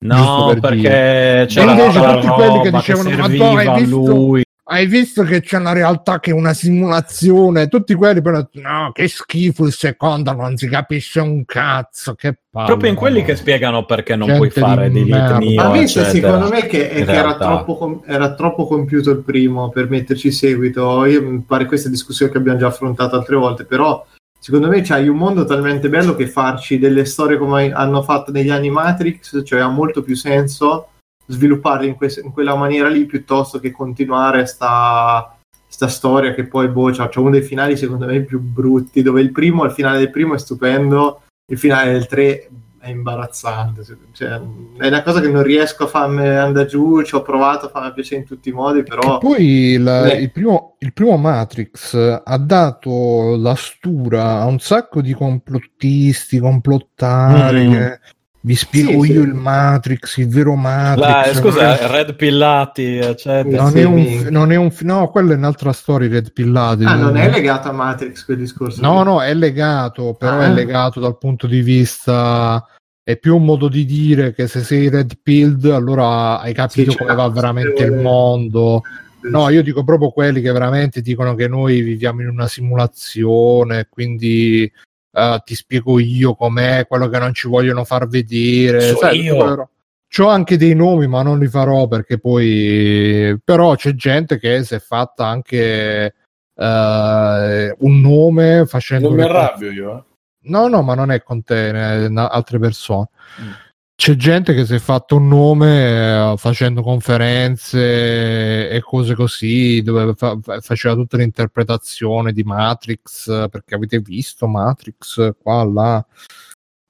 No, per perché c'era invece la tutti quelli che dicevano che ma tu hai visto, lui. hai visto che c'è una realtà che è una simulazione, tutti quelli però no, che schifo il secondo, non si capisce un cazzo, che palle. Proprio in quelli che spiegano perché non puoi fare dei litni. A me secondo me che, è che era troppo era troppo compiuto il primo per metterci seguito. Io mi pare questa discussione che abbiamo già affrontato altre volte, però secondo me c'hai un mondo talmente bello che farci delle storie come hanno fatto negli anni Matrix, cioè ha molto più senso svilupparli in, que- in quella maniera lì, piuttosto che continuare sta, sta storia che poi boh, c'è uno dei finali secondo me più brutti, dove il primo, il finale del primo è stupendo, il finale del tre è imbarazzante, cioè, è una cosa che non riesco a farmi andare giù, ci ho provato a farmi piacere in tutti i modi, però e poi il, eh. il, primo, il primo Matrix ha dato la stura a un sacco di complottisti, complottari mm. che... vi spiego sì, io sì. il Matrix, il vero Matrix. La, scusa, è... Red Pillati, eccetera. Non, sì, è un, non è un no, quella è un'altra storia, Red Pillati. Ah, non, non è legato a Matrix quel discorso? No, lì. no, è legato, però ah. è legato dal punto di vista, è più un modo di dire che se sei Red Pilled allora hai capito sì, come va veramente il mondo. No, io dico proprio quelli che veramente dicono che noi viviamo in una simulazione, quindi Uh, ti spiego io com'è, quello che non ci vogliono far vedere. So Sai, io c'ho anche dei nomi ma non li farò, perché poi però c'è gente che si è fatta anche uh, un nome facendo. Non mi arrabbio io eh. no no ma non è con te, ne, ne, altre persone mm. C'è gente che si è fatta un nome uh, facendo conferenze e cose così, dove fa- faceva tutta l'interpretazione di Matrix, perché avete visto Matrix qua là.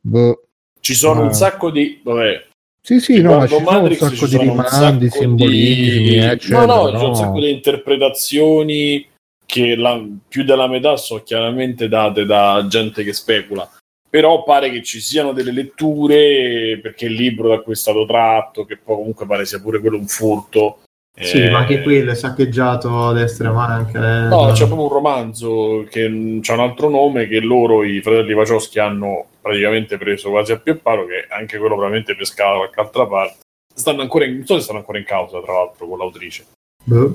Boh. Ci sono eh. un sacco di vabbè. Sì, sì, no, ma ci Matrix, sono un sacco di rimandi, simbolismi, di... eccetera. No, no, no, c'è un sacco di interpretazioni che la... più della metà sono chiaramente date da gente che specula. Però pare che ci siano delle letture, perché il libro da cui è stato tratto, che poi comunque pare sia pure quello un furto. Sì, eh... ma anche quello è saccheggiato a destra e manca. Eh. No, c'è proprio un romanzo che c'ha un altro nome, che loro, i fratelli Wachowski, hanno praticamente preso quasi a più paro, che anche quello probabilmente pescava da qualche altra parte. Stanno ancora in, non so se stanno ancora in causa, tra l'altro, con l'autrice. Beh.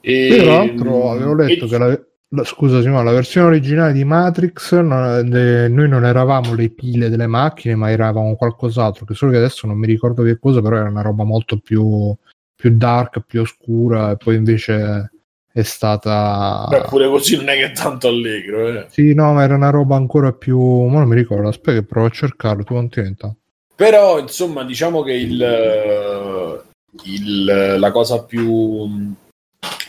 E... Tra l'altro avevo letto e... che la... Scusa Simone, la versione originale di Matrix non, de, noi non eravamo le pile delle macchine, ma eravamo qualcos'altro, che solo che adesso non mi ricordo che cosa, però era una roba molto più, più dark, più oscura, e poi invece è stata... Beh, pure così non è che è tanto allegro, eh. Sì, no, ma era una roba ancora più... Ma non mi ricordo, aspetta che provo a cercarlo, tu contenta? Però, insomma, diciamo che il, il la cosa più...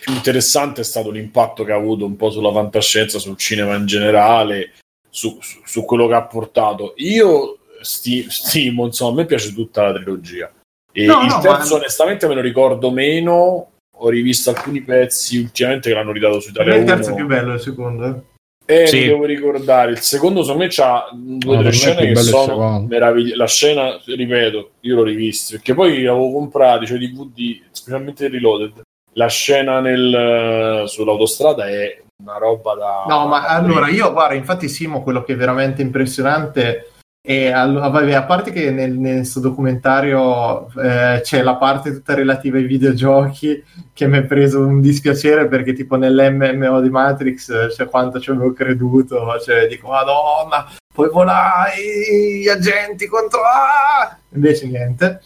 più interessante è stato l'impatto che ha avuto un po' sulla fantascienza, sul cinema in generale, su, su, su quello che ha portato. Io sti, stimo, insomma, a me piace tutta la trilogia. E no, il no, terzo, ma... onestamente, me lo ricordo meno. Ho rivisto alcuni pezzi ultimamente che l'hanno ridato su Italia uno. Il terzo è più bello, il secondo, eh? Eh, sì. Mi devo ricordare, il secondo secondo me c'ha due o no, tre scene che sono meravigliose. La scena, ripeto, io l'ho rivista perché poi l'avevo comprati, cioè D V D, specialmente Reloaded. La scena nel, sull'autostrada è una roba da... No, ma allora, io guarda, infatti Simo, quello che è veramente impressionante è, a parte che nel, nel suo documentario eh, c'è la parte tutta relativa ai videogiochi che mi è preso un dispiacere, perché tipo nell'emme emme o di Matrix, cioè quanto ci avevo creduto, cioè dico madonna, poi volare gli agenti contro... Ah! Invece niente.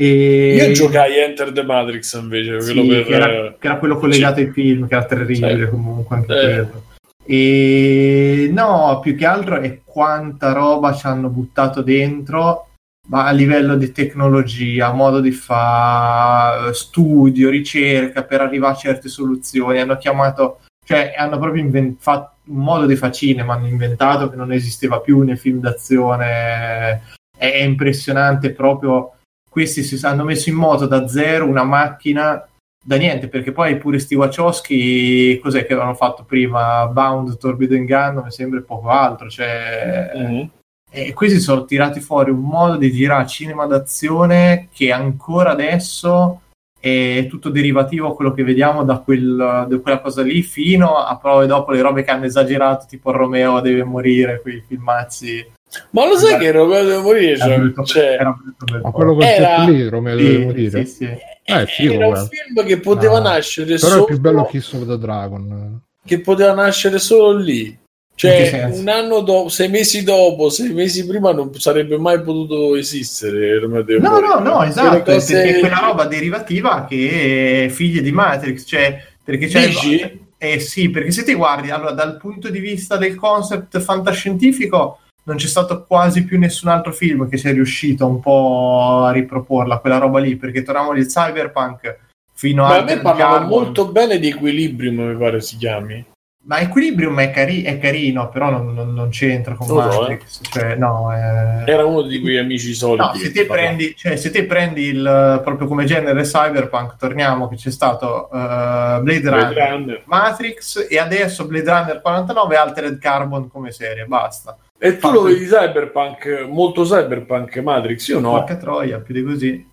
E... Io giocai Enter the Matrix invece, sì, quello per... che, era, che era quello collegato C- ai film, che era terribile, sì. Comunque anche eh. quello. E no, più che altro è quanta roba ci hanno buttato dentro, ma a livello di tecnologia, modo di fare, studio, ricerca per arrivare a certe soluzioni. Hanno chiamato, cioè hanno proprio invent- fatto un modo di fare cinema, hanno inventato che non esisteva più nei film d'azione. È impressionante proprio. Questi si hanno messo in moto da zero una macchina da niente, perché poi pure sti Wachowski, cos'è che avevano fatto prima, Bound, Torbido Inganno, mi sembra, poco altro, cioè mm-hmm. E questi sono tirati fuori un modo di girare cinema d'azione che ancora adesso è tutto derivativo a quello che vediamo da, quel, da quella cosa lì, fino a prove dopo le robe che hanno esagerato, tipo Romeo deve morire, quei filmazzi. Ma lo sai, beh, che Romeo deve morire, cioè, brutto, cioè, ma quello concetto lì, Romeo sì, deve morire, sì, sì. Eh, figo, era un film che poteva no, nascere però solo... è più bello Kiss of the Dragon, che poteva nascere solo lì, cioè un anno dopo, sei mesi dopo, sei mesi prima non sarebbe mai potuto esistere Romeo deve no morire. no no esatto, cose... è quella roba derivativa che è figlia di Matrix, cioè perché c'è il... eh sì, perché se ti guardi allora dal punto di vista del concept fantascientifico non c'è stato quasi più nessun altro film che sia riuscito un po' a riproporla, quella roba lì, perché torniamo al cyberpunk fino a... Ma a me parlava molto bene di Equilibrium, mi pare si chiami. Ma Equilibrium è, cari- è carino, però non, non, non c'entra con non Matrix. So, eh. Cioè, no, eh... Era uno di quegli amici soliti. No, se te prendi, cioè, se te prendi il, proprio come genere cyberpunk, torniamo che c'è stato uh, Blade, Blade Runner, Runner, Matrix, e adesso Blade Runner quarantanove, Altered Carbon come serie, basta. E tu lo vedi cyberpunk, molto cyberpunk Matrix, io no. Porca troia, più di così.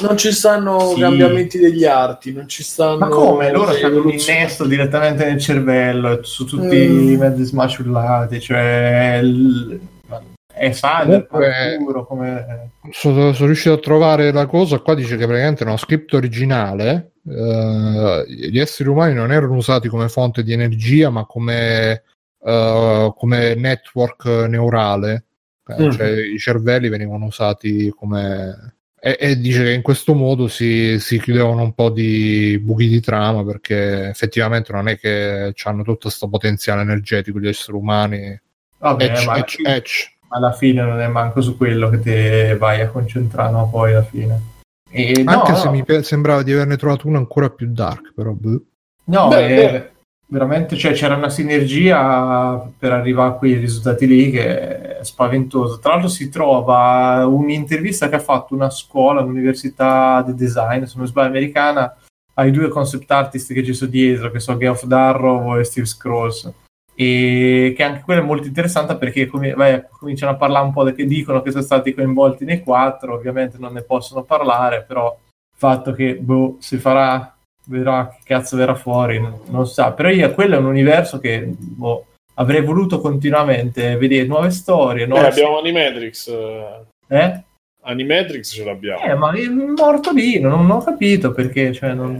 Non ci stanno sì. cambiamenti degli arti, non ci stanno... Ma come? Loro hanno un innesto direttamente nel cervello, su tutti mm. i mezzi smaciullati, cioè... L... È cyberpunk puro, come... Sono, sono riuscito a trovare la cosa, qua dice che praticamente uno script originale, eh, gli esseri umani non erano usati come fonte di energia, ma come... Uh, come network neurale, eh, mm. cioè i cervelli venivano usati come... e, e dice che in questo modo si, si chiudevano un po' di buchi di trama, perché effettivamente non è che hanno tutto questo potenziale energetico gli esseri umani. Vabbè, edge, ma, edge, edge. Ma alla fine non è manco su quello che te vai a concentrare, no, poi alla fine e, anche no, se no. mi pe- sembrava di averne trovato uno ancora più dark, però beh. no beh, è... beh. Veramente, cioè, c'era una sinergia per arrivare a quei risultati lì che è spaventoso. Tra l'altro si trova un'intervista che ha fatto una scuola, un'università di design, se non sbaglio americana, ai due concept artist che ci sono dietro, che sono Geoff Darrow e Steve Scrolls, e che anche quella è molto interessante perché com- beh, cominciano a parlare un po' di che dicono che sono stati coinvolti nei quattro, ovviamente non ne possono parlare, però il fatto che boh, si farà... vedrà che cazzo verrà fuori, non, non sa, però io quello è un universo che boh, avrei voluto continuamente vedere nuove storie. Noi eh, abbiamo Animatrix, eh? Animatrix ce l'abbiamo. Eh, ma è morto lì, non, non ho capito perché, cioè, non,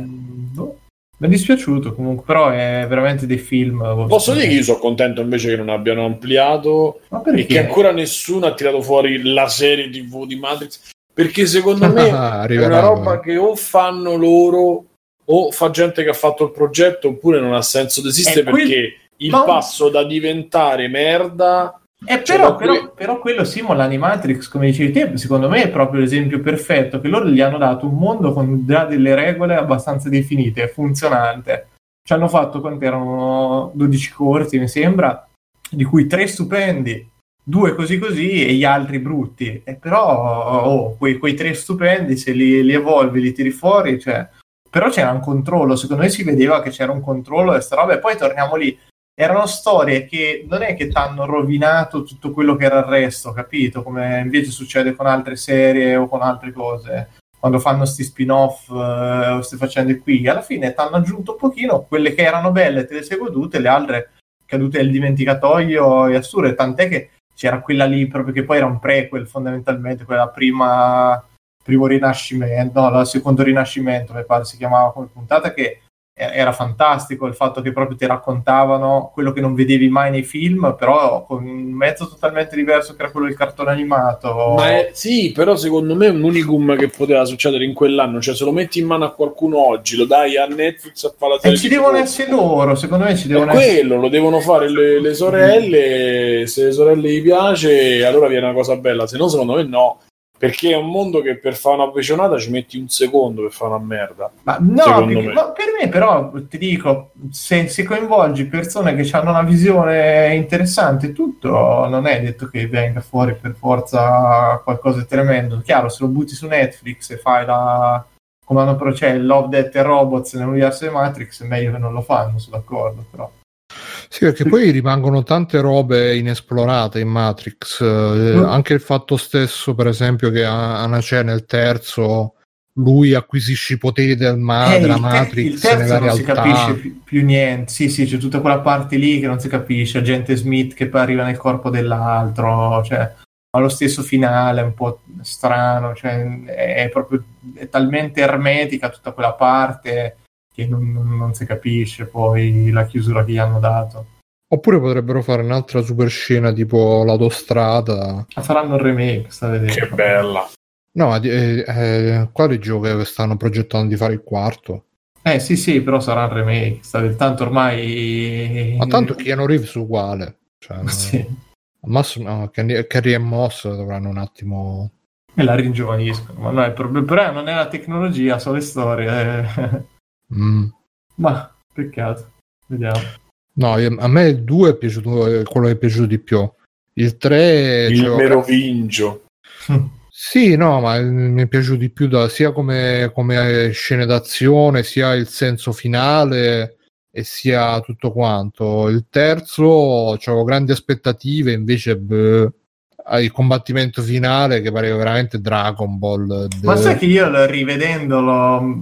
boh. Mi è dispiaciuto comunque, però è veramente dei film. Boh, Posso dire che io sono contento invece che non abbiano ampliato e che ancora nessuno ha tirato fuori la serie tivù di Matrix, perché secondo me è una roba che o fanno loro, o fa gente che ha fatto il progetto, oppure non ha senso di esistere, quel... perché il ma... passo da diventare merda Eh, però, però, però quello Simo, l'animatrix, come dicevi te, secondo me è proprio l'esempio perfetto, che loro gli hanno dato un mondo con già delle regole abbastanza definite, funzionante. Ci hanno fatto, quanti erano, dodici corsi mi sembra, di cui tre stupendi, due così così e gli altri brutti, e però oh, quei, quei tre stupendi se li, li evolvi, li tiri fuori, cioè. Però c'era un controllo, secondo me si vedeva che c'era un controllo e sta roba. E poi torniamo lì, erano storie che non è che t'hanno rovinato tutto quello che era il resto, capito? Come invece succede con altre serie o con altre cose, quando fanno sti spin-off eh, o ste faccende qui, alla fine t'hanno aggiunto un pochino, quelle che erano belle te le sei godute, le altre cadute al dimenticatoio e assurde, tant'è che c'era quella lì proprio che poi era un prequel fondamentalmente, quella prima primo rinascimento, no, il secondo rinascimento mi pare si chiamava come puntata, che era fantastico il fatto che proprio ti raccontavano quello che non vedevi mai nei film, però con un mezzo totalmente diverso che era quello del cartone animato. Ma è, sì, però secondo me è un unicum che poteva succedere in quell'anno, cioè se lo metti in mano a qualcuno oggi, lo dai a Netflix a fare la serie, e ci devono essere loro, secondo me ci devono essere quello, lo devono fare le, le sorelle, se le sorelle gli piace allora viene una cosa bella, se no secondo me no. Perché è un mondo che per fare una pecionata ci metti un secondo per fare una merda. Ma no, perché, me. Ma per me però, ti dico, se, se coinvolgi persone che hanno una visione interessante, tutto, non è detto che venga fuori per forza qualcosa di tremendo. Chiaro, se lo butti su Netflix e fai la... come hanno però c'è Love, Death and Robots nell'universo di Matrix, è meglio che non lo fanno, sono d'accordo, però. Sì, perché poi rimangono tante robe inesplorate in Matrix, eh, anche il fatto stesso per esempio che Anacè nel terzo lui acquisisce i poteri del ma- eh, della il te- Matrix il terzo nella non realtà. Si capisce più, più niente, sì sì, c'è tutta quella parte lì che non si capisce, agente Smith che poi arriva nel corpo dell'altro, cioè ha lo stesso finale un po' strano, cioè è proprio è talmente ermetica tutta quella parte che non, non si capisce poi la chiusura che gli hanno dato. Oppure potrebbero fare un'altra super scena tipo l'autostrada. Ma faranno il remake, sta vedendo. Che bella. No, ma eh, eh, quale gioco stanno progettando di fare il quarto? Eh sì sì, però sarà il remake, sta vedendo. Tanto ormai... Ma tanto Keanu Reeves uguale. Cioè, sì. Al massimo no, Carrie e Moss dovranno un attimo... E la ringiovaniscono, ma no, è proprio... però non è la tecnologia, sono le storie, eh. Mm. Ma peccato, vediamo. No, a me il due è piaciuto, quello che è piaciuto di più. Il tre il cioè, merovingio. Sì, no, ma mi è piaciuto di più da, sia come, come scene d'azione, sia il senso finale e sia tutto quanto. Il terzo avevo grandi aspettative, invece beh, il combattimento finale che pareva veramente Dragon Ball. Ma de... sai che io rivedendolo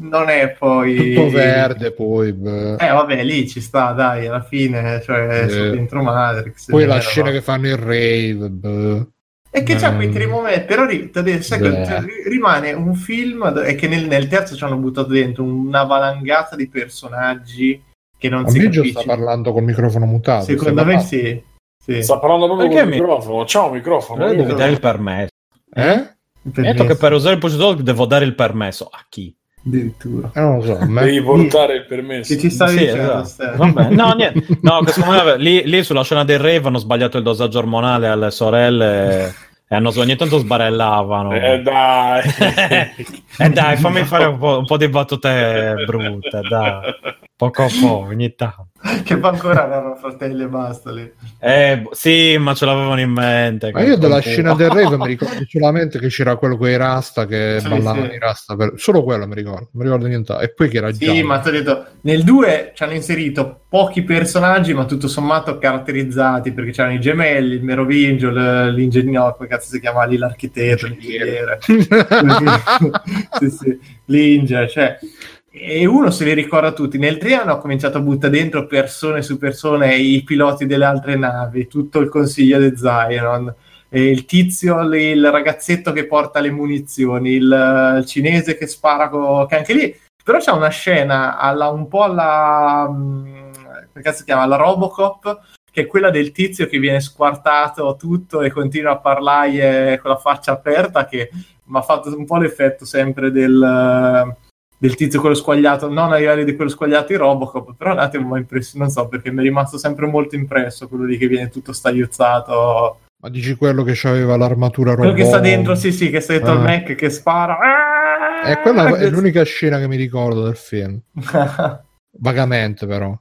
non è poi tutto verde poi beh. eh vabbè lì ci sta dai alla fine, cioè eh. sono dentro Matrix poi la vero, scena no? Che fanno il rave beh. E che c'ha quei tre momenti però ri- te- sai che, cioè, rimane un film e che nel, nel terzo ci hanno buttato dentro una valangata di personaggi che non a si capisce. Sta parlando col microfono mutato secondo me sì. Sì sta parlando proprio perché col mi... microfono ciao microfono devi microfono. Dare il permesso eh? Il permesso. Detto che per usare il Poggio devo dare il permesso a chi? Addirittura eh, non lo so, ma... devi portare il permesso che ci sta sì, dicendo esatto. Vabbè, no niente no me, lì, lì sulla scena del rave hanno sbagliato il dosaggio ormonale alle sorelle e hanno ogni tanto sbarellavano eh dai eh dai fammi no. Fare un po', un po' di battute brutte dai poco a poco ogni tanto che ancora erano fratelli e basta lì eh sì ma ce l'avevano in mente ma io della tempo. Scena del rave mi ricordo solamente che c'era quello con i rasta che sì, ballavano sì. I rasta per... solo quello mi ricordo non mi ricordo niente e poi che era sì giallo. Ma ti ho detto nel due ci hanno inserito pochi personaggi ma tutto sommato caratterizzati perché c'erano i gemelli il merovingio l'ingegnere come cazzo si chiama lì l'architetto l'ingegnere sì, sì. L'ingia cioè e uno se li ricorda tutti. Nel tre hanno cominciato a buttare dentro persone su persone i piloti delle altre navi tutto il consiglio di Zion e il tizio, il ragazzetto che porta le munizioni il, il cinese che spara co- che anche lì però c'è una scena alla, un po' alla come cazzo si chiama? Alla Robocop che è quella del tizio che viene squartato tutto e continua a parlare con la faccia aperta che mi ha fatto un po' l'effetto sempre del del tizio quello squagliato, non ai livelli di quello squagliato in Robocop, però un attimo mi ha impresso, non so perché mi è rimasto sempre molto impresso quello lì che viene tutto stagliuzzato. Ma dici quello che c'aveva l'armatura robot? Quello che sta dentro, sì sì, che sta dentro ah. il Mac che spara. Ah, eh, quella è l'unica scena che mi ricordo del film. Vagamente però.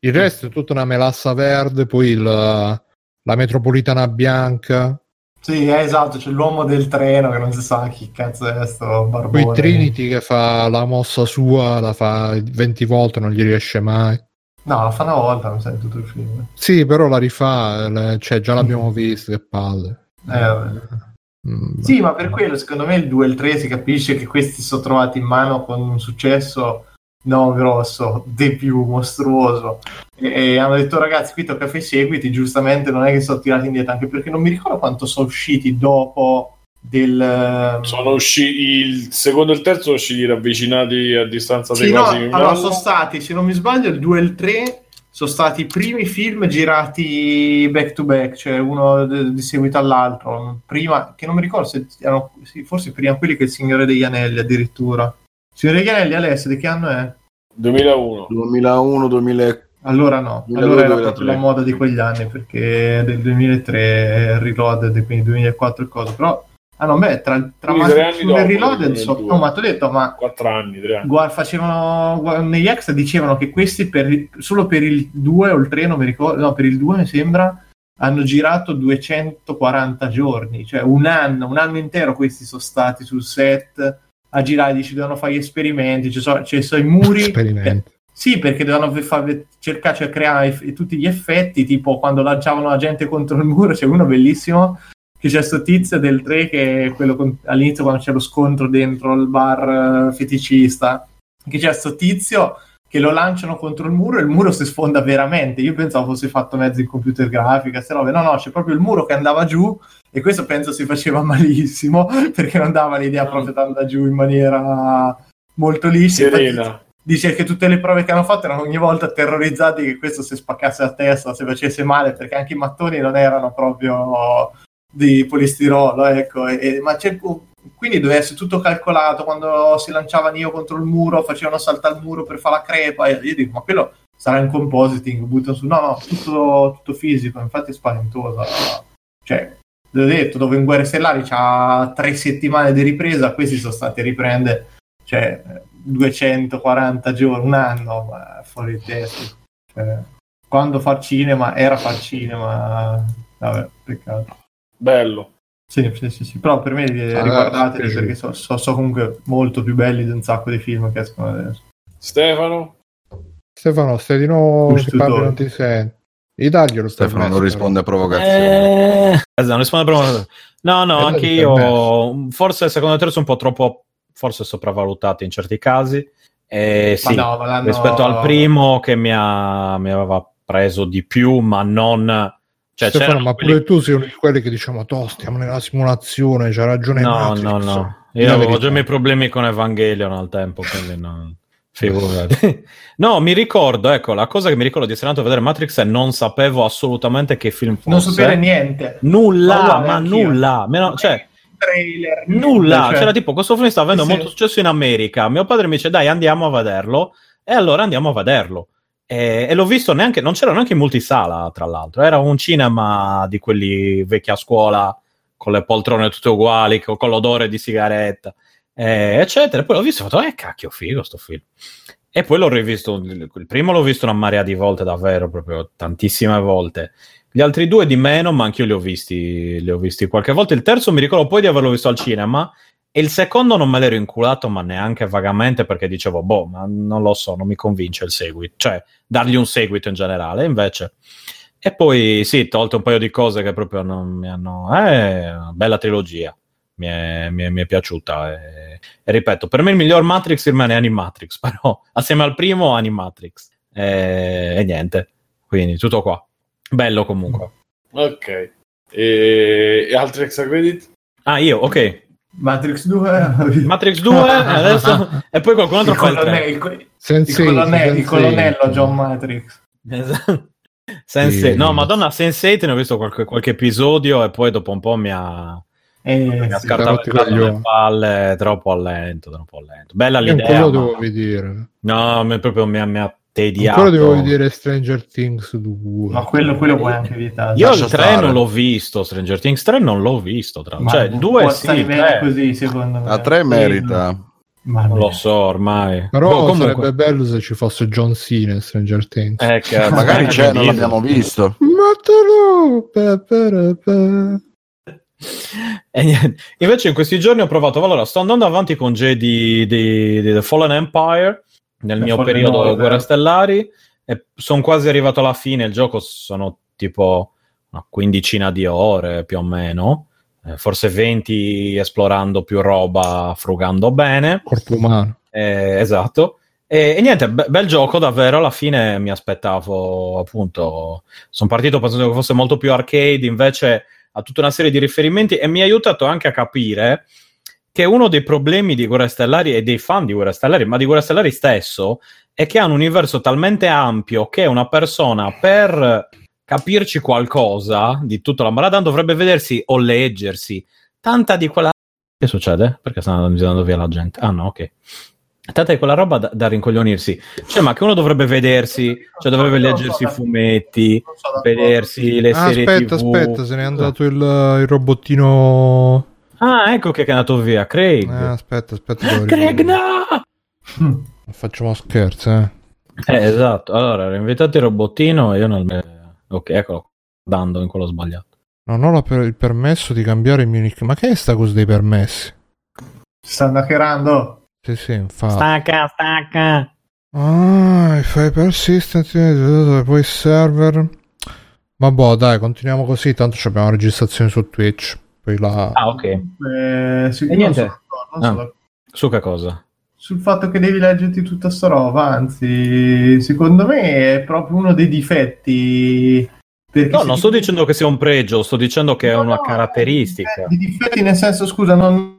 Il resto è tutta una melassa verde, poi il, la metropolitana bianca. Sì, eh, esatto, c'è l'uomo del treno che non si sa chi cazzo è sto barbone. Poi Trinity che fa la mossa sua, la fa venti volte, non gli riesce mai. No, la fa una volta, non sai, tutto il film. Sì, però la rifà, le, cioè già l'abbiamo visto, che palle. Eh, mm, sì, ma per quello, secondo me, il due e il tre si capisce che questi sono trovati in mano con un successo non grosso, di più mostruoso. E, e hanno detto, ragazzi, qui tocca fare i seguiti, giustamente non è che sono tirati indietro, anche perché non mi ricordo quanto sono usciti dopo del... Sono usciti il secondo e il terzo, sono usciti ravvicinati a distanza di sì, quasi no, un allora anno. Sono stati, se non mi sbaglio, il due e il tre sono stati i primi film girati back to back, cioè uno di seguito all'altro. Prima, che non mi ricordo se erano, forse prima quelli che il Signore degli Anelli addirittura. Signore degli Anelli, Alessio, di che anno è? duemilauno duemilauno duemila Allora no, allora era proprio la moda di quegli anni, perché del duemila tre Reloaded, quindi duemila quattro e cosa, però... Ah no, beh, tra, tra Master e Reloaded so, no, ma ti ho detto, ma... quattro anni, tre anni Guarda, facevano... Guarda, negli extra dicevano che questi per, solo per il due o il tre, non mi ricordo, no, per il due mi sembra, hanno girato duecentoquaranta giorni, cioè un anno, un anno intero questi sono stati sul set... a girare, ci dovevano fare gli esperimenti, ci sono, ci sono i muri, eh, sì, perché dovevano fare, cercare, cioè creare eff- tutti gli effetti, tipo quando lanciavano la gente contro il muro, c'è uno bellissimo, che c'è sto tizio del tre, che è quello con, all'inizio quando c'è lo scontro dentro il bar uh, feticista, che c'è sto tizio che lo lanciano contro il muro e il muro si sfonda veramente, io pensavo fosse fatto mezzo in computer grafica, se no, no, no, c'è proprio il muro che andava giù e questo penso si faceva malissimo perché non dava l'idea proprio di andare giù in maniera molto liscia. Infatti, dice che tutte le prove che hanno fatto erano ogni volta terrorizzati che questo si spaccasse la testa, si facesse male, perché anche i mattoni non erano proprio di polistirolo, ecco, e, ma c'è... Quindi doveva essere tutto calcolato, quando si lanciavano io contro il muro, facevano saltare il muro per fare la crepa, io dico, ma quello sarà in compositing, buttano su, no, no, tutto, tutto fisico, infatti è spaventoso. Cioè, l'ho detto, dove in Guerre Stellari c'ha tre settimane di ripresa, questi sono stati a riprendere, cioè, duecentoquaranta giorni, un anno, ma fuori di testa. Cioè, quando far cinema, era far cinema, vabbè, peccato. Bello. Sì, sì, sì, sì, però per me ah, riguardateli perché so, so, so comunque molto più belli di un sacco di film che escono adesso. Stefano? Stefano, se di nuovo si parla non ti senti. Stefano, Stefano non risponde a provocazioni. Eh... Eh, non risponde a provocazioni. No, no, eh, anche io forse secondo e terzo un po' troppo forse sopravvalutati in certi casi. Eh, sì, no, no, rispetto al primo che mi, ha, mi aveva preso di più, ma non... Cioè, Stefano, ma quelli... pure tu sei uno di quelli che diciamo to, stiamo nella simulazione, c'ha ragione no Matrix. no no io avevo già i miei problemi con Evangelion al tempo, quindi non figurati. No, mi ricordo, ecco, la cosa che mi ricordo di essere andato a vedere Matrix è non sapevo assolutamente che film fosse, non sapere niente, nulla, no, ma nulla meno, cioè trailer, nulla cioè... c'era tipo questo film sta avendo sì, molto successo in America, mio padre mi dice dai andiamo a vederlo, e allora andiamo a vederlo. E, e l'ho visto neanche, non c'era neanche in multisala, tra l'altro, era un cinema di quelli vecchia scuola con le poltrone tutte uguali, con, con l'odore di sigaretta, eh, eccetera. Poi l'ho visto e ho fatto, eh cacchio, figo sto film. E poi l'ho rivisto, il primo l'ho visto una marea di volte, davvero, proprio tantissime volte. Gli altri due di meno, ma anch'io li ho visti, li ho visti qualche volta. Il terzo mi ricordo poi di averlo visto al cinema, e il secondo non me l'ero inculato, ma neanche vagamente, perché dicevo, boh, ma non lo so, non mi convince il seguito, cioè dargli un seguito in generale, invece. E poi, sì, tolto un paio di cose che proprio non mi hanno... Eh, bella trilogia, mi è, mi è, mi è piaciuta. E, e ripeto, per me il miglior Matrix rimane Animatrix, però assieme al primo Animatrix. E, e niente, quindi tutto qua. Bello comunque. Ok. E, e altri extra credit? Ah, io, ok. Matrix due Matrix due adesso e poi qualcun altro fa il tre, il, il, Sensei, il, colonel, il colonnello John Matrix, esatto. Sensei, sì. No, Madonna, Sensei, te ne ho visto qualche, qualche episodio e poi dopo un po' mi ha Eh, sì, le palle troppo allento, troppo allento. Bella l'idea. Io ancora devo ma... vedere. No, me, proprio mi ha tediato. Ancora devo vedere Stranger Things due. Ma quello, quello puoi anche evitare. Io Lascia il tre stare. non l'ho visto, Stranger Things tre non l'ho visto. Tra... Cioè, il due sì, tre. Così, secondo me. A tre merita. Ma non lo so ormai. Però boh, comunque... sarebbe bello se ci fosse John Cena in Stranger Things. Eh, che... Magari c'è, non l'abbiamo visto. Mattelo! Pe, pe, pe. E niente. Invece in questi giorni ho provato, allora sto andando avanti con Jedi di The Fallen Empire nel The mio Fallen periodo Nord, Guerre eh. Stellari, e sono quasi arrivato alla fine. Il gioco sono tipo una quindicina di ore più o meno, eh, forse venti esplorando più roba, frugando bene corpo umano, eh, esatto. E, e niente, be- bel gioco davvero. Alla fine mi aspettavo, appunto, sono partito pensando che fosse molto più arcade, invece ha tutta una serie di riferimenti, e mi ha aiutato anche a capire che uno dei problemi di Guerre Stellari e dei fan di Guerre Stellari, ma di Guerre Stellari stesso, è che ha un universo talmente ampio che una persona, per capirci qualcosa di tutta la Maladan, dovrebbe vedersi o leggersi tanta di quella... Che succede? Perché stanno andando via la gente? Ah no, ok. Tanta di quella roba da, da rincoglionirsi, cioè, ma che uno dovrebbe vedersi, cioè dovrebbe leggersi i fumetti, vedersi le ah, serie aspetta, tivù. Aspetta, se n'è andato il, il robottino. Ah, ecco che è andato via, Craig. Eh, aspetta, aspetta. Craig, no! Non facciamo scherzo, eh. Eh, esatto. Allora, ho invitato il robottino e io non... Ok, eccolo, dando in quello sbagliato. Non ho la per- il permesso di cambiare il mio nick. Ma che è sta cosa dei permessi? Si stanno hackerando. Sì, sì, infatti. Stacca, stacca. Ah, fai persistent, poi server. Ma boh, dai, continuiamo così, tanto abbiamo registrazione su Twitch. Poi la... Ah, ok. Eh, sì, e niente. So, non ah. so. Su che cosa? Sul fatto che devi leggerti tutta sta roba, anzi, secondo me è proprio uno dei difetti... Perché no, non sto dicendo che sia un pregio, sto dicendo che no, è una no, caratteristica. Di difetti nel senso, scusa, non...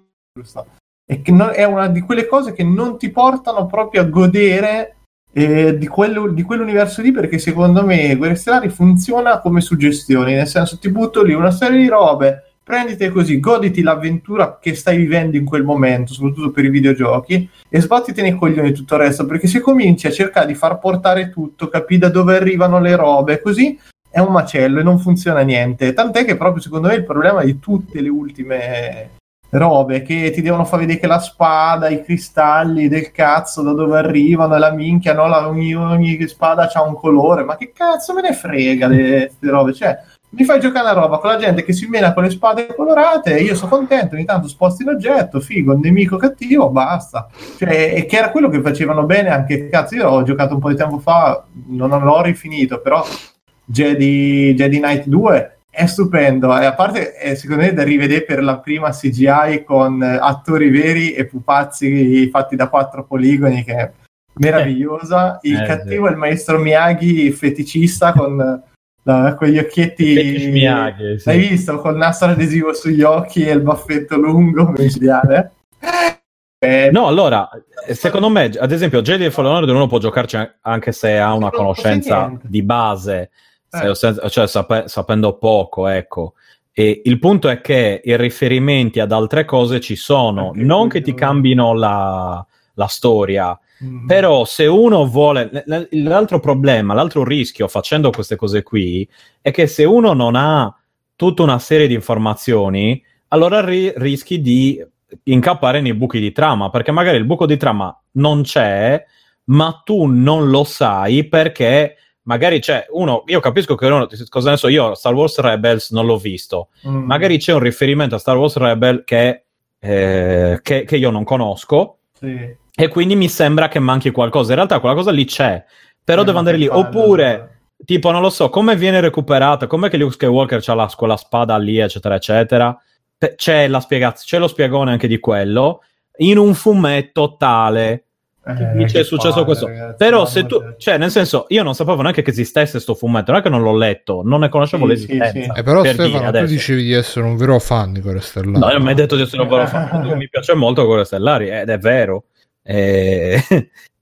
E che non, è una di quelle cose che non ti portano proprio a godere eh, di, quello, di quell'universo lì, perché secondo me Guerre Stellari funziona come suggestioni, nel senso ti butto lì una serie di robe, prendite così, goditi l'avventura che stai vivendo in quel momento, soprattutto per i videogiochi, e sbattitene i coglioni tutto il resto, perché se cominci a cercare di far portare tutto, capì da dove arrivano le robe, così è un macello e non funziona niente, tant'è che proprio secondo me il problema di tutte le ultime... robe che ti devono far vedere che la spada, i cristalli del cazzo da dove arrivano, la minchia, no? La, ogni, ogni spada c'ha un colore, ma che cazzo me ne frega le, le robe, cioè mi fai giocare una roba con la gente che si mena con le spade colorate, io sono contento, ogni tanto sposti l'oggetto, figo, un nemico cattivo, basta, cioè, e che era quello che facevano bene anche, cazzo, io ho giocato un po' di tempo fa, non l'ho rifinito, però Jedi, Jedi Knight due è stupendo, e a parte è secondo me da rivedere per la prima C G I con attori veri e pupazzi fatti da quattro poligoni, che è meravigliosa. Il eh, cattivo sì. È il maestro Miyagi feticista con, la, con gli occhietti Fetish Miyagi, sì. L'hai visto? Col nastro adesivo sugli occhi e il baffetto lungo micidiale. Eh, no, allora, secondo me, ad esempio, Jedi e Fallen Order uno può giocarci anche se ha una conoscenza di base. Eh. Se, cioè sap- sapendo poco, ecco, e il punto è che i riferimenti ad altre cose ci sono, anche non che ti cambino la, la storia, mm-hmm. Però se uno vuole l- l- l'altro problema, l'altro rischio facendo queste cose qui è che se uno non ha tutta una serie di informazioni, allora ri- rischi di incappare nei buchi di trama, perché magari il buco di trama non c'è, ma tu non lo sai perché magari c'è uno, io capisco che uno, cosa ne so, io Star Wars Rebels non l'ho visto, mm. Magari c'è un riferimento a Star Wars Rebel che, eh, che, che io non conosco, sì. E quindi mi sembra che manchi qualcosa, in realtà quella cosa lì c'è, però eh, devo andare lì, oppure, tipo non lo so, come viene recuperata, com'è che Luke Skywalker c'ha la, quella spada lì, eccetera, eccetera, c'è la spiegazione, c'è lo spiegone anche di quello, in un fumetto tale... Eh, c'è successo padre, questo ragazzi, però se tu cioè nel senso io non sapevo neanche che esistesse sto fumetto, non è che non l'ho letto, non ne conoscevo sì, l'esistenza sì, sì. Eh, però per Stefano tu dicevi di essere un vero fan di Guerre Stellari, no, non mi hai detto di essere un vero fan, mi piace molto Guerre Stellari ed è vero e...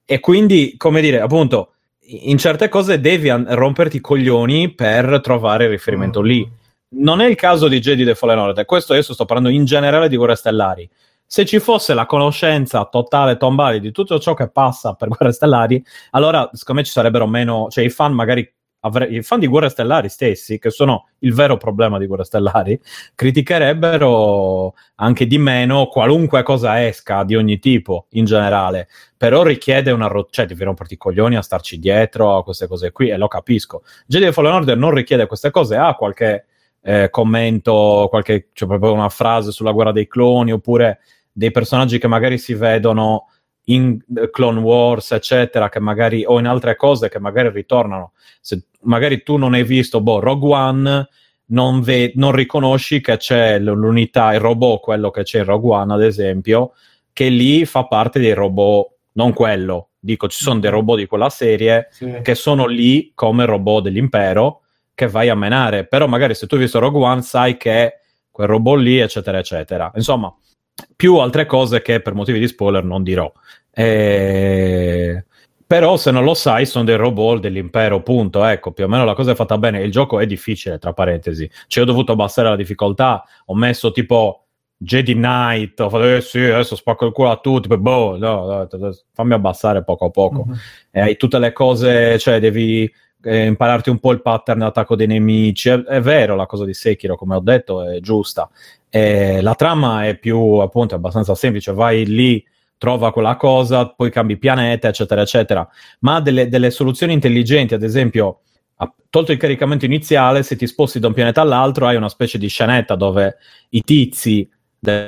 e quindi come dire appunto in certe cose devi romperti i coglioni per trovare il riferimento mm. lì non è il caso di Jedi The Fallen Order, questo adesso sto parlando in generale di Guerre Stellari. Se ci fosse la conoscenza totale, tombale, di tutto ciò che passa per Guerre Stellari, allora secondo me ci sarebbero meno, cioè i fan magari avre- i fan di Guerre Stellari stessi, che sono il vero problema di Guerre Stellari, criticherebbero anche di meno qualunque cosa esca di ogni tipo in generale. Però richiede una ro- cioè ti viene un porticoglioni a starci dietro a queste cose qui, e lo capisco. Jedi Fallen Order non richiede queste cose, ha qualche eh, commento, qualche, cioè proprio una frase sulla guerra dei cloni, oppure dei personaggi che magari si vedono in Clone Wars, eccetera, che magari, o in altre cose che magari ritornano. Se magari tu non hai visto boh, Rogue One, non, ve- non riconosci che c'è l'unità, il robot, quello che c'è in Rogue One, ad esempio, che lì fa parte dei robot, non quello. Dico, ci sono dei robot di quella serie sì. che sono lì come robot dell'impero che vai a menare. Però magari se tu hai visto Rogue One sai che quel robot lì, eccetera, eccetera. Insomma, più altre cose che per motivi di spoiler non dirò. Eh, però se non lo sai sono dei robot dell'impero, punto. Ecco, più o meno la cosa è fatta bene. Il gioco è difficile, tra parentesi, cioè ho dovuto abbassare la difficoltà, ho messo tipo Jedi Knight, ho fatto eh sì, adesso spacco il culo a tutti, poi boh, no, no, fammi abbassare poco a poco. Mm-hmm. E hai tutte le cose, cioè devi eh, impararti un po' il pattern d'attacco dei nemici. È, è vero, la cosa di Sekiro, come ho detto, è giusta. Eh, la trama è più, appunto, abbastanza semplice, vai lì, trova quella cosa, poi cambi pianeta, eccetera eccetera, ma delle, delle soluzioni intelligenti. Ad esempio, tolto il caricamento iniziale, se ti sposti da un pianeta all'altro hai una specie di scenetta dove i tizi dei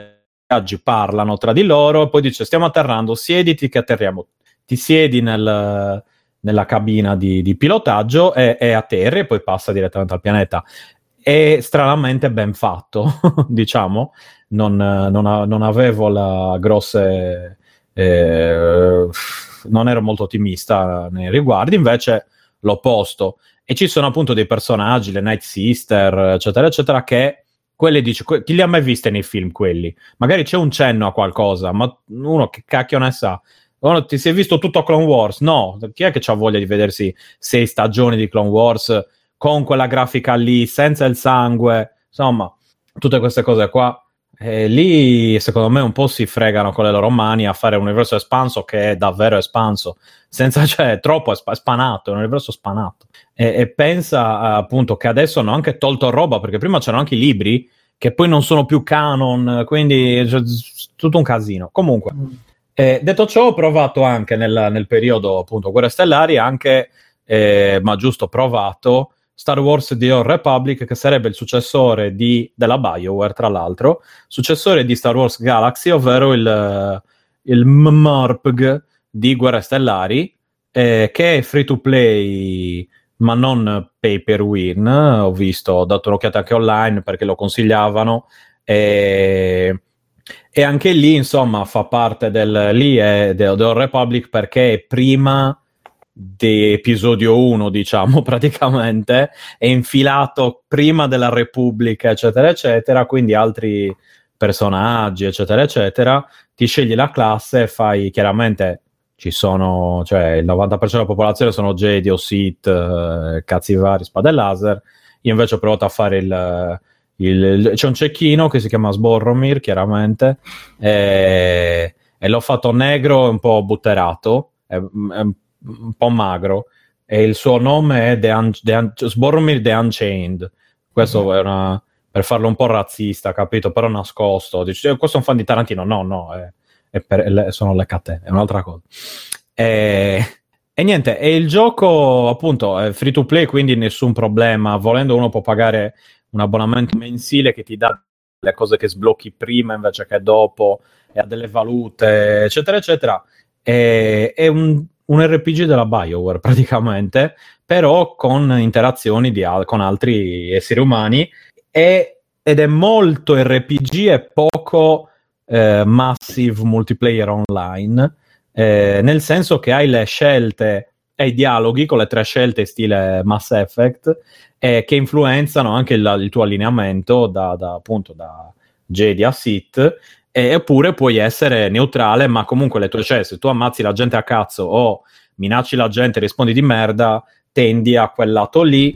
viaggi parlano tra di loro e poi dice stiamo atterrando, siediti che atterriamo, ti siedi nel, nella cabina di, di pilotaggio e, e atterri e poi passa direttamente al pianeta. È stranamente ben fatto, diciamo, non, non, non avevo la grosse... Eh, non ero molto ottimista nei riguardi, invece l'ho posto. E ci sono appunto dei personaggi, le Night Sister, eccetera, eccetera, che quelle dice, que- chi li ha mai viste nei film quelli? Magari c'è un cenno a qualcosa, ma uno che cacchio ne sa? Uno, ti sei visto tutto Clone Wars? No, chi è che c'ha voglia di vedersi sei stagioni di Clone Wars con quella grafica lì, senza il sangue, insomma, tutte queste cose qua. E lì, secondo me, un po' si fregano con le loro mani a fare un universo espanso che è davvero espanso, senza, cioè, troppo esp- spanato, è un universo spanato. E, e pensa, appunto, che adesso hanno anche tolto roba, perché prima c'erano anche i libri, che poi non sono più canon, quindi cioè, tutto un casino. Comunque, mm. eh, detto ciò, ho provato anche nel, nel periodo, appunto, Guerre Stellari, anche, eh, ma giusto provato, Star Wars The Old Republic, che sarebbe il successore di, della BioWare, tra l'altro, successore di Star Wars Galaxy, ovvero il, il MMORPG di Guerre Stellari, eh, che è free to play ma non pay per win. Ho visto, ho dato un'occhiata anche online perché lo consigliavano, e, e anche lì, insomma, fa parte del, lì è The Old Republic perché è prima di episodio uno, diciamo, praticamente è infilato prima della Repubblica, eccetera eccetera, quindi altri personaggi, eccetera eccetera. Ti scegli la classe, fai, chiaramente ci sono, cioè il novanta per cento della popolazione sono Jedi o Sith, eh, cazzi vari, spade laser. Io invece ho provato a fare il, il c'è un cecchino che si chiama Sborromir, chiaramente, e, e l'ho fatto negro, un po' butterato, è, è un po' magro, e il suo nome è The Un- The Un- Sboromir The Unchained. Questo mm. è una, per farlo un po' razzista, capito? Però nascosto. Dici, eh, questo è un fan di Tarantino. No, no, è, è per, le, sono le catene, è un'altra cosa. E, e niente, e il gioco, appunto, è free to play, quindi nessun problema. Volendo uno può pagare un abbonamento mensile che ti dà le cose che sblocchi prima invece che dopo, e ha delle valute, eccetera, eccetera. E, è un un R P G della BioWare, praticamente, però con interazioni di al- con altri esseri umani, e- ed è molto R P G e poco eh, massive multiplayer online, eh, nel senso che hai le scelte e i dialoghi con le tre scelte stile Mass Effect, eh, che influenzano anche il, il tuo allineamento da, da appunto da Jedi a Sith. Eppure puoi essere neutrale, ma comunque le tue scelte, se tu ammazzi la gente a cazzo o minacci la gente e rispondi di merda, tendi a quel lato lì,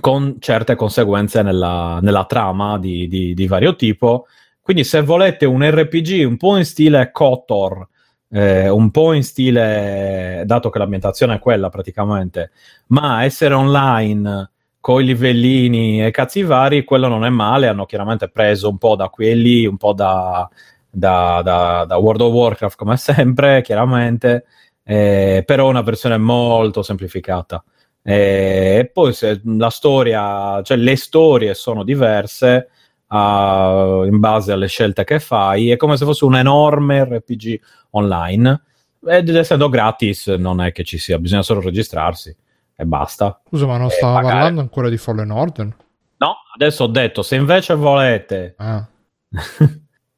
con certe conseguenze nella, nella trama di, di, di vario tipo. Quindi se volete un R P G un po' in stile KOTOR, eh, un po' in stile, dato che l'ambientazione è quella praticamente, ma essere online con i livellini e cazzi vari, quello non è male. Hanno chiaramente preso un po' da quelli, un po' da, da, da, da World of Warcraft come sempre, chiaramente, eh, però una versione molto semplificata. E poi se la storia, cioè le storie sono diverse uh, in base alle scelte che fai. È come se fosse un enorme R P G online, ed essendo gratis non è che ci sia, bisogna solo registrarsi e basta. Scusa, ma non stava pagare. Parlando ancora di Fallen Order? No, adesso ho detto se invece volete ah.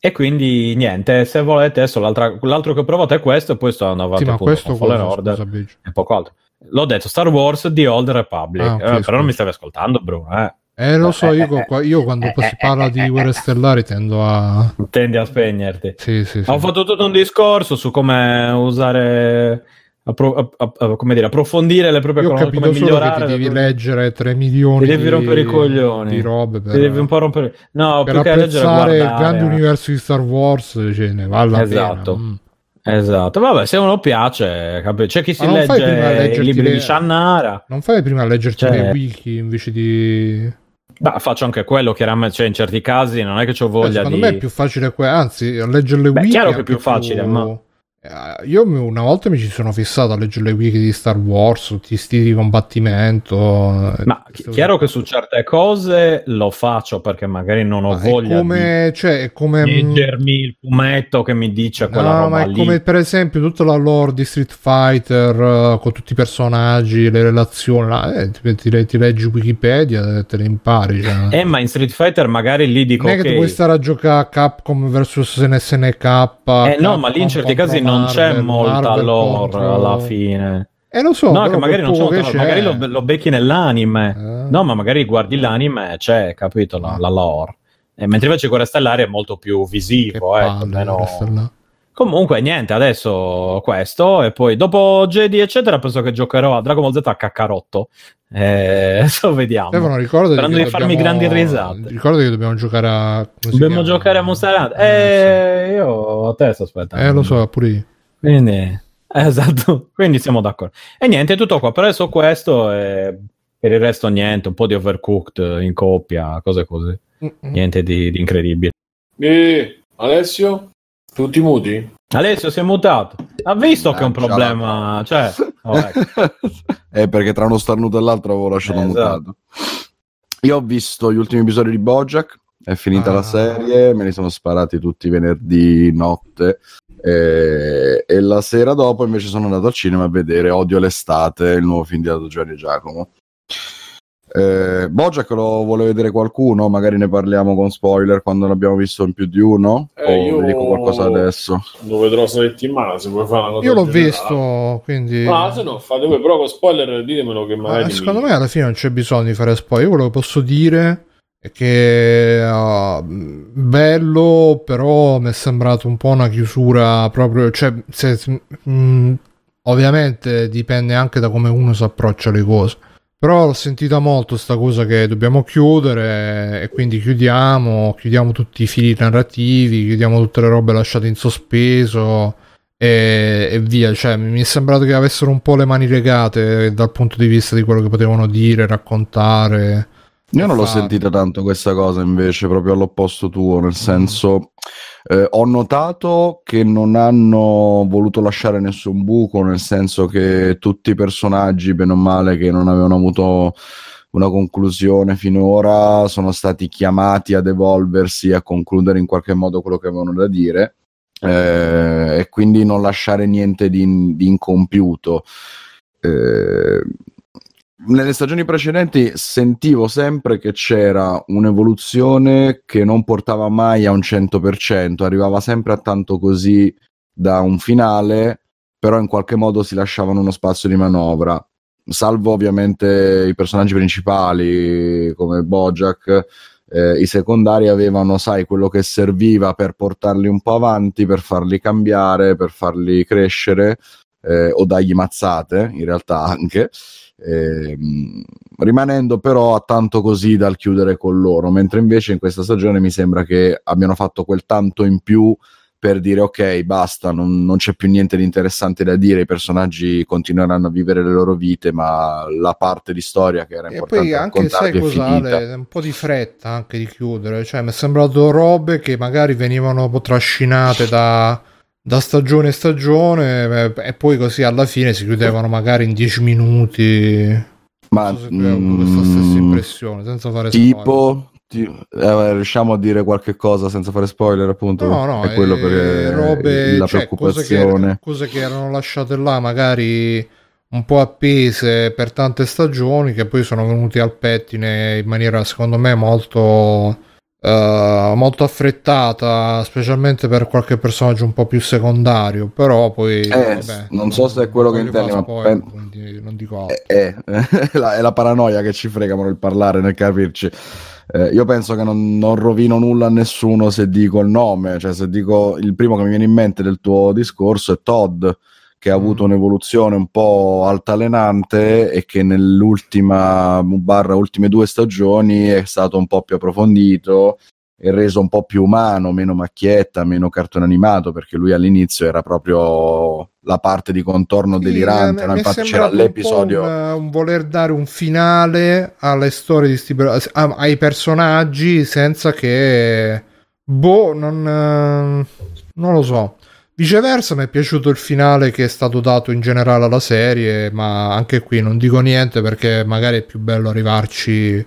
E quindi niente, se volete adesso l'altro che ho provato è questo, e poi sto andando avanti con Fallen Order, scusa, e poco altro. L'ho detto, Star Wars The Old Republic. Ah, okay, eh, però non mi stavi ascoltando, Bruno. Eh, eh lo so, io, io quando si parla di guerre stellari tendo a... Tendi a spegnerti. Sì, sì, sì. Ho fatto tutto un discorso su come usare... Appro- app- app- come dire, approfondire le proprie cose, come migliorare. Che ti devi leggere tre milioni, ti devi rompere i coglioni di robe per, ti devi un po' rompere, no, per più che apprezzare leggere, il grande eh. universo di Star Wars, cioè, ne vale la esatto. pena. Mm. Esatto, vabbè, se uno piace, cap- c'è chi si legge i libri le... di Shannara. Non fai prima a leggerti cioè... le wiki invece di... Bah, faccio anche quello, chiaramente, cioè in certi casi non è che c'ho voglia eh, secondo di... Secondo me è più facile, que- anzi, a leggere le Beh, wiki... Beh, chiaro che è più facile, più... ma... Io una volta mi ci sono fissato a leggere le wiki di Star Wars, tutti i stili di combattimento. Ma chi- chiaro che su certe cose lo faccio perché magari non ho ma voglia come, di cioè, è come... leggermi il fumetto che mi dice quella no, roba ma è lì. Come per esempio tutta la lore di Street Fighter con tutti i personaggi, le relazioni, eh, ti, ti, ti leggi Wikipedia e te le impari. Cioè. Eh, ma in Street Fighter magari lì dico non è che okay. tu puoi stare a giocare Capcom versus S N K. Eh no, ma lì in certi casi non Marvel, c'è molta Marvel lore contro... alla fine. E eh, lo so, no, che magari non c'è, che c'è. Magari lo, lo becchi nell'anime. Eh. No, ma magari guardi l'anime e c'è, capito, la, la lore. E mentre invece Guerra Stellare è molto più visivo, eh, meno... Comunque niente, adesso questo e poi dopo Jedi eccetera penso che giocherò a Dragon Ball Z a Caccarotto. Eh, adesso vediamo. Stefano, ricorda di dobbiamo... farmi grandi risate. Ricorda che dobbiamo giocare a Dobbiamo giocare a Monster Hunter. Eh, eh, io a te sto aspettando. Eh, lo so, pure io. Quindi esatto, quindi siamo d'accordo. E niente, è tutto qua. Per adesso questo e per il resto niente, un po' di Overcooked in coppia, cose così. Mm-hmm. Niente di, di incredibile. Eh, Alessio, tutti muti? Alessio si è mutato. Ha visto che è un problema, cioè, oh, ecco. È perché tra uno starnuto e l'altro avevo lasciato eh, mutato. Esatto. Io ho visto gli ultimi episodi di BoJack, è finita ah. la serie, me li sono sparati tutti venerdì notte e... e la sera dopo invece sono andato al cinema a vedere Odio l'estate, il nuovo film di Aldo Giovanni Giacomo. Eh, BoJack lo vuole vedere qualcuno? Magari ne parliamo con spoiler quando l'abbiamo visto in più di uno. Eh, o io vi dico qualcosa adesso. Lo vedrò questa settimana. Se vuoi fare una cosa, io l'ho generale. visto, quindi. Ma se no, fate voi. Però con spoiler ditemelo che magari. Eh, secondo mi... me alla fine non c'è bisogno di fare spoiler. Io quello che posso dire è che uh, bello, però mi è sembrato un po' una chiusura proprio. Cioè, se, mh, ovviamente dipende anche da come uno si approccia alle cose. Però l'ho sentita molto sta cosa che dobbiamo chiudere e quindi chiudiamo, chiudiamo tutti i fili narrativi, chiudiamo tutte le robe lasciate in sospeso e, e via. Cioè mi è sembrato che avessero un po' le mani legate dal punto di vista di quello che potevano dire, raccontare. Io non fare. L'ho sentita tanto questa cosa invece, proprio all'opposto tuo, nel senso... Eh, ho notato che non hanno voluto lasciare nessun buco, nel senso che tutti i personaggi, bene o male, che non avevano avuto una conclusione finora, sono stati chiamati ad evolversi, a concludere in qualche modo quello che avevano da dire, eh, e quindi non lasciare niente di, in, di incompiuto. Eh, Nelle stagioni precedenti sentivo sempre che c'era un'evoluzione che non portava mai a un cento per cento, arrivava sempre a tanto così da un finale, però in qualche modo si lasciavano uno spazio di manovra, salvo ovviamente i personaggi principali come BoJack, eh, i secondari avevano, sai, quello che serviva per portarli un po' avanti, per farli cambiare, per farli crescere. eh, o dagli mazzate, in realtà anche, eh, rimanendo però a tanto così dal chiudere con loro, mentre invece in questa stagione mi sembra che abbiano fatto quel tanto in più per dire ok, basta, non, non c'è più niente di interessante da dire, i personaggi continueranno a vivere le loro vite, ma la parte di storia che era importante raccontarvi è finita. E poi anche, sai cos'è, un po' di fretta anche di chiudere, cioè mi è sembrato robe che magari venivano un po' trascinate da, da stagione a stagione e poi così alla fine si chiudevano magari in dieci minuti. Ma non so se tu hai avuto questa stessa impressione, senza fare tipo... Ti, eh, riusciamo a dire qualche cosa senza fare spoiler, appunto? No, no, è quello, perché robe, la cioè, preoccupazione, cose che, cose che erano lasciate là magari un po' appese per tante stagioni, che poi sono venute al pettine in maniera secondo me molto eh, molto affrettata, specialmente per qualche personaggio un po' più secondario, però poi eh, vabbè, non so non, se è quello che intendi, ma spoiler, pen... quindi non dico altro. È, è, la, è la paranoia che ci frega nel parlare, nel capirci. Eh, io penso che non, non rovino nulla a nessuno se dico il nome, cioè se dico il primo che mi viene in mente del tuo discorso è Todd, che ha avuto un'evoluzione un po' altalenante e che nell'ultima barra ultime due stagioni è stato un po' più approfondito e reso un po' più umano, meno macchietta, meno cartone animato, perché lui all'inizio era proprio la parte di contorno delirante, sì, no? Infatti c'era l'episodio un, un, un voler dare un finale alle storie di sti, ai personaggi, senza che boh, non, non lo so. Viceversa mi è piaciuto il finale che è stato dato in generale alla serie, ma anche qui non dico niente perché magari è più bello arrivarci.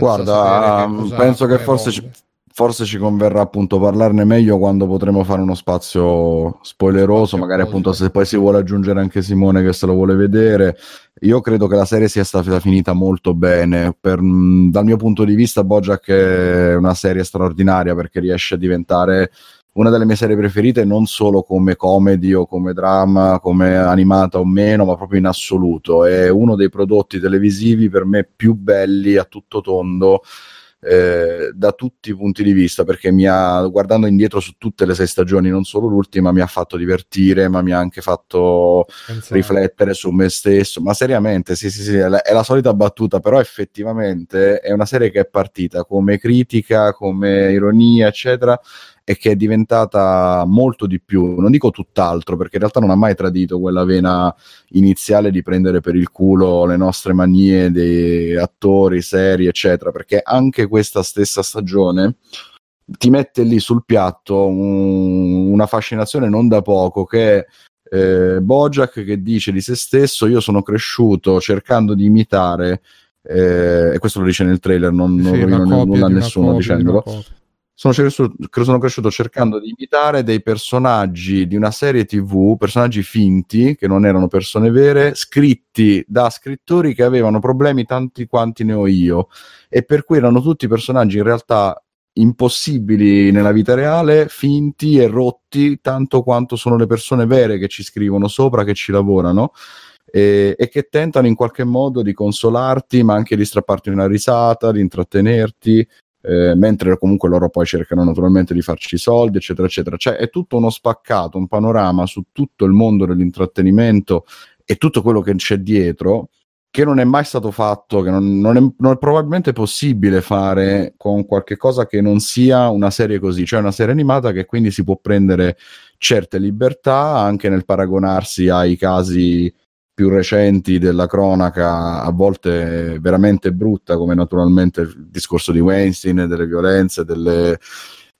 Guarda, che penso che forse ci, forse ci converrà appunto parlarne meglio quando potremo fare uno spazio spoileroso, magari appunto se poi si vuole aggiungere anche Simone che se lo vuole vedere. Io credo che la serie sia stata finita molto bene, per, dal mio punto di vista BoJack è una serie straordinaria perché riesce a diventare una delle mie serie preferite, non solo come comedy o come drama, come animata o meno, ma proprio in assoluto. È uno dei prodotti televisivi per me più belli a tutto tondo, eh, da tutti i punti di vista, perché mi ha, guardando indietro su tutte le sei stagioni, non solo l'ultima, mi ha fatto divertire, ma mi ha anche fatto Pensavo. riflettere su me stesso. Ma seriamente, sì, sì, sì, è la, è la solita battuta, però effettivamente è una serie che è partita come critica, come ironia, eccetera, e che è diventata molto di più, non dico tutt'altro, perché in realtà non ha mai tradito quella vena iniziale di prendere per il culo le nostre manie di attori, serie, eccetera, perché anche questa stessa stagione ti mette lì sul piatto un, una fascinazione non da poco, che è eh, BoJack che dice di se stesso: io sono cresciuto cercando di imitare, eh, e questo lo dice nel trailer, non, sì, non rovino nulla a nessuno copia, dicendolo, Sono cresciuto, sono cresciuto cercando di imitare dei personaggi di una serie tivù, personaggi finti che non erano persone vere, scritti da scrittori che avevano problemi tanti quanti ne ho io, e per cui erano tutti personaggi in realtà impossibili nella vita reale, finti e rotti tanto quanto sono le persone vere che ci scrivono sopra, che ci lavorano, e, e che tentano in qualche modo di consolarti, ma anche di strapparti una risata, di intrattenerti. Eh, mentre comunque loro poi cercano naturalmente di farci soldi, eccetera eccetera. Cioè è tutto uno spaccato, un panorama su tutto il mondo dell'intrattenimento e tutto quello che c'è dietro, che non è mai stato fatto, che non, non, è, non è probabilmente possibile fare con qualche cosa che non sia una serie così, cioè una serie animata che quindi si può prendere certe libertà anche nel paragonarsi ai casi più recenti della cronaca, a volte veramente brutta, come naturalmente il discorso di Weinstein, delle violenze, delle,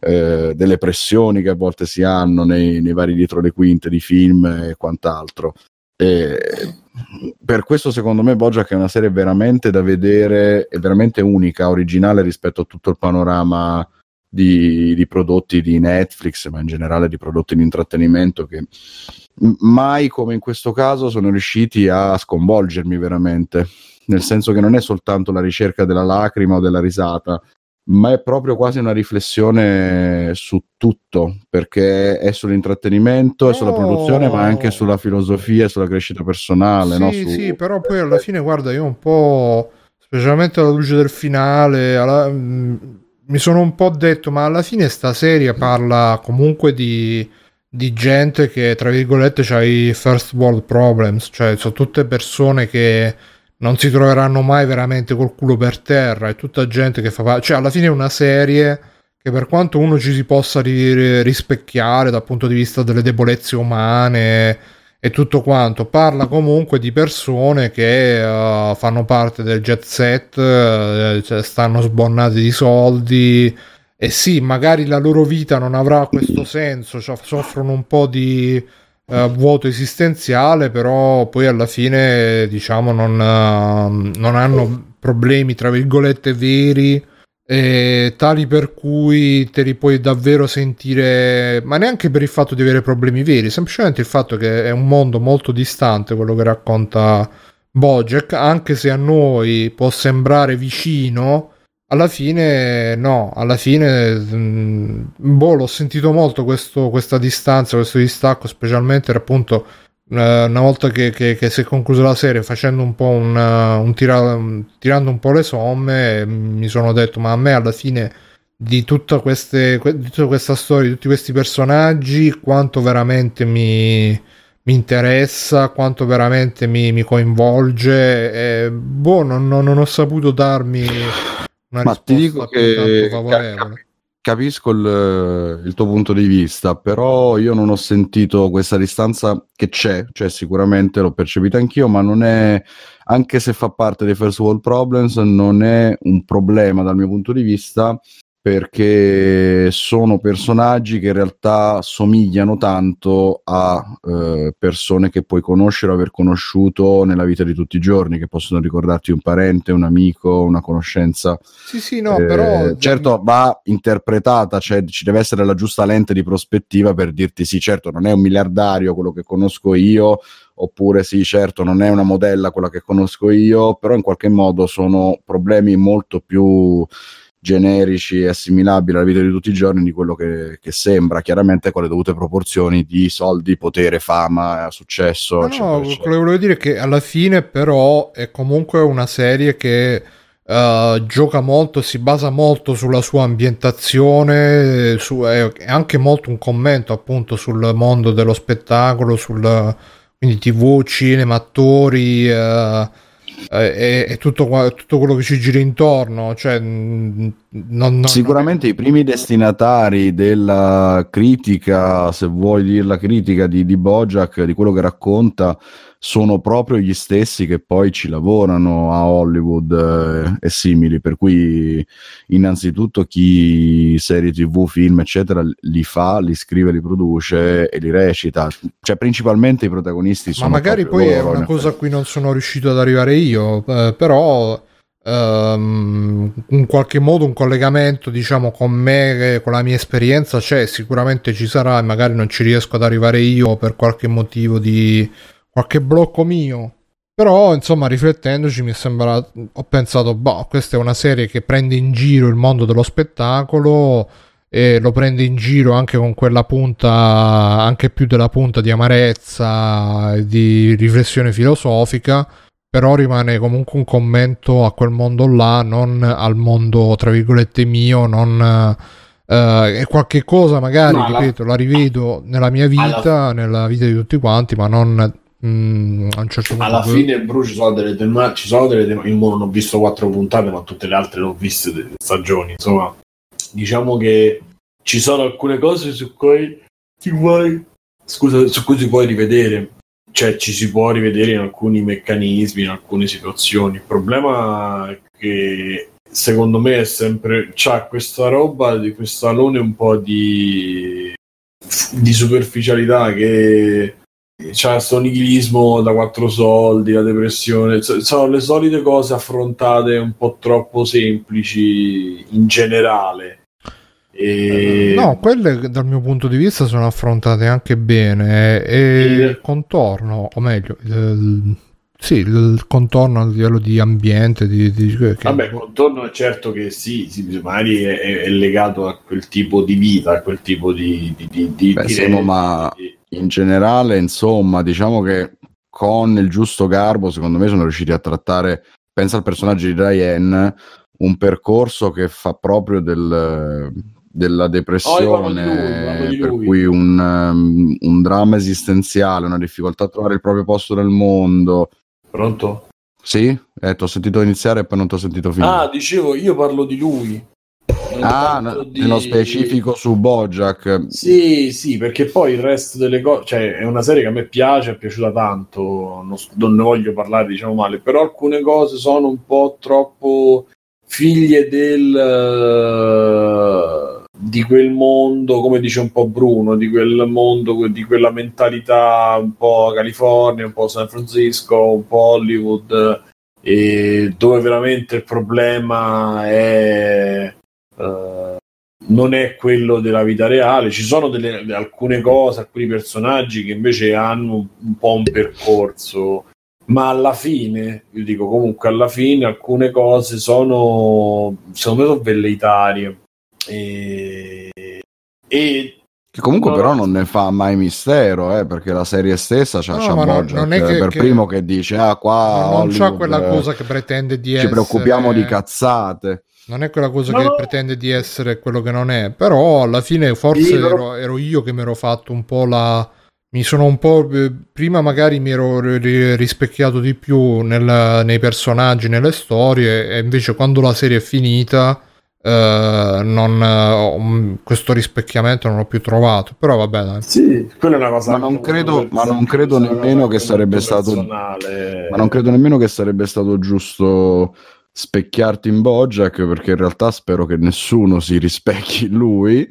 eh, delle pressioni che a volte si hanno nei, nei vari dietro le quinte di film e quant'altro. E per questo secondo me BoJack è una serie veramente da vedere, è veramente unica, originale rispetto a tutto il panorama Di, di prodotti di Netflix, ma in generale di prodotti di intrattenimento, che mai come in questo caso sono riusciti a sconvolgermi veramente, nel senso che non è soltanto la ricerca della lacrima o della risata, ma è proprio quasi una riflessione su tutto, perché è sull'intrattenimento, è sulla oh. produzione, ma anche sulla filosofia e sulla crescita personale. Sì, no? Su... sì, però poi alla fine, guarda, io un po', specialmente alla luce del finale, alla... mi sono un po' detto, ma alla fine sta serie parla comunque di, di gente che, tra virgolette, c'ha i first world problems, cioè sono tutte persone che non si troveranno mai veramente col culo per terra, è tutta gente che fa, cioè alla fine è una serie che, per quanto uno ci si possa ri- rispecchiare dal punto di vista delle debolezze umane e tutto quanto, parla comunque di persone che uh, fanno parte del jet set, uh, cioè stanno sbonnati di soldi, e sì, magari la loro vita non avrà questo senso, cioè soffrono un po' di uh, vuoto esistenziale, però poi alla fine, diciamo, non, uh, non hanno problemi tra virgolette veri, e tali per cui te li puoi davvero sentire, ma neanche per il fatto di avere problemi veri, semplicemente il fatto che è un mondo molto distante quello che racconta Bojack, anche se a noi può sembrare vicino, alla fine no, alla fine mh, boh, l'ho sentito molto questo, questa distanza, questo distacco, specialmente appunto eh, una volta che, che, che si è conclusa la serie, facendo un po' un, un, tira, un tirando un po' le somme, mi sono detto, ma a me alla fine di tutta, queste, di tutta questa storia, di tutti questi personaggi, quanto veramente mi, mi interessa, quanto veramente mi, mi coinvolge, e, boh, non, non, non ho saputo darmi... Ma ti dico che capisco il, il tuo punto di vista, però io non ho sentito questa distanza che c'è, cioè sicuramente l'ho percepita anch'io, ma non è, anche se fa parte dei first world problems, non è un problema dal mio punto di vista, perché sono personaggi che in realtà somigliano tanto a eh, persone che puoi conoscere o aver conosciuto nella vita di tutti i giorni, che possono ricordarti un parente, un amico, una conoscenza. Sì, sì, no, eh, però... Certo, va interpretata, cioè ci deve essere la giusta lente di prospettiva per dirti sì, certo, non è un miliardario quello che conosco io, oppure sì, certo, non è una modella quella che conosco io, però in qualche modo sono problemi molto più... generici e assimilabili alla vita di tutti i giorni di quello che, che sembra, chiaramente con le dovute proporzioni di soldi, potere, fama, successo. No, eccetera, no, eccetera. Quello che volevo dire è che alla fine però è comunque una serie che uh, gioca molto, si basa molto sulla sua ambientazione, su, è anche molto un commento appunto sul mondo dello spettacolo, sul, quindi tivù, cinema, attori... Uh, E, e tutto, tutto quello che ci gira intorno, cioè, non, non, sicuramente non... i primi destinatari della critica, se vuoi dirla critica, di, di Bojack, di quello che racconta, sono proprio gli stessi che poi ci lavorano a Hollywood eh, e simili, per cui innanzitutto chi serie tivù, film eccetera li fa, li scrive, li produce e li recita, cioè principalmente i protagonisti sono, ma magari poi loro, è una cosa a cui non sono riuscito ad arrivare io, eh, però ehm, in qualche modo un collegamento, diciamo, con me, con la mia esperienza c'è, sicuramente ci sarà, e magari non ci riesco ad arrivare io per qualche motivo di... qualche blocco mio, però insomma riflettendoci mi è sembrato, ho pensato, boh, questa è una serie che prende in giro il mondo dello spettacolo e lo prende in giro anche con quella punta, anche più della punta di amarezza e di riflessione filosofica, però rimane comunque un commento a quel mondo là, non al mondo tra virgolette mio, non... Uh, è qualche cosa magari, no, ripeto, la... la rivedo nella mia vita, alla... nella vita di tutti quanti, ma non... Mm, a un certo punto alla fine, bro, ci sono delle tema- ci sono delle tema- io non ho visto quattro puntate, ma tutte le altre le ho viste delle stagioni, insomma diciamo che ci sono alcune cose su cui ti vuoi scusa su cui si puoi rivedere, cioè ci si può rivedere in alcuni meccanismi, in alcune situazioni. Il problema è che secondo me è sempre, c'ha questa roba di questo alone un po' di di superficialità, che c'è questo nichilismo da quattro soldi, la depressione, sono le solite cose affrontate un po' troppo semplici in generale. E... no, quelle dal mio punto di vista sono affrontate anche bene, e e... il contorno, o meglio il... sì, il contorno a livello di ambiente di, di... Che... vabbè, il contorno è certo che sì, sì, magari è, è legato a quel tipo di vita, a quel tipo di, di, di, di... Beh, sono, ma... in generale, insomma, diciamo che con il giusto garbo, secondo me, sono riusciti a trattare, pensa al personaggio di Diane, un percorso che fa proprio del, della depressione, oh, per cui un, um, un dramma esistenziale, una difficoltà a trovare il proprio posto nel mondo. Pronto? Sì? Eh, ti ho sentito iniziare e poi non ti ho sentito finire. Ah, dicevo, io parlo di lui. Non ah, no, di... nello specifico su BoJack. Sì, sì, perché poi il resto delle cose, cioè è una serie che a me piace, è piaciuta tanto, non, non ne voglio parlare, diciamo male, però alcune cose sono un po' troppo figlie del uh, di quel mondo, come dice un po' Bruno, di quel mondo, di quella mentalità un po' California, un po' San Francisco, un po' Hollywood, e dove veramente il problema è Uh, non è quello della vita reale. Ci sono delle, alcune cose, alcuni personaggi che invece hanno un, un po' un percorso, ma alla fine, io dico comunque alla fine alcune cose sono, secondo me, sono velleitarie e, e che comunque no, però non ne fa mai mistero, eh, perché la serie stessa c'ha, no, c'ha non, non è che, per che, primo che dice ah qua non c'ha quella cosa che pretende di ci essere, ci preoccupiamo di cazzate. Non è quella cosa no. che pretende di essere quello che non è, però alla fine forse ero, ero io che mi ero fatto un po' la... mi sono un po'... prima magari mi ero rispecchiato di più nel, nei personaggi, nelle storie, e invece quando la serie è finita eh, non, questo rispecchiamento non l'ho più trovato, però va bene. Sì, quella è una cosa... Ma non credo, ma non credo nemmeno che sarebbe stato... personale. Ma non credo nemmeno che sarebbe stato giusto... specchiarti in BoJack, perché in realtà spero che nessuno si rispecchi in lui, eh,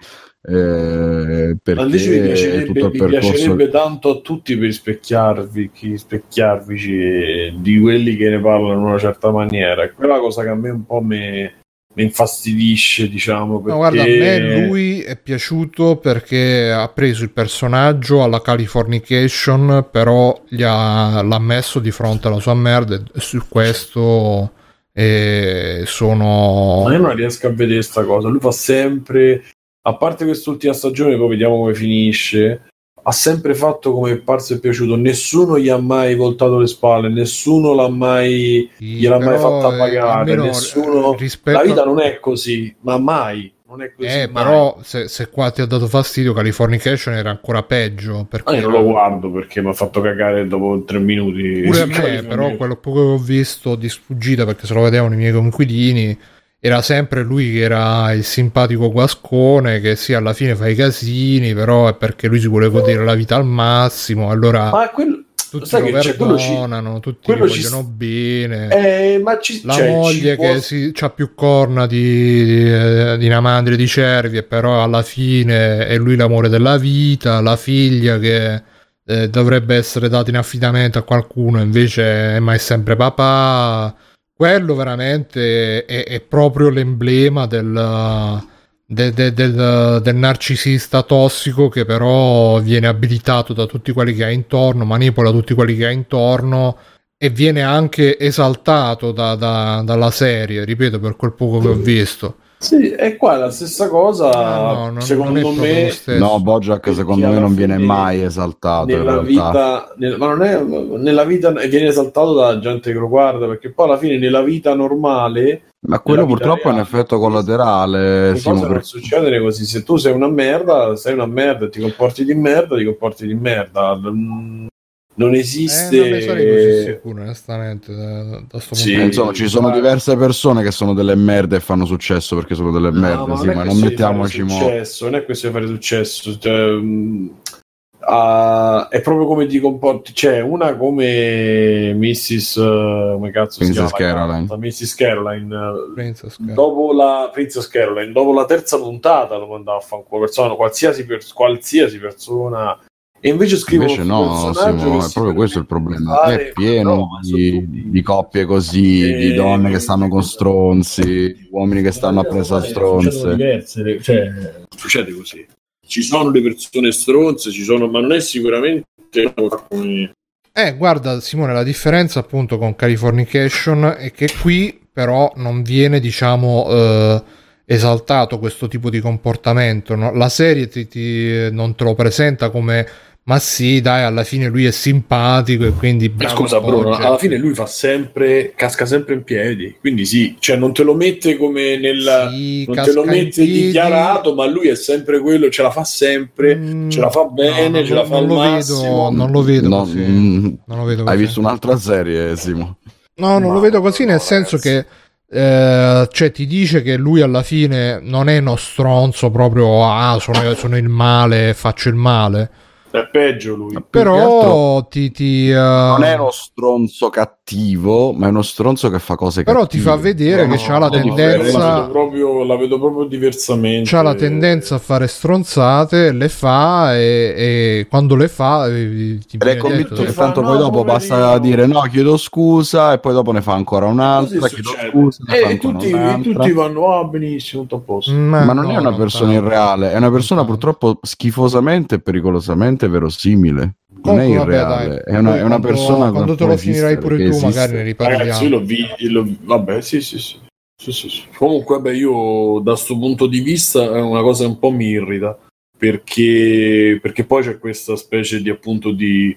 perché ma invece mi piacerebbe, tutto il mi percorso... piacerebbe tanto a tutti per specchiarvi, chi specchiarvici di quelli che ne parlano in una certa maniera, è quella cosa che a me un po' mi infastidisce, diciamo, perché... No, guarda, a me lui è piaciuto perché ha preso il personaggio alla Californication, però gli ha, l'ha messo di fronte alla sua merda, e su questo... E sono... Ma io non riesco a vedere sta cosa. Lui fa sempre, a parte quest'ultima stagione, poi vediamo come finisce, ha sempre fatto come è parso e piaciuto, nessuno gli ha mai voltato le spalle, nessuno l'ha mai sì, gliel'ha mai fatta pagare, almeno, nessuno rispetto... la vita non è così, ma mai non è così, eh, mai. Però se, se qua ti ha dato fastidio Californication era ancora peggio, perché... ah, io non lo guardo perché mi ha fatto cagare dopo tre minuti pure a me, però quello poco che ho visto di sfuggita, perché se lo vedevano i miei coinquilini, era sempre lui che era il simpatico guascone che sì, alla fine fa i casini, però è perché lui si vuole godere la vita al massimo, allora ma quello... tutti sai lo che perdonano, tutti lo vogliono ci... bene, eh, ma ci... la cioè, moglie ci può... che si... c'ha più corna di, di, di una madre di cervi, però alla fine è lui l'amore della vita, la figlia che eh, dovrebbe essere data in affidamento a qualcuno, invece è mai sempre papà, quello veramente è, è proprio l'emblema del... Del, del, del, del narcisista tossico, che però viene abilitato da tutti quelli che ha intorno, manipola tutti quelli che ha intorno, e viene anche esaltato da, da, dalla serie, ripeto, per quel poco che ho visto. Sì, e qua è la stessa cosa, no, no, secondo non me no, BoJack secondo me non viene mai esaltato nella in vita nel, ma non è, nella vita viene esaltato da gente che lo guarda, perché poi alla fine nella vita normale, ma quello purtroppo reale, è un effetto collaterale. Le cose non succedono così. Se tu sei una merda, sei una merda, ti comporti di merda, ti comporti di merda. Non esiste. Eh, non ne sarei così sicuro, onestamente. Da, da sto punto sì, insomma, ci sono diverse persone che sono delle merde e fanno successo perché sono delle merde. No, sì, ma non, ma non mettiamoci successo, mo... non è questo di fare successo. Cioè, uh, è proprio come ti comporti. Cioè, una come missus Uh, come cazzo si chiama? Caroline. missus Caroline. Uh, Princess Caroline. Dopo la Princess Caroline, dopo la terza puntata, lo mandava a fanculo. Qualsiasi, per, qualsiasi persona. E invece scrivo invece no, Simone, è proprio questo il problema, è pieno no, di, di coppie così, e... di donne che stanno con stronzi, di uomini che stanno a presa stronze diverse, cioè, succede così, ci sono le persone stronze, ci sono, ma non è sicuramente eh guarda Simone, la differenza appunto con Californication è che qui però non viene, diciamo, eh, esaltato questo tipo di comportamento, no? La serie ti, ti, non te lo presenta come ma sì dai, alla fine lui è simpatico e quindi bravo. Scusa Bruno, oggetto. Alla fine lui fa sempre, casca sempre in piedi, quindi sì, cioè non te lo mette come nel sì, non te lo mette dichiarato, ma lui è sempre quello, ce la fa sempre, mm, ce la fa bene, no, ce non, la fa non al lo massimo. Vedo, non lo vedo no, così. Non lo vedo così. Hai visto un'altra serie, Simo? No, non ma, lo vedo così, nel no, senso ragazzi. Che eh, cioè ti dice che lui alla fine non è uno stronzo proprio, ah, sono, sono il male, faccio il male. È peggio lui, però ti, ti uh... non è uno stronzo cattivo, ma è uno stronzo che fa cose però cattive. Però ti fa vedere no, che c'ha la tendenza, la vedo proprio, la vedo proprio diversamente, c'ha la tendenza a fare stronzate, le fa e, e quando le fa ti è convinto che tanto no, poi dopo basta dire no, chiedo scusa e poi dopo ne fa ancora un'altra, chiedo scusa e, e tutti, tutti vanno ah, benissimo, tutto a posto, ma, ma non no, è una persona no, irreale, è una persona purtroppo schifosamente e pericolosamente verosimile, non è irreale, è una, è una quando, persona quando te lo finirai pure tu esiste. Magari ne riparliamo ragazzi, io lo vi, lo, vabbè sì sì sì. Sì, sì, sì. Comunque beh, io da sto punto di vista è una cosa un po' mi irrita perché, perché poi c'è questa specie di appunto di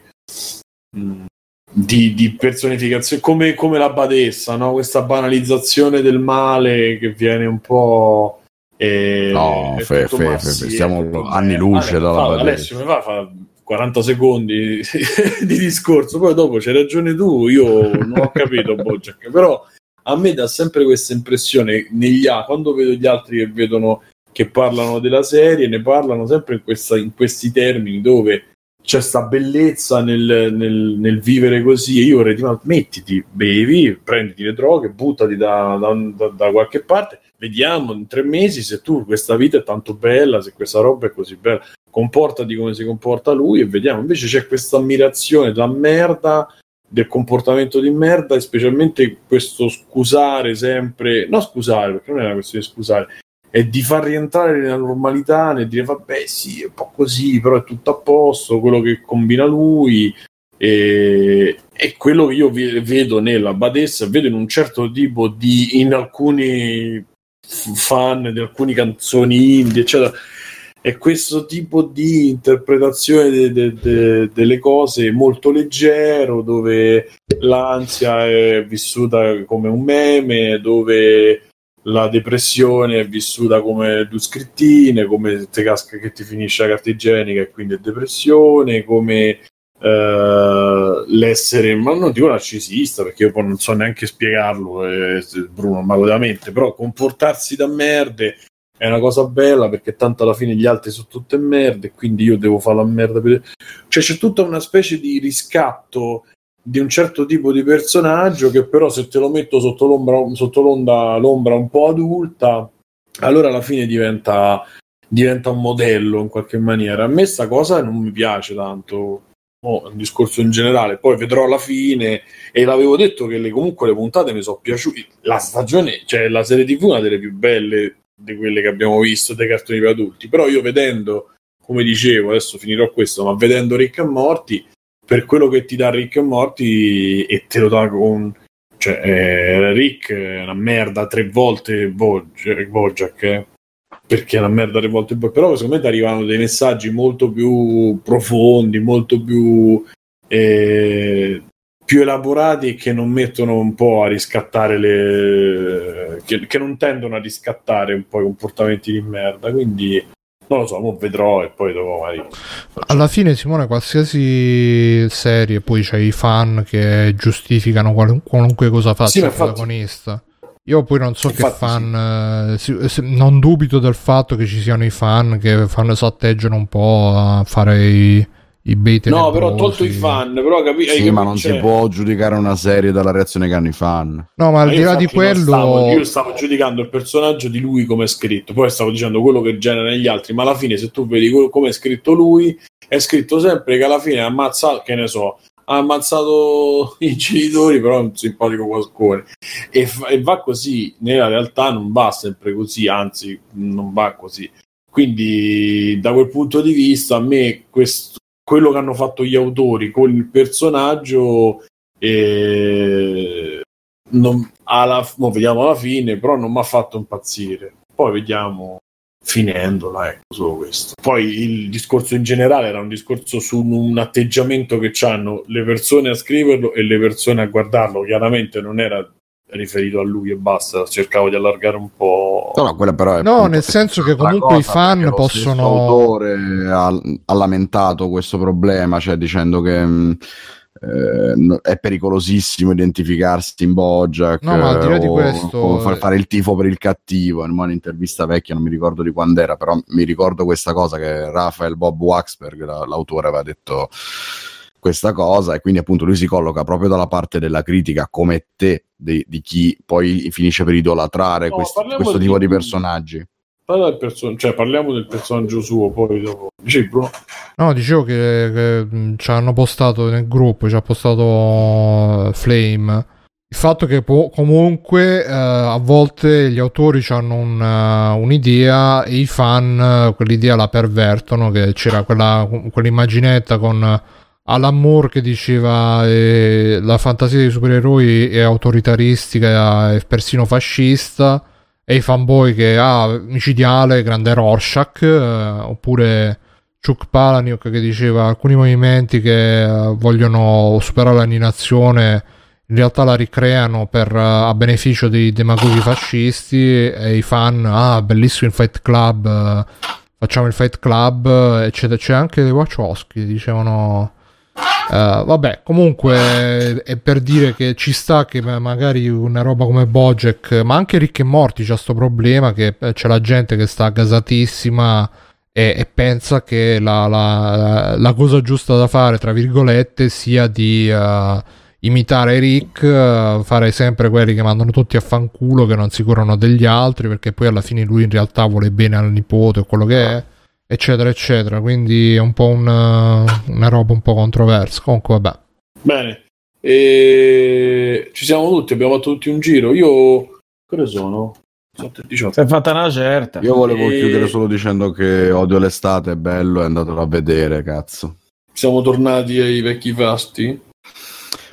di, di personificazione come, come la badessa, no? Questa banalizzazione del male che viene un po' E no, fe, fe, fe, fe, siamo eh, anni luce eh, dalla fa, Alessio mi fa, fa quaranta secondi di discorso, poi dopo c'hai ragione tu, io non ho capito Bojack, però a me dà sempre questa impressione negli, quando vedo gli altri che vedono che parlano della serie, ne parlano sempre in, questa, in questi termini dove c'è sta bellezza nel, nel, nel vivere così, e io vorrei dire mettiti, bevi, prenditi le droghe, buttati da, da, da, da qualche parte, vediamo in tre mesi se tu questa vita è tanto bella, se questa roba è così bella, comportati come si comporta lui e vediamo. Invece c'è questa ammirazione della merda, del comportamento di merda, e specialmente questo scusare sempre, no scusare perché non è una questione di scusare, è di far rientrare nella normalità, nel dire vabbè sì è un po' così però è tutto a posto, quello che combina lui e, e quello che io vedo nella badessa, vedo in un certo tipo di, in alcuni fan di alcune canzoni indie eccetera, è questo tipo di interpretazione de, de, de, delle cose molto leggero, dove l'ansia è vissuta come un meme, dove la depressione è vissuta come due scrittine, come te casca che ti finisce la carta igienica e quindi è depressione, come Uh, l'essere, ma non dico narcisista perché io poi non so neanche spiegarlo, eh, Bruno, ma veramente, però comportarsi da merde è una cosa bella perché tanto alla fine gli altri sono tutte merde, quindi io devo fare la merda per... cioè c'è tutta una specie di riscatto di un certo tipo di personaggio che però se te lo metto sotto l'ombra, sotto l'onda, l'ombra un po' adulta, allora alla fine diventa diventa un modello in qualche maniera. A me sta cosa non mi piace tanto. Oh, un discorso in generale, poi vedrò alla fine e l'avevo detto che le, comunque le puntate mi sono piaciute, la stagione, cioè la serie tivù è una delle più belle di quelle che abbiamo visto dei cartoni per adulti, però io vedendo, come dicevo, adesso finirò questo, ma vedendo Rick e Morty, per quello che ti dà Rick e Morty e te lo dà con, cioè eh, Rick è una merda tre volte Bojack, Bojack eh. Perché è una merda le volte, però secondo me arrivano dei messaggi molto più profondi, molto più eh, più elaborati, che non mettono un po' a riscattare le che, che non tendono a riscattare un po' i comportamenti di merda, quindi non lo so, mo vedrò e poi dopo magari... Alla fine Simone, qualsiasi serie poi c'è i fan che giustificano qualun- qualunque cosa faccia sì, il infatti... protagonista. Io poi non so infatti, che fan, sì. Non dubito del fatto che ci siano i fan che fanno, s'atteggiano un po' a fare i, i bei tenebrosi. No, però tolto i fan, però capi- sì, hai ma non c'è. Si può giudicare una serie dalla reazione che hanno i fan. No, ma al ma di là di quello... Stavo, io stavo giudicando il personaggio di lui come è scritto, poi stavo dicendo quello che genera negli altri, ma alla fine se tu vedi come è scritto lui, è scritto sempre che alla fine ammazza, che ne so... ha ammazzato i genitori, però è un simpatico guascone e, fa, e va così, nella realtà non va sempre così, anzi non va così, quindi da quel punto di vista a me questo, quello che hanno fatto gli autori con il personaggio eh, non, alla, no, vediamo alla fine, però non mi ha fatto impazzire, poi vediamo finendola, ecco, solo questo. Poi il discorso in generale era un discorso su un atteggiamento che hanno le persone a scriverlo e le persone a guardarlo. Chiaramente non era riferito a lui e basta, cercavo di allargare un po'. No, no, quella però è no, nel senso che comunque cosa, i fan possono. L'autore ha, ha lamentato questo problema, cioè dicendo che mh, eh, è pericolosissimo identificarsi in Bojack, no, ma al di là di questo, o far fare il tifo per il cattivo. In un'intervista vecchia, non mi ricordo di quando era, però mi ricordo questa cosa che Raphael Bob Waxberg, la, l'autore, aveva detto questa cosa, e quindi appunto lui si colloca proprio dalla parte della critica come te di, di chi poi finisce per idolatrare no, questi, questo di, tipo di personaggi. Parliamo del, person- cioè, parliamo del personaggio suo, poi dopo dici, bro. No, dicevo che, che ci hanno postato nel gruppo, ci ha postato Flame il fatto che po- comunque eh, a volte gli autori hanno un, uh, un'idea e i fan uh, quell'idea la pervertono, che c'era quella, quell'immaginetta con Alan Moore che diceva eh, la fantasia dei supereroi è autoritaristica e persino fascista, e i fanboy che ha ah, micidiale, grande Rorschach, eh, oppure Chuck Palahniuk che diceva alcuni movimenti che eh, vogliono superare l'animazione in realtà la ricreano per, a beneficio dei demagoghi fascisti, e i fan ah bellissimo il Fight Club, eh, facciamo il Fight Club, eccetera. C'è anche le Wachowski, dicevano Uh, vabbè, comunque è per dire che ci sta che magari una roba come Bojack, ma anche Rick e Morty c'ha sto problema che c'è la gente che sta gasatissima e, e pensa che la, la, la cosa giusta da fare, tra virgolette, sia di uh, imitare Rick, uh, fare sempre quelli che mandano tutti a fanculo, che non si curano degli altri, perché poi alla fine lui in realtà vuole bene al nipote o quello che è, eccetera eccetera. Quindi è un po' una, una roba un po' controversa, comunque vabbè. Bene, e ci siamo tutti, abbiamo fatto tutti un giro. Io cosa sono? diciotto. È fatta una certa. Io volevo e... chiudere solo dicendo che Odio l'estate è bello, è andato a vedere, cazzo. Siamo tornati ai vecchi fasti?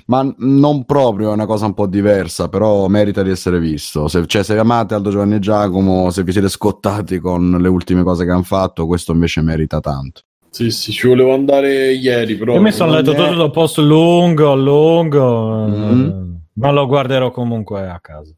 Ma non proprio, è una cosa un po' diversa, però merita di essere visto. Se, cioè, se amate Aldo Giovanni e Giacomo, se vi siete scottati con le ultime cose che hanno fatto, questo invece merita tanto. Sì, sì, ci volevo andare ieri, però. Io mi sono letto tutto da post lungo, lungo, mm-hmm. Ma lo guarderò comunque a casa.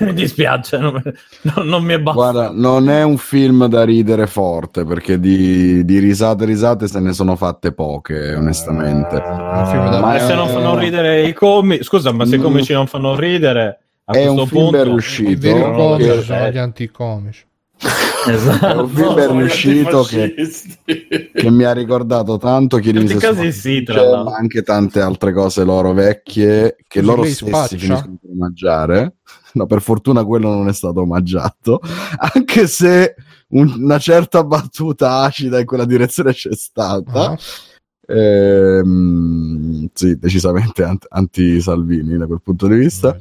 Mi dispiace, non, non, non mi è basta. Guarda, non è un film da ridere forte, perché di, di risate risate se ne sono fatte poche, onestamente. Ah, film da ma è, se non fanno ridere i comici, scusa, ma se i comici non fanno ridere, a è questo un film punto, ben riuscito. Comici sono gli anticomici. Esatto. È un film ben riuscito che, che mi ha ricordato tanto Chiedi se casi sì, tra cioè, ma anche tante altre cose loro vecchie che si loro stessi spaccia. Finiscono per omaggiare. No, per fortuna quello non è stato omaggiato, anche se un, una certa battuta acida in quella direzione c'è stata. Uh-huh. ehm, sì, decisamente ant- anti Salvini da quel punto di vista. Uh-huh.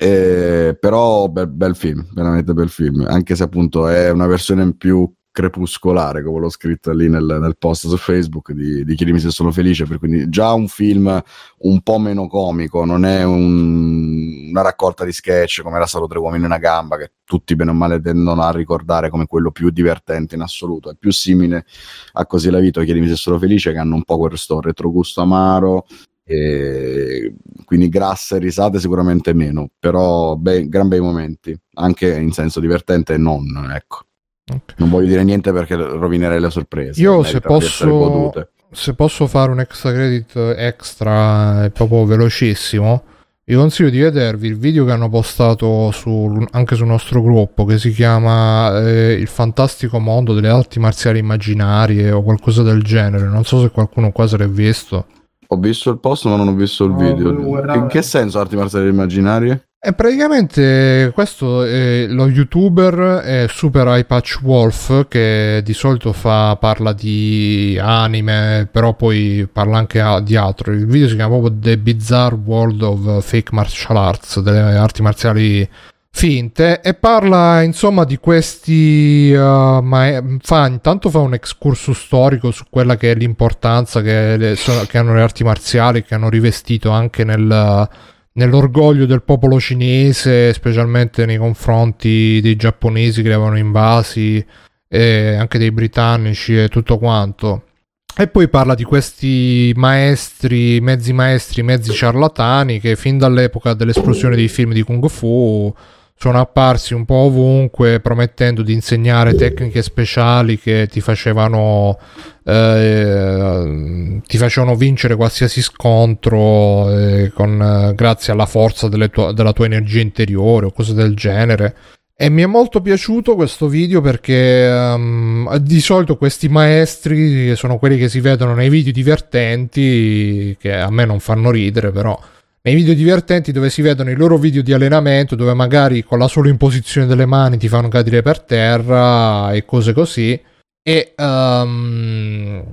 Eh, però bel, bel film, veramente bel film, anche se appunto è una versione in più crepuscolare, come l'ho scritto lì nel, nel post su Facebook di, di Chiedimi se sono felice, per quindi già un film un po' meno comico, non è un, una raccolta di sketch come era stato Tre uomini e una gamba, che tutti bene o male tendono a ricordare come quello più divertente in assoluto. È più simile a Così la vita, Chiedimi se sono felice, che hanno un po' questo retrogusto amaro. E quindi grasse risate sicuramente meno, però beh, gran bei momenti, anche in senso divertente e non, ecco. Okay. Non voglio dire niente perché rovinerei la sorpresa. Io se posso, se posso fare un extra credit extra proprio velocissimo, vi consiglio di vedervi il video che hanno postato su, anche sul nostro gruppo, che si chiama eh, Il fantastico mondo delle arti marziali immaginarie o qualcosa del genere. Non so se qualcuno qua se l'è visto. Ho visto il post ma non ho visto il video. No, in che senso arti marziali immaginarie? È praticamente questo è, lo youtuber è Super Eye Patch Wolf, che di solito fa parla di anime, però poi parla anche a, di altro. Il video si chiama proprio The Bizarre World of Fake Martial Arts, delle arti marziali finte, e parla insomma di questi uh, ma fa intanto fa un excursus storico su quella che è l'importanza che, le, so, che hanno le arti marziali, che hanno rivestito anche nel, nell'orgoglio del popolo cinese, specialmente nei confronti dei giapponesi che li avevano invasi, e anche dei britannici e tutto quanto. E poi parla di questi maestri, mezzi maestri, mezzi ciarlatani, che fin dall'epoca dell'esplosione dei film di Kung Fu sono apparsi un po' ovunque promettendo di insegnare tecniche speciali che ti facevano eh, ti facevano vincere qualsiasi scontro eh, con, eh, grazie alla forza delle tu- della tua energia interiore o cose del genere. E mi è molto piaciuto questo video perché um, di solito questi maestri sono quelli che si vedono nei video divertenti, che a me non fanno ridere, però nei video divertenti dove si vedono i loro video di allenamento, dove magari con la sola imposizione delle mani ti fanno cadere per terra e cose così, e um,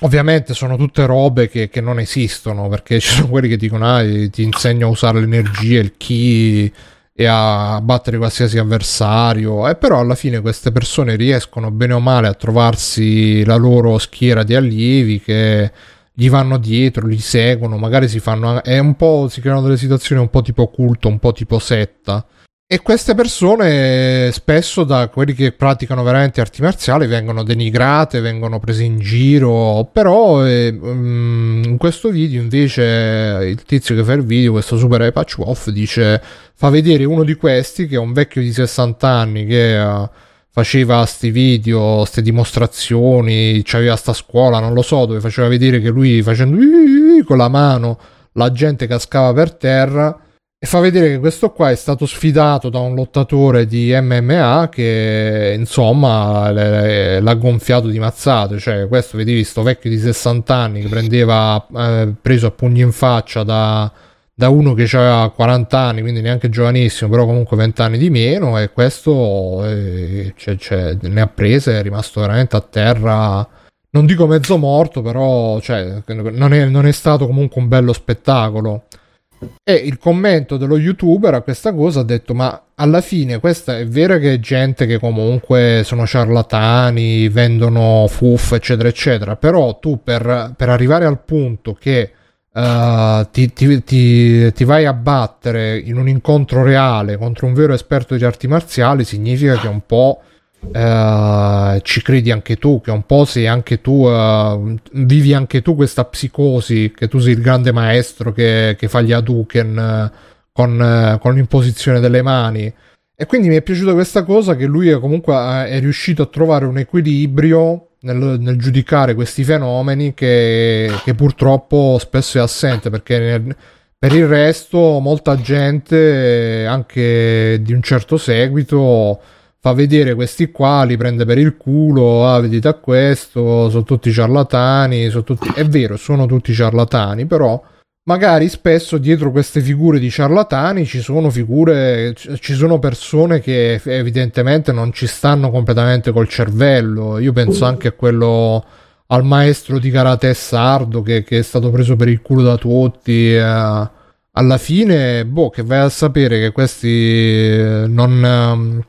ovviamente sono tutte robe che, che non esistono, perché ci sono quelli che dicono ah, ti insegno a usare l'energia, il chi, e a battere qualsiasi avversario, e però alla fine queste persone riescono bene o male a trovarsi la loro schiera di allievi che gli vanno dietro, li seguono, magari si fanno, è un po', si creano delle situazioni un po' tipo culto, un po' tipo setta, e queste persone spesso da quelli che praticano veramente arti marziali vengono denigrate, vengono prese in giro. Però eh, in questo video invece il tizio che fa il video, questo super Epach Wolf, dice, fa vedere uno di questi che è un vecchio di sessanta anni che uh, faceva sti video, ste dimostrazioni, c'aveva sta scuola, non lo so, dove faceva vedere che lui facendo con la mano la gente cascava per terra. E fa vedere che questo qua è stato sfidato da un lottatore di M M A che insomma l'ha gonfiato di mazzate. Cioè questo, vedevi sto vecchio di sessanta anni che prendeva eh, preso a pugni in faccia da, da uno che aveva quaranta anni, quindi neanche giovanissimo, però comunque venti anni di meno, e questo eh, cioè, cioè, ne ha prese, è rimasto veramente a terra, non dico mezzo morto, però cioè, non, è, non è stato comunque un bello spettacolo. E il commento dello youtuber a questa cosa ha detto, ma alla fine questa è vera che è gente che comunque sono ciarlatani, vendono fuffa eccetera eccetera, però tu per, per arrivare al punto che uh, ti, ti, ti, ti vai a battere in un incontro reale contro un vero esperto di arti marziali, significa che un po' Uh, ci credi anche tu, che un po' sei anche tu, uh, vivi anche tu questa psicosi che tu sei il grande maestro che, che fa gli Hadouken uh, con, uh, con l'imposizione delle mani. E quindi mi è piaciuta questa cosa, che lui è comunque uh, è riuscito a trovare un equilibrio nel, nel giudicare questi fenomeni che, che purtroppo spesso è assente, perché nel, per il resto molta gente anche di un certo seguito fa vedere questi qua, li prende per il culo, ah vedete a questo, sono tutti ciarlatani, sono tutti... è vero, sono tutti ciarlatani, però magari spesso dietro queste figure di ciarlatani ci sono figure, ci sono persone che evidentemente non ci stanno completamente col cervello. Io penso anche a quello, al maestro di karate sardo che, che è stato preso per il culo da tutti, eh. Alla fine, boh, che vai a sapere che questi non...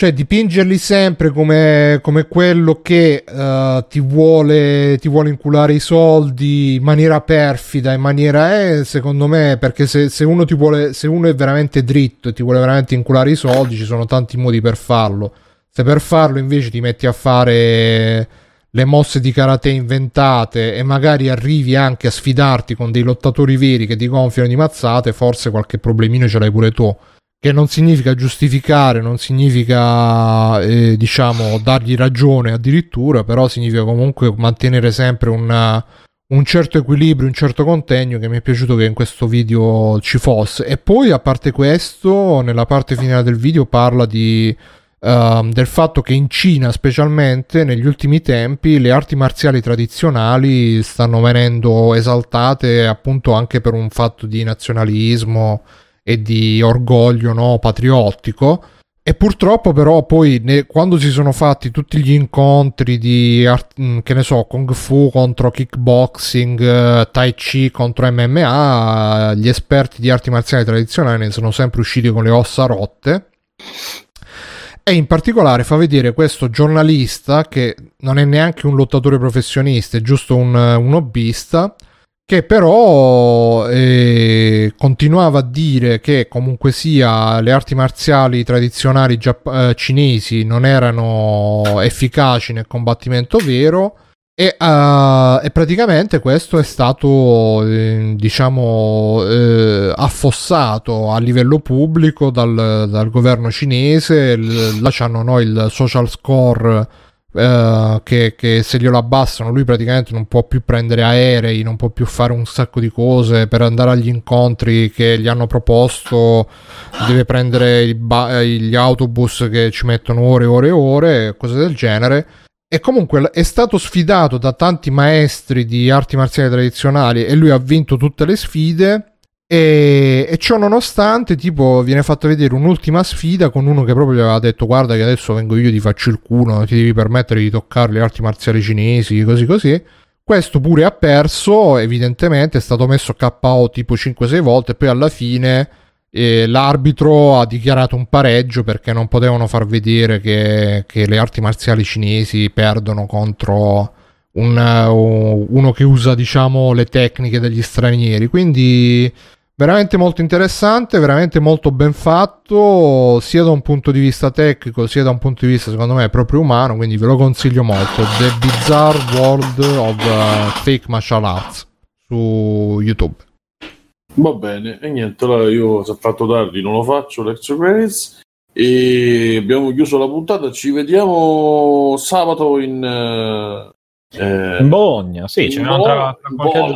Cioè dipingerli sempre come, come quello che uh, ti vuole ti vuole inculare i soldi in maniera perfida, in maniera eh, secondo me, perché se, se uno ti vuole, se uno è veramente dritto e ti vuole veramente inculare i soldi, ci sono tanti modi per farlo. Se per farlo invece ti metti a fare le mosse di karate inventate e magari arrivi anche a sfidarti con dei lottatori veri che ti gonfiano di mazzate, forse qualche problemino ce l'hai pure tu. Che non significa giustificare, non significa eh, diciamo dargli ragione addirittura, però significa comunque mantenere sempre una, un certo equilibrio, un certo contegno, che mi è piaciuto che in questo video ci fosse. E poi a parte questo, nella parte finale del video parla di, uh, del fatto che in Cina specialmente negli ultimi tempi le arti marziali tradizionali stanno venendo esaltate appunto anche per un fatto di nazionalismo e di orgoglio, no, patriottico. E purtroppo però poi ne, quando si sono fatti tutti gli incontri di art, che ne so, Kung Fu contro kickboxing, eh, Tai Chi contro M M A, gli esperti di arti marziali tradizionali ne sono sempre usciti con le ossa rotte. E in particolare fa vedere questo giornalista che non è neanche un lottatore professionista, è giusto un, un hobbista, che però eh, continuava a dire che comunque sia le arti marziali tradizionali giapp- cinesi non erano efficaci nel combattimento vero, e, uh, e praticamente questo è stato eh, diciamo eh, affossato a livello pubblico dal, dal governo cinese. L- là c'hanno noi il social score Uh, che, che se glielo abbassano lui praticamente non può più prendere aerei, non può più fare un sacco di cose per andare agli incontri che gli hanno proposto, deve prendere il ba- gli autobus che ci mettono ore e ore e ore, cose del genere. E comunque è stato sfidato da tanti maestri di arti marziali tradizionali e lui ha vinto tutte le sfide. E, e ciò nonostante, tipo, viene fatto vedere un'ultima sfida con uno che proprio gli aveva detto: guarda che adesso vengo io, ti faccio il culo, non ti devi permettere di toccare le arti marziali cinesi, così così. Questo pure ha perso, evidentemente è stato messo K O tipo cinque sei volte, e poi alla fine eh, l'arbitro ha dichiarato un pareggio perché non potevano far vedere che, che le arti marziali cinesi perdono contro un, uno che usa, diciamo, le tecniche degli stranieri. Quindi veramente molto interessante, veramente molto ben fatto, sia da un punto di vista tecnico, sia da un punto di vista, secondo me, proprio umano, quindi ve lo consiglio molto. The Bizarre World of Fake Martial Arts su YouTube. Va bene, e niente, allora io se ho fatto tardi non lo faccio, Lecture Credits, e abbiamo chiuso la puntata, ci vediamo sabato in, eh, in Bologna, sì, in ce n'è un'altra qualche...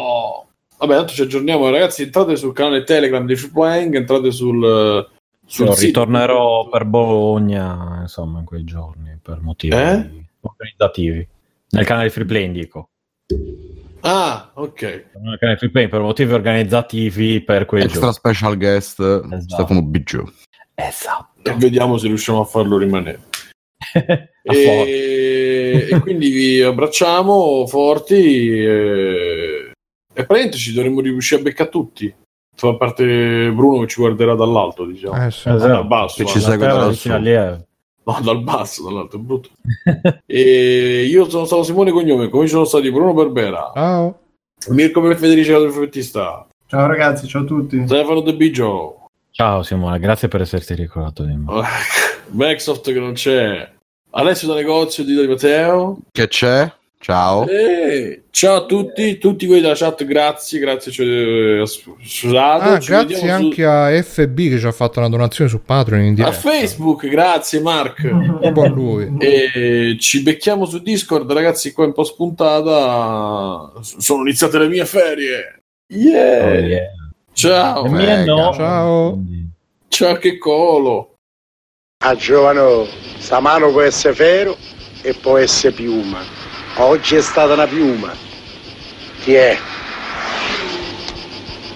Vabbè, tanto ci aggiorniamo, ragazzi. Entrate sul canale Telegram di Free Playing, entrate sul, sul no, ritornerò per Bologna, insomma, in quei giorni per motivi eh? organizzativi. Nel canale Free Playing, dico. Ah, ok. Nel canale Free Playing per motivi organizzativi per quei Extra giorni. Extra special guest, esatto. Stefano Biggio. Esatto. E vediamo se riusciamo a farlo rimanere. e... e quindi vi abbracciamo forti. E... E praticamente ci dovremmo riuscire a beccare tutti, a parte Bruno che ci guarderà dall'alto, diciamo, eh, sì, esatto. dal basso, che ci segue dal no, dal basso, dall'alto, è brutto. E io sono stato Simone Cognome, come ci sono stati Bruno Barbera, ciao, Mirko per Federica del Frettista, ciao ragazzi, ciao a tutti, Stefano De Biggio, ciao Simone, grazie per esserti ricordato di me. Microsoft che non c'è, Alessio da negozio di Matteo che c'è. Ciao. Eh, ciao a tutti, tutti voi della chat, grazie, grazie, cioè, scusate, ah, grazie anche su... a F B che ci ha fatto una donazione su Patreon in diretta. A Facebook, grazie Mark. A lui. E ci becchiamo su Discord, ragazzi, qua in post puntata sono iniziate le mie ferie. Yeah. Oh, yeah. Ciao. Mega, no. Ciao. Ciao che colo. A giovano, sta mano può essere ferro e può essere piuma. Oggi è stata una piuma. Chi è?